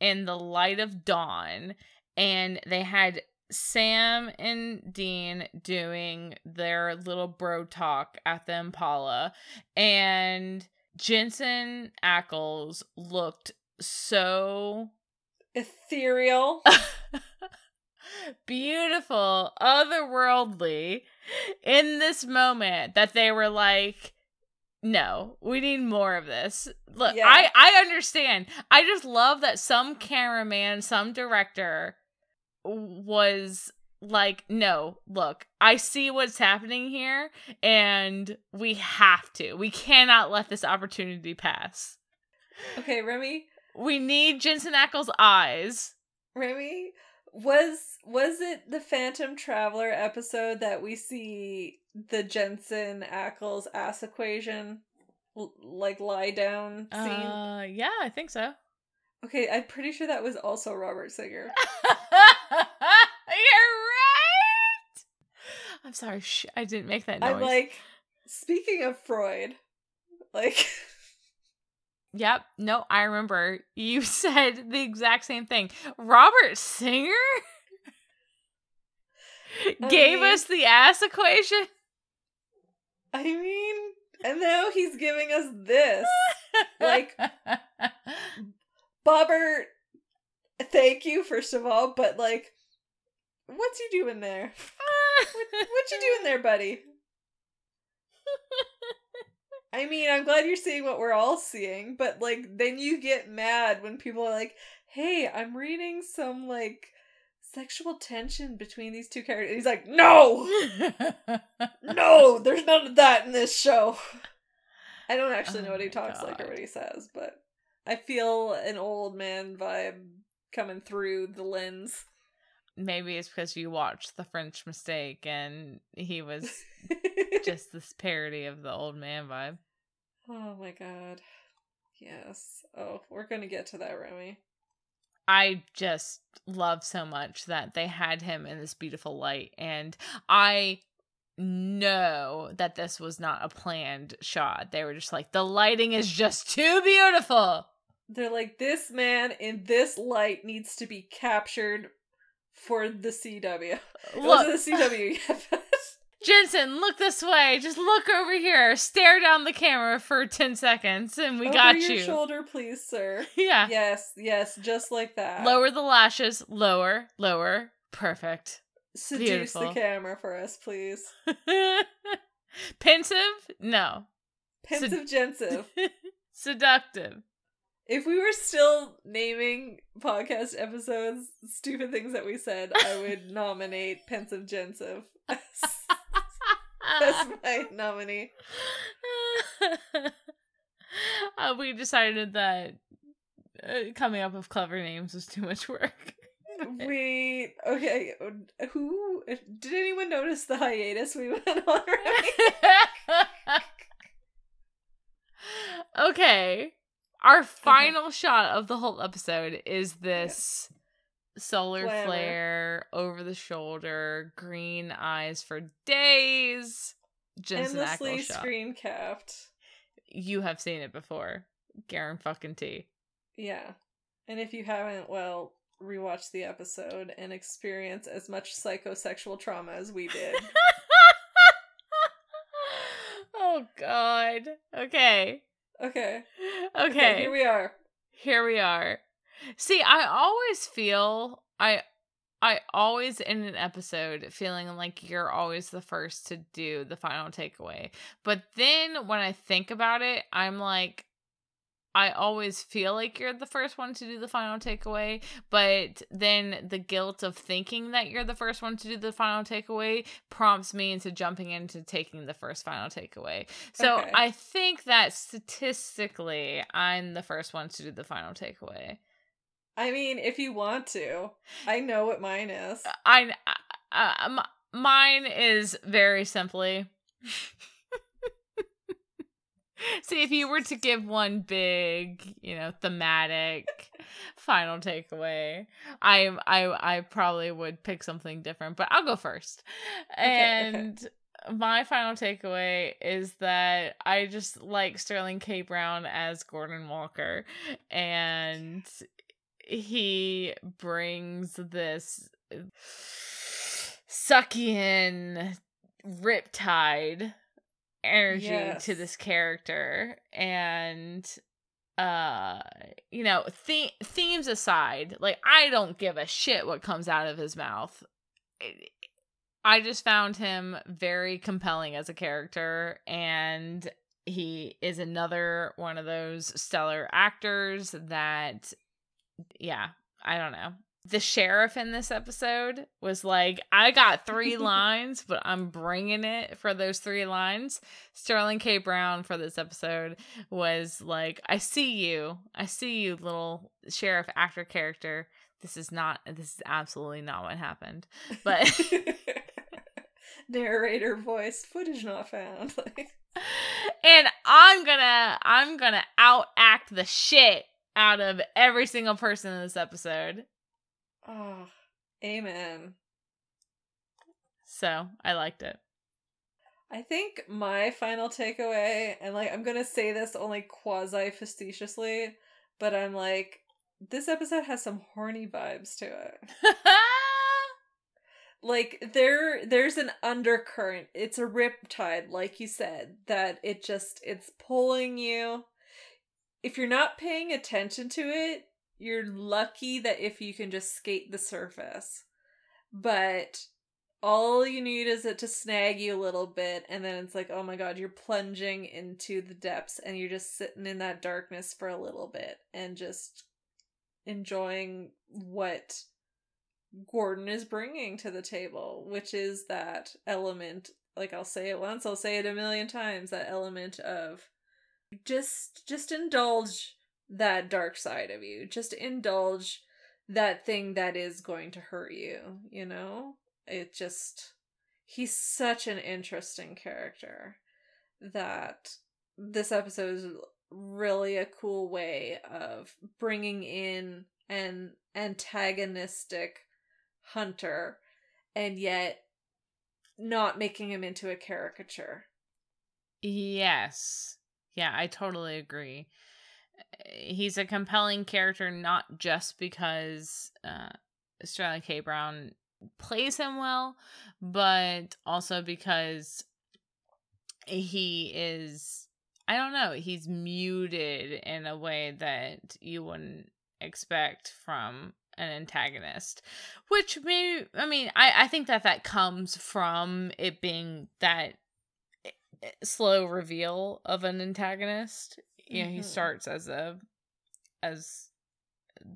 in the light of dawn, and they had Sam and Dean doing their little bro talk at the Impala, and Jensen Ackles looked so ethereal, beautiful, otherworldly in this moment that they were like, no, we need more of this. Look, yeah. I understand. I just love that some cameraman, some director was like, no, look, I see what's happening here, and we have to. We cannot let this opportunity pass. Okay, Remy. We need Jensen Ackles' eyes. Remy, was it the Phantom Traveler episode that we see the Jensen Ackles ass equation, like lie down scene? Yeah, I think so. Okay, I'm pretty sure that was also Robert Singer. You're right! I'm sorry, I didn't make that noise. I'm like, speaking of Freud, like... Yep. No, I remember. You said the exact same thing. Robert Singer gave us the ass equation. I mean, and now he's giving us this. Like, Bobbert, thank you, first of all, but, like, what's you doing there? What you doing there, buddy? I mean, I'm glad you're seeing what we're all seeing, but, like, then you get mad when people are like, hey, I'm reading some, like, sexual tension between these two characters. And he's like, no! No! There's none of that in this show! I don't actually know what he talks like or what he says, but I feel an old man vibe coming through the lens. Maybe it's because you watched The French Mistake and he was just this parody of the old man vibe. Oh my god. Yes. Oh, we're going to get to that, Remy. I just love so much that they had him in this beautiful light. And I know that this was not a planned shot. They were just like, the lighting is just too beautiful. They're like, this man in this light needs to be captured for the CW. Look, the CW. Jensen, look this way. Just look over here. Stare down the camera for 10 seconds and we over got you. Over your shoulder, please, sir. Yeah. Yes, yes, just like that. Lower the lashes. Lower, lower. Perfect. Seduce beautiful. The camera for us, please. Pensive? No. Pensive Jensen. Seductive. If we were still naming podcast episodes stupid things that we said, I would nominate Pensive Jensen as my nominee. We decided that coming up with clever names was too much work. Okay. Who did anyone notice the hiatus we went on? Okay. Our final shot of the whole episode is this solar flare over the shoulder, green eyes for days. Jensen endlessly screen capped. You have seen it before, Garen-fucking-T. Yeah, and if you haven't, well, rewatch the episode and experience as much psychosexual trauma as we did. Oh God. Okay. Here we are. See, I always in an episode feeling like you're always the first to do the final takeaway. But then when I think about it, I'm like, I always feel like you're the first one to do the final takeaway, but then the guilt of thinking that you're the first one to do the final takeaway prompts me into jumping into taking the first final takeaway. So okay. I think that statistically, I'm the first one to do the final takeaway. I mean, if you want to. I know what mine is. Mine is very simply... See, if you were to give one big, thematic final takeaway, I probably would pick something different, but I'll go first. Okay, My final takeaway is that I just like Sterling K. Brown as Gordon Walker, and he brings this suck-in riptide energy to this character, and themes aside, like, I don't give a shit what comes out of his mouth. I just found him very compelling as a character, and he is another one of those stellar actors that I don't know. The sheriff in this episode was like, I got 3 lines, but I'm bringing it for those 3 lines. Sterling K. Brown for this episode was like, I see you, little sheriff actor character. This is absolutely not what happened. But narrator voice, footage not found. And I'm gonna out-act the shit out of every single person in this episode. Oh, amen. So, I liked it. I think my final takeaway, and I'm going to say this only quasi-facetiously, but I'm like, this episode has some horny vibes to it. There's an undercurrent. It's a riptide, like you said, that it's pulling you. If you're not paying attention to it, You're lucky that if you can just skate the surface, but all you need is it to snag you a little bit, and then it's like, oh my god, you're plunging into the depths, and you're just sitting in that darkness for a little bit and just enjoying what Gordon is bringing to the table, which is that element, like I'll say it once, I'll say it a million times, that element of just indulge that dark side of you. Just indulge that thing that is going to hurt you, you know? It just, he's such an interesting character that this episode is really a cool way of bringing in an antagonistic hunter and yet not making him into a caricature. Yes. Yeah, I totally agree. He's a compelling character, not just because Sterling K. Brown plays him well, but also because he is, I don't know, he's muted in a way that you wouldn't expect from an antagonist, which maybe, I mean, I think that comes from it being that slow reveal of an antagonist. Yeah, he starts as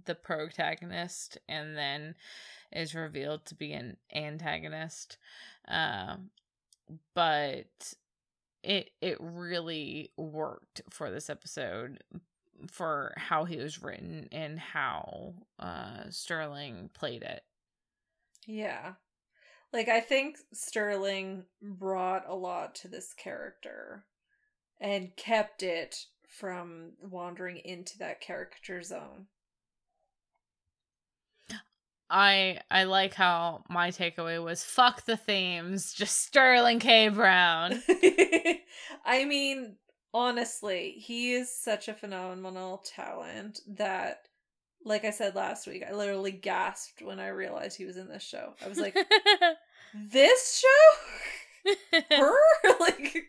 the protagonist and then is revealed to be an antagonist. But it really worked for this episode, for how he was written and how Sterling played it. Yeah. Like, I think Sterling brought a lot to this character and kept it from wandering into that caricature zone. I like how my takeaway was, fuck the themes, just Sterling K. Brown. I mean, honestly, he is such a phenomenal talent that, like I said last week, I literally gasped when I realized he was in this show. I was like, this show? Her? Like...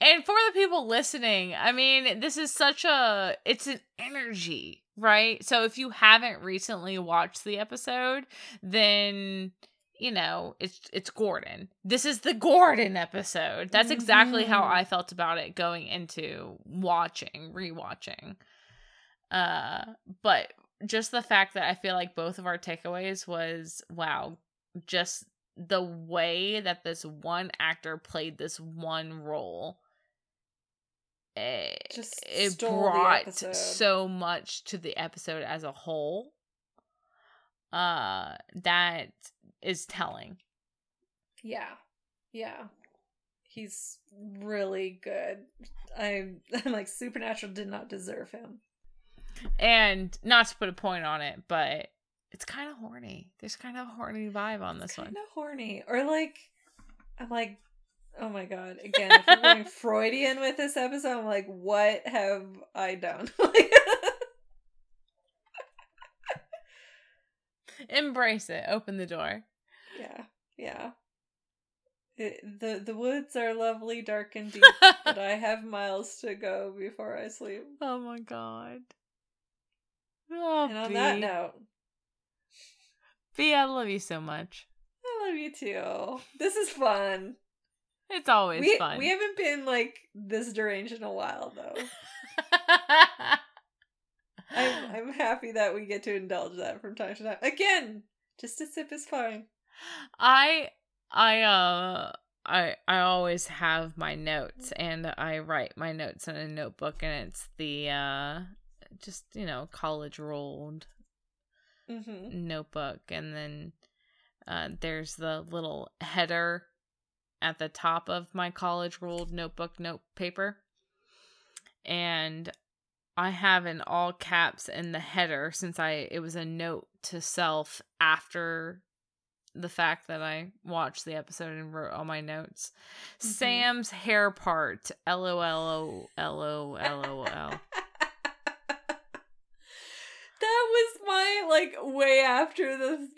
And for the people listening, I mean, this is such a, it's an energy, right? So if you haven't recently watched the episode, then, you know, it's Gordon. This is the Gordon episode. That's exactly how I felt about it going into rewatching. But just the fact that I feel like both of our takeaways was, wow, just the way that this one actor played this one role, it brought so much to the episode as a whole. That is telling. Yeah. He's really good. I'm like, Supernatural did not deserve him. And not to put a point on it, but it's kind of horny. There's kind of a horny vibe on this one. Kind of horny. Or like, I'm like, oh my god. Again, if we're going Freudian with this episode, I'm like, what have I done? Embrace it. Open the door. Yeah. The woods are lovely, dark and deep, but I have miles to go before I sleep. Oh my god. Oh, and on that note... Bea, I love you so much. I love you too. This is fun. It's always fun. We haven't been like this deranged in a while though. I'm happy that we get to indulge that from time to time. Again, just a sip is fine. I always have my notes, and I write my notes in a notebook, and it's the just, you know, college rolled notebook, and then there's the little header at the top of my college ruled notebook note paper, and I have in all caps in the header, since it was a note to self after the fact that I watched the episode and wrote all my notes, Sam's hair part, LOLOLOLOL. That was my, like, way after the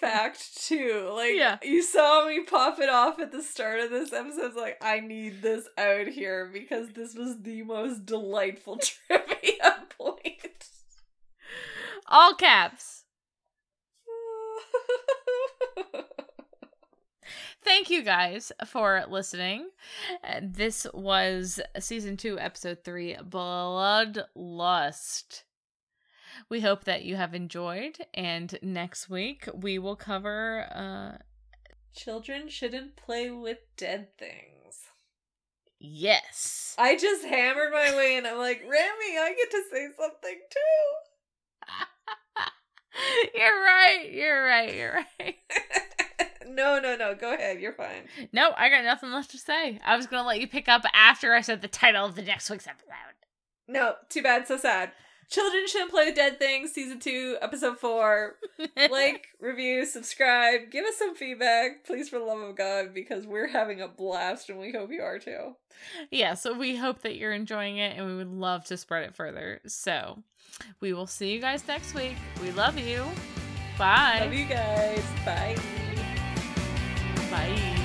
fact, too. Like, yeah. You saw me pop it off at the start of this episode. I was like, I need this out here because this was the most delightful trivia point. All caps. Thank you guys for listening. This was season 2, episode 3, Bloodlust. We hope that you have enjoyed, and next week we will cover Children Shouldn't Play with Dead Things. Yes. I just hammered my way in. I'm like, Remy, I get to say something too. You're right. No. Go ahead. You're fine. No, I got nothing left to say. I was going to let you pick up after I said the title of the next week's episode. No, too bad. So sad. Children Shouldn't Play with Dead Things, season 2, episode 4. Like, review, subscribe, give us some feedback, please, for the love of God, because we're having a blast and we hope you are too. Yeah, so we hope that you're enjoying it and we would love to spread it further. So we will see you guys next week. We love you. Bye. Love you guys. Bye. Bye.